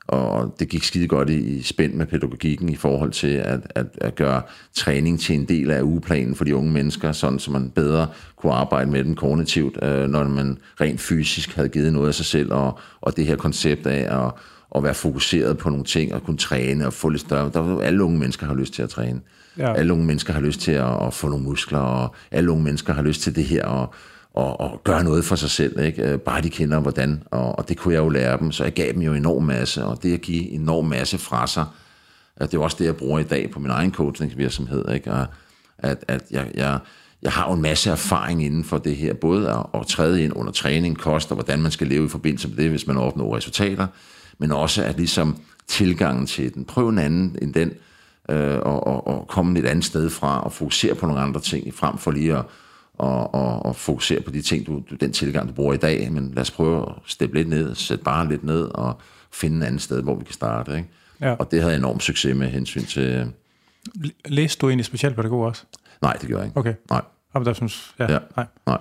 og det gik skide godt i, i spænd med pædagogikken i forhold til at, at, at gøre træning til en del af ugeplanen for de unge mennesker, sådan så man bedre kunne arbejde med dem kognitivt, øh, når man rent fysisk havde givet noget af sig selv, og, og det her koncept af at, at være fokuseret på nogle ting, og kunne træne og få lidt større. Der, alle unge mennesker har lyst til at træne. Ja. Alle unge mennesker har lyst til at, at få nogle muskler, og alle unge mennesker har lyst til det her, og Og, og gøre noget for sig selv, ikke? Bare de kender hvordan, og, og det kunne jeg jo lære dem, så jeg gav dem jo enorm masse, og det at give enorm masse fra sig, det er også det, jeg bruger i dag på min egen coachingvirksomhed, ikke? Og at, at jeg, jeg, jeg har jo en masse erfaring inden for det her, både at, at træde ind under træning, kost og hvordan man skal leve i forbindelse med det, hvis man opnår resultater, men også at ligesom tilgangen til den, prøve en anden end den, øh, og, og, og komme et andet sted fra, og fokusere på nogle andre ting, frem for lige at Og, og, og fokusere på de ting, du, den tilgang, du bruger i dag, men lad os prøve at steppe lidt ned, sætte bare lidt ned og finde et andet sted, hvor vi kan starte. Ikke? Ja. Og det havde jeg enorm succes med hensyn til... Læste du egentlig specialpædagog også? Nej, det gjorde jeg ikke. Okay. Nej. Ja. Ja. Nej. Nej,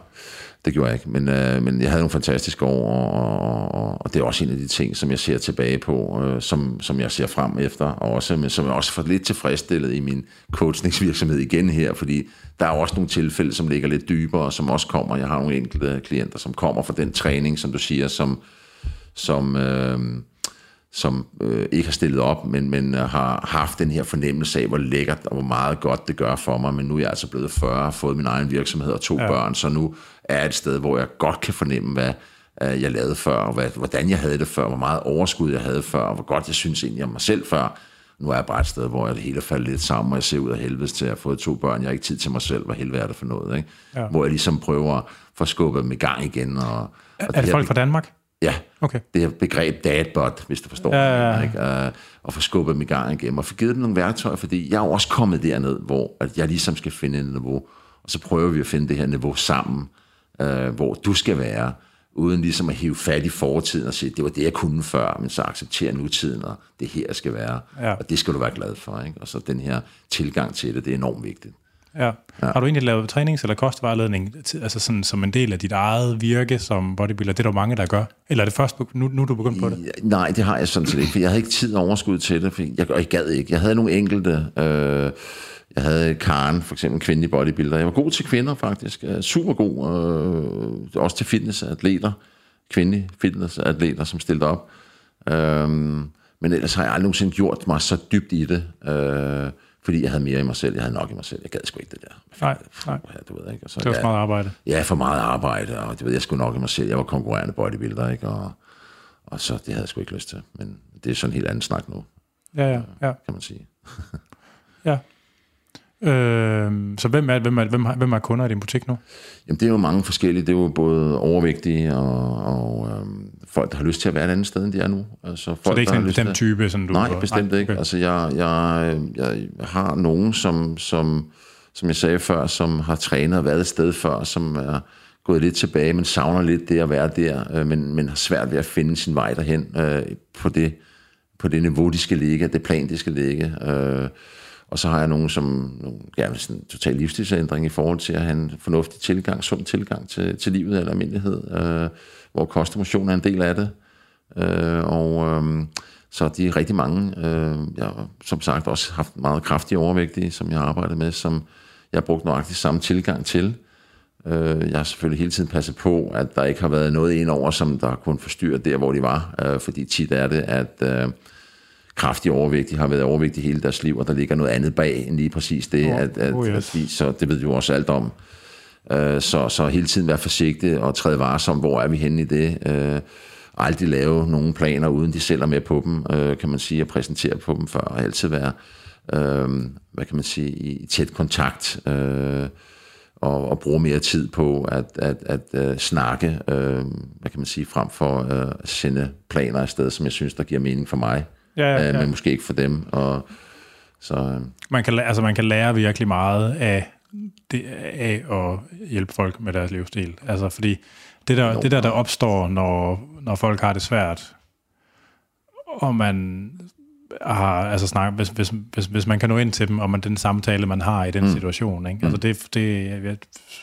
det gjorde jeg ikke, men, øh, men jeg havde nogle fantastiske år, og, og, og det er også en af de ting, som jeg ser tilbage på, øh, som, som jeg ser frem efter, og også, men som jeg også får lidt tilfredsstillet i min coachningsvirksomhed igen her, fordi der er også nogle tilfælde, som ligger lidt dybere, som også kommer. Jeg har nogle enkelte klienter, som kommer fra den træning, som du siger, som, som, øh, som øh, ikke har stillet op, men, men har haft den her fornemmelse af, hvor lækkert og hvor meget godt det gør for mig. Men nu er jeg altså blevet fyrre, fået min egen virksomhed og to ja. børn, så nu er jeg et sted, hvor jeg godt kan fornemme, hvad øh, jeg lavede før, og hvad, hvordan jeg havde det før, hvor meget overskud jeg havde før, og hvor godt jeg synes egentlig om mig selv før. Nu er jeg bare et sted, hvor jeg det hele falder lidt sammen, og jeg ser ud af helvedes til, at jeg har fået to børn, jeg har ikke tid til mig selv, hvad helvede er det for noget, ikke? Ja. Hvor jeg ligesom prøver at få skubbet dem i gang igen. Og, og er det, det folk be- fra Danmark? Ja, okay. Det her begreb dadbot, hvis du forstår ja, ja, ja. Det, ikke? Og få skubbet dem i gang igen, og få givet dem nogle værktøjer, fordi jeg er også kommet derned, hvor at jeg ligesom skal finde et niveau, og så prøver vi at finde det her niveau sammen, øh, hvor du skal være, uden ligesom at hive fat i fortiden og sige, det var det, jeg kunne før, men så accepterer nutiden, og det her skal være, ja. Og det skal du være glad for, ikke? Og så den her tilgang til det, det er enormt vigtigt. Ja. Ja. Har du egentlig lavet trænings- eller kostvejledning, altså sådan, som en del af dit eget virke som bodybuilder? Det er der jo mange, der gør. Eller er det først, nu, nu er du begyndt på det? Nej, det har jeg sådan set ikke, for jeg havde ikke tid og overskud til det, for jeg, jeg gad ikke. Jeg havde nogle enkelte... Øh, jeg havde Karen, for eksempel en kvindelig bodybuilder. Jeg var god til kvinder, faktisk. Super god. Øh, også til fitnessatleter. Kvindelige fitnessatleter, som stillede op. Øh, men ellers har jeg aldrig nogensinde gjort mig så dybt i det... Øh, fordi jeg havde mere i mig selv, jeg havde nok i mig selv, jeg gad sgu ikke det der. Nej, nej. Ja, du ved, ikke? Og så, det var for meget arbejde. Ja, for meget arbejde, og det ved jeg sgu nok i mig selv, jeg var konkurrerende bodybuilder, ikke? Og, og så, det havde jeg sgu ikke lyst til, men det er sådan en helt anden snak nu, ja, ja, ja. Kan man sige. Ja. Øh, så hvem er, hvem, er, hvem, er, hvem er kunder i din butik nu? Jamen, det er jo mange forskellige, det er jo både overvægtige og, og øhm, folk, der har lyst til at være et andet sted, end de er nu. Altså, folk, så det er ikke sådan en bestemt til... type? Sådan, du... Nej, bestemt Nej, okay. ikke. Altså, jeg, jeg, jeg har nogen, som, som, som jeg sagde før, som har trænet og været et sted før, som er gået lidt tilbage, men savner lidt det at være der, øh, men, men har svært ved at finde sin vej derhen øh, på, det, på det niveau, de skal ligge, det plan, de skal ligge. Øh, Og så har jeg nogen, som ja, sådan en total livsstilsændring i forhold til at have en fornuftig tilgang, sund tilgang til, til livet eller almindelighed, øh, hvor kost og motion er en del af det. Øh, og øh, så de er rigtig mange, øh, jeg har som sagt også haft meget kraftige overvægtige, som jeg har arbejdet med, som jeg har brugt nøjagtigt samme tilgang til. Øh, jeg har selvfølgelig hele tiden passet på, at der ikke har været noget ind over, som der kunne forstyrre der, hvor de var. Øh, fordi tit er det, at... Øh, kraftig overvægtige har været overvægtige hele deres liv, og der ligger noget andet bag end lige præcis det, oh, at, at, oh yes. at så det ved vi jo også alt om. Uh, så, så hele tiden være forsigtig og træde varsom, hvor er vi henne i det. Uh, aldrig lave nogle planer, uden de selv er med på dem, uh, kan man sige, at præsentere på dem før, og altid være, uh, hvad kan man sige, i tæt kontakt, uh, og, og bruge mere tid på at, at, at uh, snakke, uh, hvad kan man sige, frem for uh, at sende planer afsted, som jeg synes, der giver mening for mig. Ja, ja, ja. Men måske ikke for dem. Og så man kan altså man kan lære virkelig meget af det, af at hjælpe folk med deres livsstil. Altså fordi det der jo. det der der opstår når når folk har det svært, og man har altså snak, hvis hvis hvis hvis man kan nå ind til dem, og man den samtale man har i den mm. situation, ikke? Altså det det jeg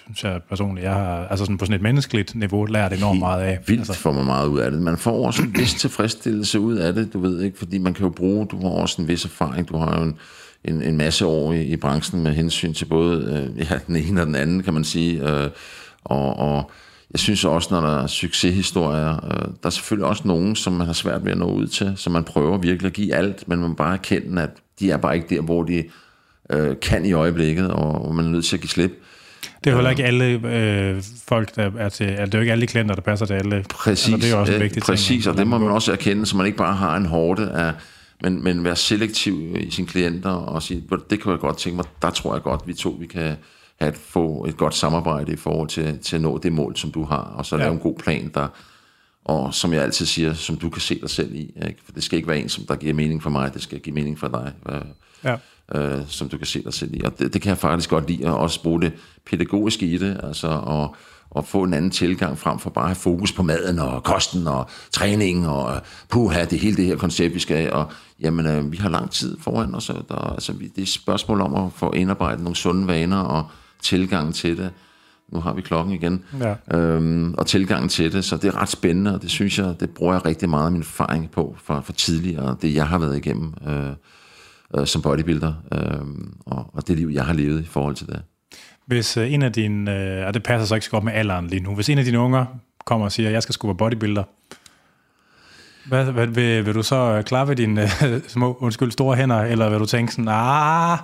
synes jeg personligt jeg har altså sådan på sådan et menneskeligt niveau lært enormt helt meget af. Vildt altså. Får man meget ud af det. Man får også en vis tilfredsstillelse ud af det, du ved ikke, fordi man kan jo bruge, du har også en vis erfaring, du har jo en en, en masse år i, i branchen med hensyn til både øh, ja, den ene og den anden, kan man sige, øh, og, og jeg synes også, når der er succeshistorier, øh, der er selvfølgelig også nogen, som man har svært ved at nå ud til, så man prøver virkelig at give alt, men man bare erkende, at de er bare ikke der, hvor de øh, kan i øjeblikket, og man er nødt til at give slip. Det er heller ikke alle øh, folk, der er til, altså det er jo ikke alle klienter, der passer til alle. Præcis, altså, det er også en vigtig præcis, ting, og, og det må man også erkende, så man ikke bare har en horde af, men, men være selektiv i sine klienter, og sige, det kan jeg godt tænke mig, der tror jeg godt, vi to, vi kan... at få et godt samarbejde i forhold til, til at nå det mål, som du har, og så ja. Lave en god plan, der, og som jeg altid siger, som du kan se dig selv i. Ikke? For det skal ikke være en, som der giver mening for mig, det skal give mening for dig, øh, ja. øh, som du kan se dig selv i. Og det, det kan jeg faktisk godt lide, og også bruge det pædagogiske i det, altså, og, og få en anden tilgang frem for bare at have fokus på maden, og kosten, og træningen, og puha, det hele det her koncept, vi skal, og jamen, øh, vi har lang tid foran os, og der, altså, det er et spørgsmål om at få indarbejdet nogle sunde vaner, og tilgangen til det. Nu har vi klokken igen. Ja. Øhm, og tilgangen til det, så det er ret spændende, og det synes jeg, det bruger jeg rigtig meget af min erfaring på fra, fra tidligere, det jeg har været igennem øh, øh, som bodybuilder, øh, og, og det liv, jeg har levet i forhold til det. Hvis øh, en af dine, øh, og det passer så ikke så godt med alderen lige nu, hvis en af dine unger kommer og siger, at jeg skal sgu være bodybuilder, hvad, hvad, vil, vil du så klappe dine øh, små, undskyld, store hænder, eller vil du tænke sådan, ah...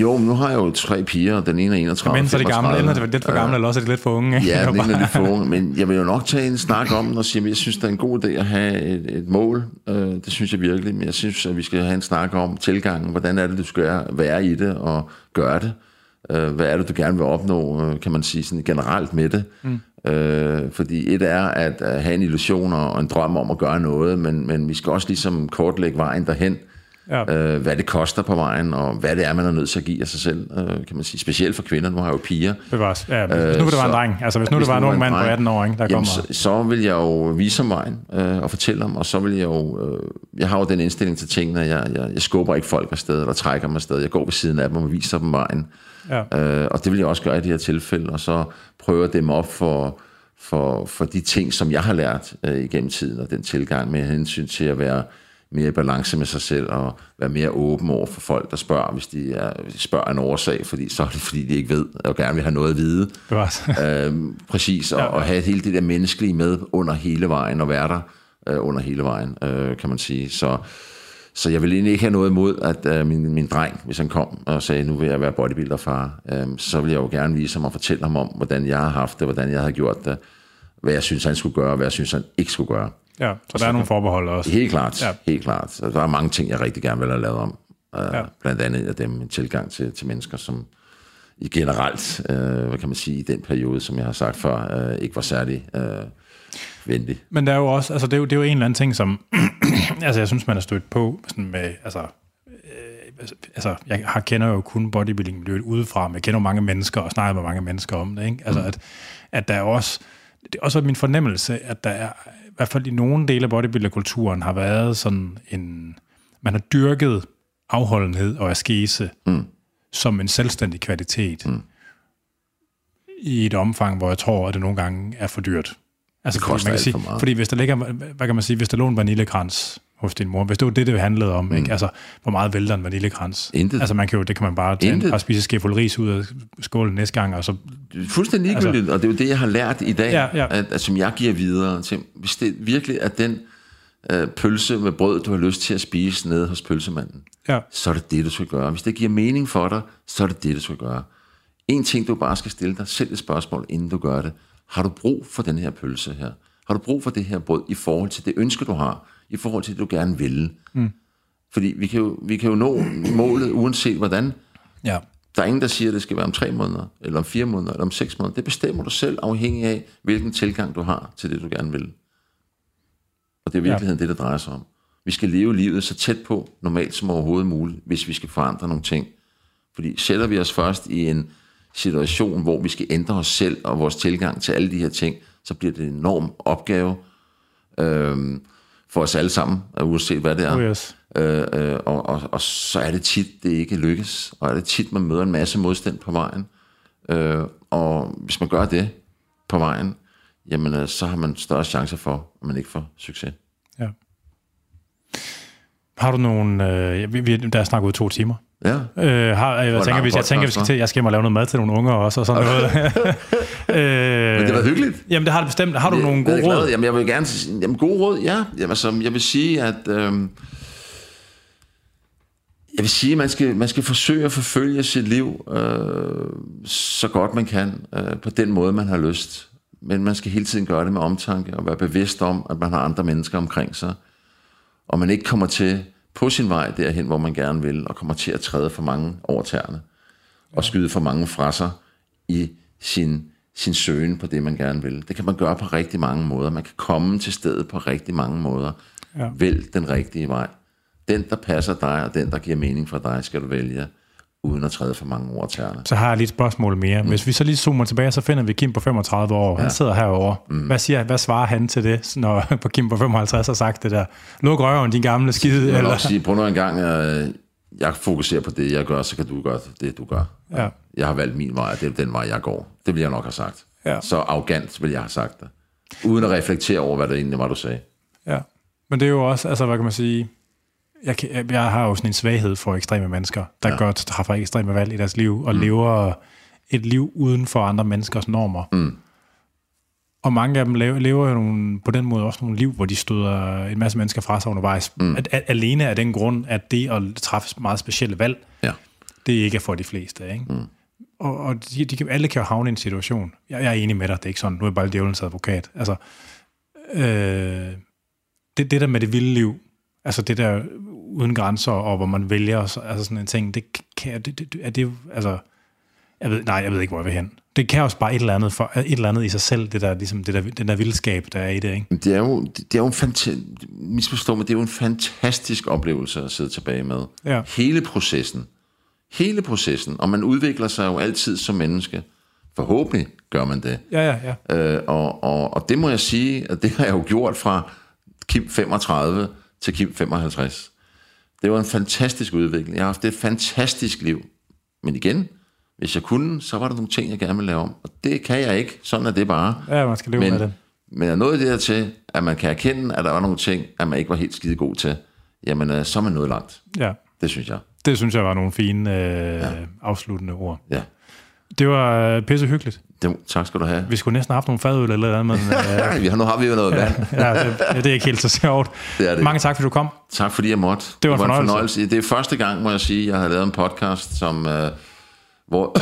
Jo, nu har jeg jo tre piger, og den ene er enogtredive. Men så er det gamle, eller er det lidt for gamle, eller også er det lidt for unge. Ja, den ene er lidt for unge, men jeg vil jo nok tage en snak om den og sige, at jeg synes, det er en god idé at have et, et mål. Det synes jeg virkelig, men jeg synes, at vi skal have en snak om tilgangen. Hvordan er det, du skal være i det og gøre det? Hvad er det, du gerne vil opnå, kan man sige, sådan generelt med det? Mm. Fordi et er at have en illusion og en drøm om at gøre noget, men, men vi skal også ligesom kortlægge vejen derhen. Ja. Øh, hvad det koster på vejen, og hvad det er, man er nødt til at give af sig selv, øh, kan man sige. Specielt for kvinder, nu har jeg jo piger. Det var også, ja, hvis nu øh, det var så, en dreng, altså hvis nu hvis det var en ung mand på atten år, ikke, der jamen, kommer. Så, så vil jeg jo vise om vejen øh, og fortælle om, og så vil jeg jo, øh, jeg har jo den indstilling til tingene, jeg, jeg, jeg skubber ikke folk afsted, eller trækker dem afsted, jeg går ved siden af dem og viser dem vejen. Ja. Øh, og det vil jeg også gøre i det her tilfælde, og så prøver dem op for, for, for de ting, som jeg har lært øh, igennem tiden, og den tilgang med hensyn til at være mere i balance med sig selv, og være mere åben over for folk, der spørger, hvis de er, spørger en årsag, fordi så er det, fordi de ikke ved, og gerne vil have noget at vide. øhm, præcis, og, ja. Og have hele det der menneskelige med under hele vejen, og være der øh, under hele vejen, øh, kan man sige. Så, så jeg vil egentlig ikke have noget imod, at øh, min, min dreng, hvis han kom og sagde, nu vil jeg være bodybuilderfar, øh, så vil jeg jo gerne vise ham og fortælle ham om, hvordan jeg har haft det, hvordan jeg har gjort det, hvad jeg synes, han skulle gøre, og hvad jeg synes, han ikke skulle gøre. Ja, så og der så er nogle forbehold også. Helt klart, ja. Helt klart. Så der er mange ting, jeg rigtig gerne vil have lavet om. Uh, ja. Blandt andet af dem en tilgang til, til mennesker, som i generelt, uh, hvad kan man sige, i den periode, som jeg har sagt før, uh, ikke var særlig uh, venlig. Men der er jo også, altså det er jo, det er jo en eller anden ting, som, altså jeg synes, man er stødt på sådan med, altså, øh, altså jeg har, kender jo kun bodybuilding-miljøet udefra, men jeg kender mange mennesker og snakker med mange mennesker om det, ikke? Altså mm. at, at der er også, det er også min fornemmelse, at der er, i hvert fald i nogle dele af bodybuilderkulturen har været sådan en, man har dyrket afholdenhed og askese mm. som en selvstændig kvalitet mm. i et omfang, hvor jeg tror, at det nogle gange er for dyrt. Altså, det koster fordi, man kan sige, for meget. Fordi hvis der ligger, hvad kan man sige, hvis der lå en vaniljekrans hos din mor, hvis det var det, det handlede om, mm. ikke? Altså, hvor meget vælter en vaniljekrans? Intet. Altså, man kan jo, det kan man bare tage Intet. en par spise skefuld ris ud af skålen næste gang, og så... Fuldstændig ligegyldigt, altså, og det er jo det, jeg har lært i dag, ja, ja. At, at, som jeg giver videre. Til, hvis det virkelig er den øh, pølse med brød, du har lyst til at spise nede hos pølsemanden, ja. så er det det, du skal gøre. Hvis det giver mening for dig, så er det det, du skal gøre. En ting, du bare skal stille dig selv et spørgsmål, inden du gør det. Har du brug for den her pølse her? Har du brug for det her brød i forhold til det ønske, du har? I forhold til det, du gerne vil? Mm. Fordi vi kan, jo, vi kan jo nå målet, uanset hvordan. Ja. Der er ingen, der siger, at det skal være om tre måneder, eller om fire måneder, eller om seks måneder. Det bestemmer du selv, afhængig af, hvilken tilgang du har til det, du gerne vil. Og det er i virkeligheden ja. det, der drejer sig om. Vi skal leve livet så tæt på, normalt som overhovedet muligt, hvis vi skal forandre nogle ting. Fordi sætter vi os først i en situation, hvor vi skal ændre os selv og vores tilgang til alle de her ting, så bliver det en enorm opgave øh, for os alle sammen, uanset hvad det er. Oh yes. øh, øh, og, og, og så er det tit, det ikke lykkes, og er det tit, man møder en masse modstand på vejen. Øh, og hvis man gør det på vejen, jamen så har man større chancer for, at man ikke får succes. Ja. Har du nogen... Øh, vi, vi, der er snakket ud to timer. Ja. Øh, har, jeg, jeg, tænker, hvis, jeg tænker, vi skal til, jeg skal hjem og lave noget mad til nogle unger også, og sådan noget. øh, Men det var hyggeligt. Jamen, det har det bestemt. Har du det, nogle gode råd? Jamen, jeg vil gerne sige, jamen, gode råd, ja. Jamen, altså, jeg vil sige, at... Øh, jeg vil sige, at man skal, man skal forsøge at forfølge sit liv øh, så godt man kan, øh, på den måde, man har lyst. Men man skal hele tiden gøre det med omtanke, og være bevidst om, at man har andre mennesker omkring sig, og man ikke kommer til... på sin vej derhen, hvor man gerne vil, og kommer til at træde for mange over tæerne, og skyde for mange fra sig i sin, sin søgen på det, man gerne vil. Det kan man gøre på rigtig mange måder. Man kan komme til stedet på rigtig mange måder. Ja. Vælg den rigtige vej. Den, der passer dig, og den, der giver mening for dig, skal du vælge, uden at træde for mange over tæerne. Så har jeg lige et spørgsmål mere. Mm. Hvis vi så lige zoomer tilbage, så finder vi Kim på femogtredive år. Ja. Han sidder herovre. Mm. Hvad, siger, hvad svarer han til det, når på Kim på femoghalvtreds har sagt det der? Luk røven, din gamle skide. Jeg vil også sige, prøv nu en gang, jeg, jeg fokuserer på det, jeg gør, så kan du gøre det, du gør. Ja. Jeg har valgt min vej, og det er den vej, jeg går. Det ville jeg nok have sagt. Ja. Så arrogant ville jeg have sagt det. Uden at reflektere over, hvad det egentlig var, du sagde. Ja, men det er jo også, altså hvad kan man sige... Jeg, kan, jeg har jo sådan en svaghed for ekstreme mennesker, der ja. godt træffer ekstreme valg i deres liv, og mm. lever et liv uden for andre menneskers normer. Mm. Og mange af dem lever, lever jo nogle, på den måde også nogle liv, hvor de støder en masse mennesker fra sig undervejs. Mm. At, at, alene af den grund, at det at træffe meget specielle valg, ja. det ikke er for de fleste. Ikke? Mm. Og, og de, de kan, alle kan jo havne i en situation. Jeg, jeg er enig med dig, det er ikke sådan, nu er jeg bare djævelens advokat. Altså, øh, det, det der med det vilde liv, altså det der uden grænser, og hvor man vælger, altså sådan en ting, det kan, det, det, er det, altså, jeg ved, nej, jeg ved ikke, hvor jeg vil hen. Det kan også bare et eller andet, for, et eller andet i sig selv, det der, ligesom, det der, den der vildskab, der er i det, ikke? Det er jo, det er jo en fantastisk, misforstå mig, det er jo en fantastisk oplevelse at sidde tilbage med. Ja. Hele processen. Hele processen, og man udvikler sig jo altid som menneske. Forhåbentlig gør man det. Ja, ja, ja. Øh, og, og, og det må jeg sige, at det har jeg jo gjort fra Kim femogtredive til Kim femoghalvtreds. Det var en fantastisk udvikling. Jeg har haft et fantastisk liv. Men igen, hvis jeg kunne, så var der nogle ting, jeg gerne ville lave om. Og det kan jeg ikke. Sådan er det bare. Ja, man skal leve men, med det. Men jeg nåede det der til, at man kan erkende, at der var nogle ting, at man ikke var helt skide god til. Jamen, så er man nået langt. Ja. Det synes jeg. Det synes jeg var nogle fine øh, ja. afsluttende ord. Ja. Det var pisse hyggeligt. Det, tak skal du have. Vi skulle næsten have haft nogle fadøl eller noget, men... Øh, ja, nu har vi jo noget vand. ja, det, ja, det er ikke helt så sjovt. Det er det. Mange tak, fordi du kom. Tak, fordi jeg måtte. Det var en fornøjelse. fornøjelse. Det er første gang, må jeg sige, jeg har lavet en podcast, som, øh, hvor,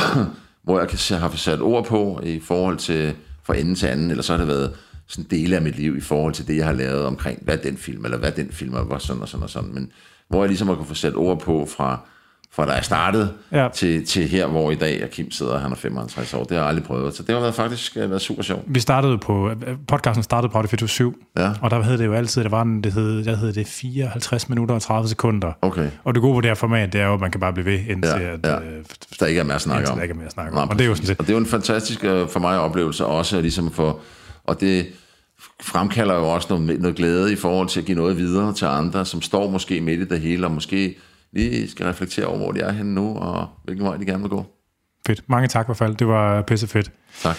hvor jeg kan have sat ord på i forhold til fra ende til anden, eller så har det været sådan dele af mit liv i forhold til det, jeg har lavet omkring, hvad den film, eller hvad den film var, sådan og sådan og sådan, men hvor jeg ligesom har kunne få sat ord på fra... fra da jeg startede, ja. til, til her, hvor i dag, og Kim sidder, han er femoghalvtreds år. Det har jeg aldrig prøvet. Så det har været faktisk været super sjovt. Vi startede på, podcasten startede på I F fireogtyve, ja. og der hed det jo altid, der var en, det hed, der hed det fireoghalvtreds minutter og tredive sekunder. Okay. Og det gode på det her format, det er jo, at man kan bare blive ved, indtil ja, ja. at, øh, der ikke er mere at snakke om. Der ikke er mere at snakke om. Nej, og, det er jo sådan, og det er jo en fantastisk øh, for mig oplevelse også, ligesom for, og det fremkalder jo også noget, noget glæde i forhold til at give noget videre til andre, som står måske midt i det hele, og måske lige skal reflektere over, hvor de er henne nu, og hvilken vej de gerne vil gå. Fedt. Mange tak i hvert fald. Det var pissefedt. Tak.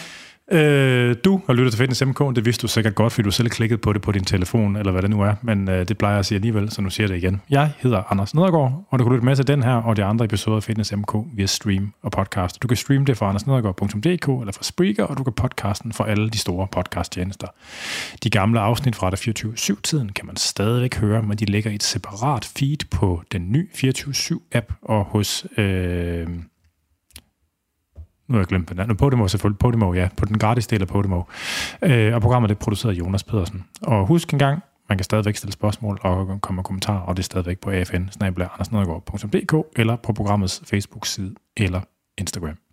Øh, du har lyttet til Fitness M K. Det vidste du sikkert godt, fordi du selv klikkede på det på din telefon, eller hvad det nu er. Men øh, det plejer jeg at sige alligevel, så nu siger jeg det igen. Jeg hedder Anders Nedergaard, og du kan lytte med til den her og de andre episoder af Fitness M K via stream og podcast. Du kan streame det fra andersnedergaard punktum d k eller fra Spreaker, og du kan podcasten fra alle de store podcasttjenester. De gamle afsnit fra fireogtyve syv-tiden kan man stadigvæk høre, men de ligger i et separat feed på den nye fireogtyve syv app og hos... Øh, Nu har jeg glemt den anden. Podimo selvfølgelig. Podimo, ja. På den gratis del af Podimo. Øh, og programmet er produceret af Jonas Pedersen. Og husk engang, man kan stadigvæk stille spørgsmål og komme med kommentarer, og det er stadigvæk på afn punktum d k eller på programmets Facebook-side eller Instagram.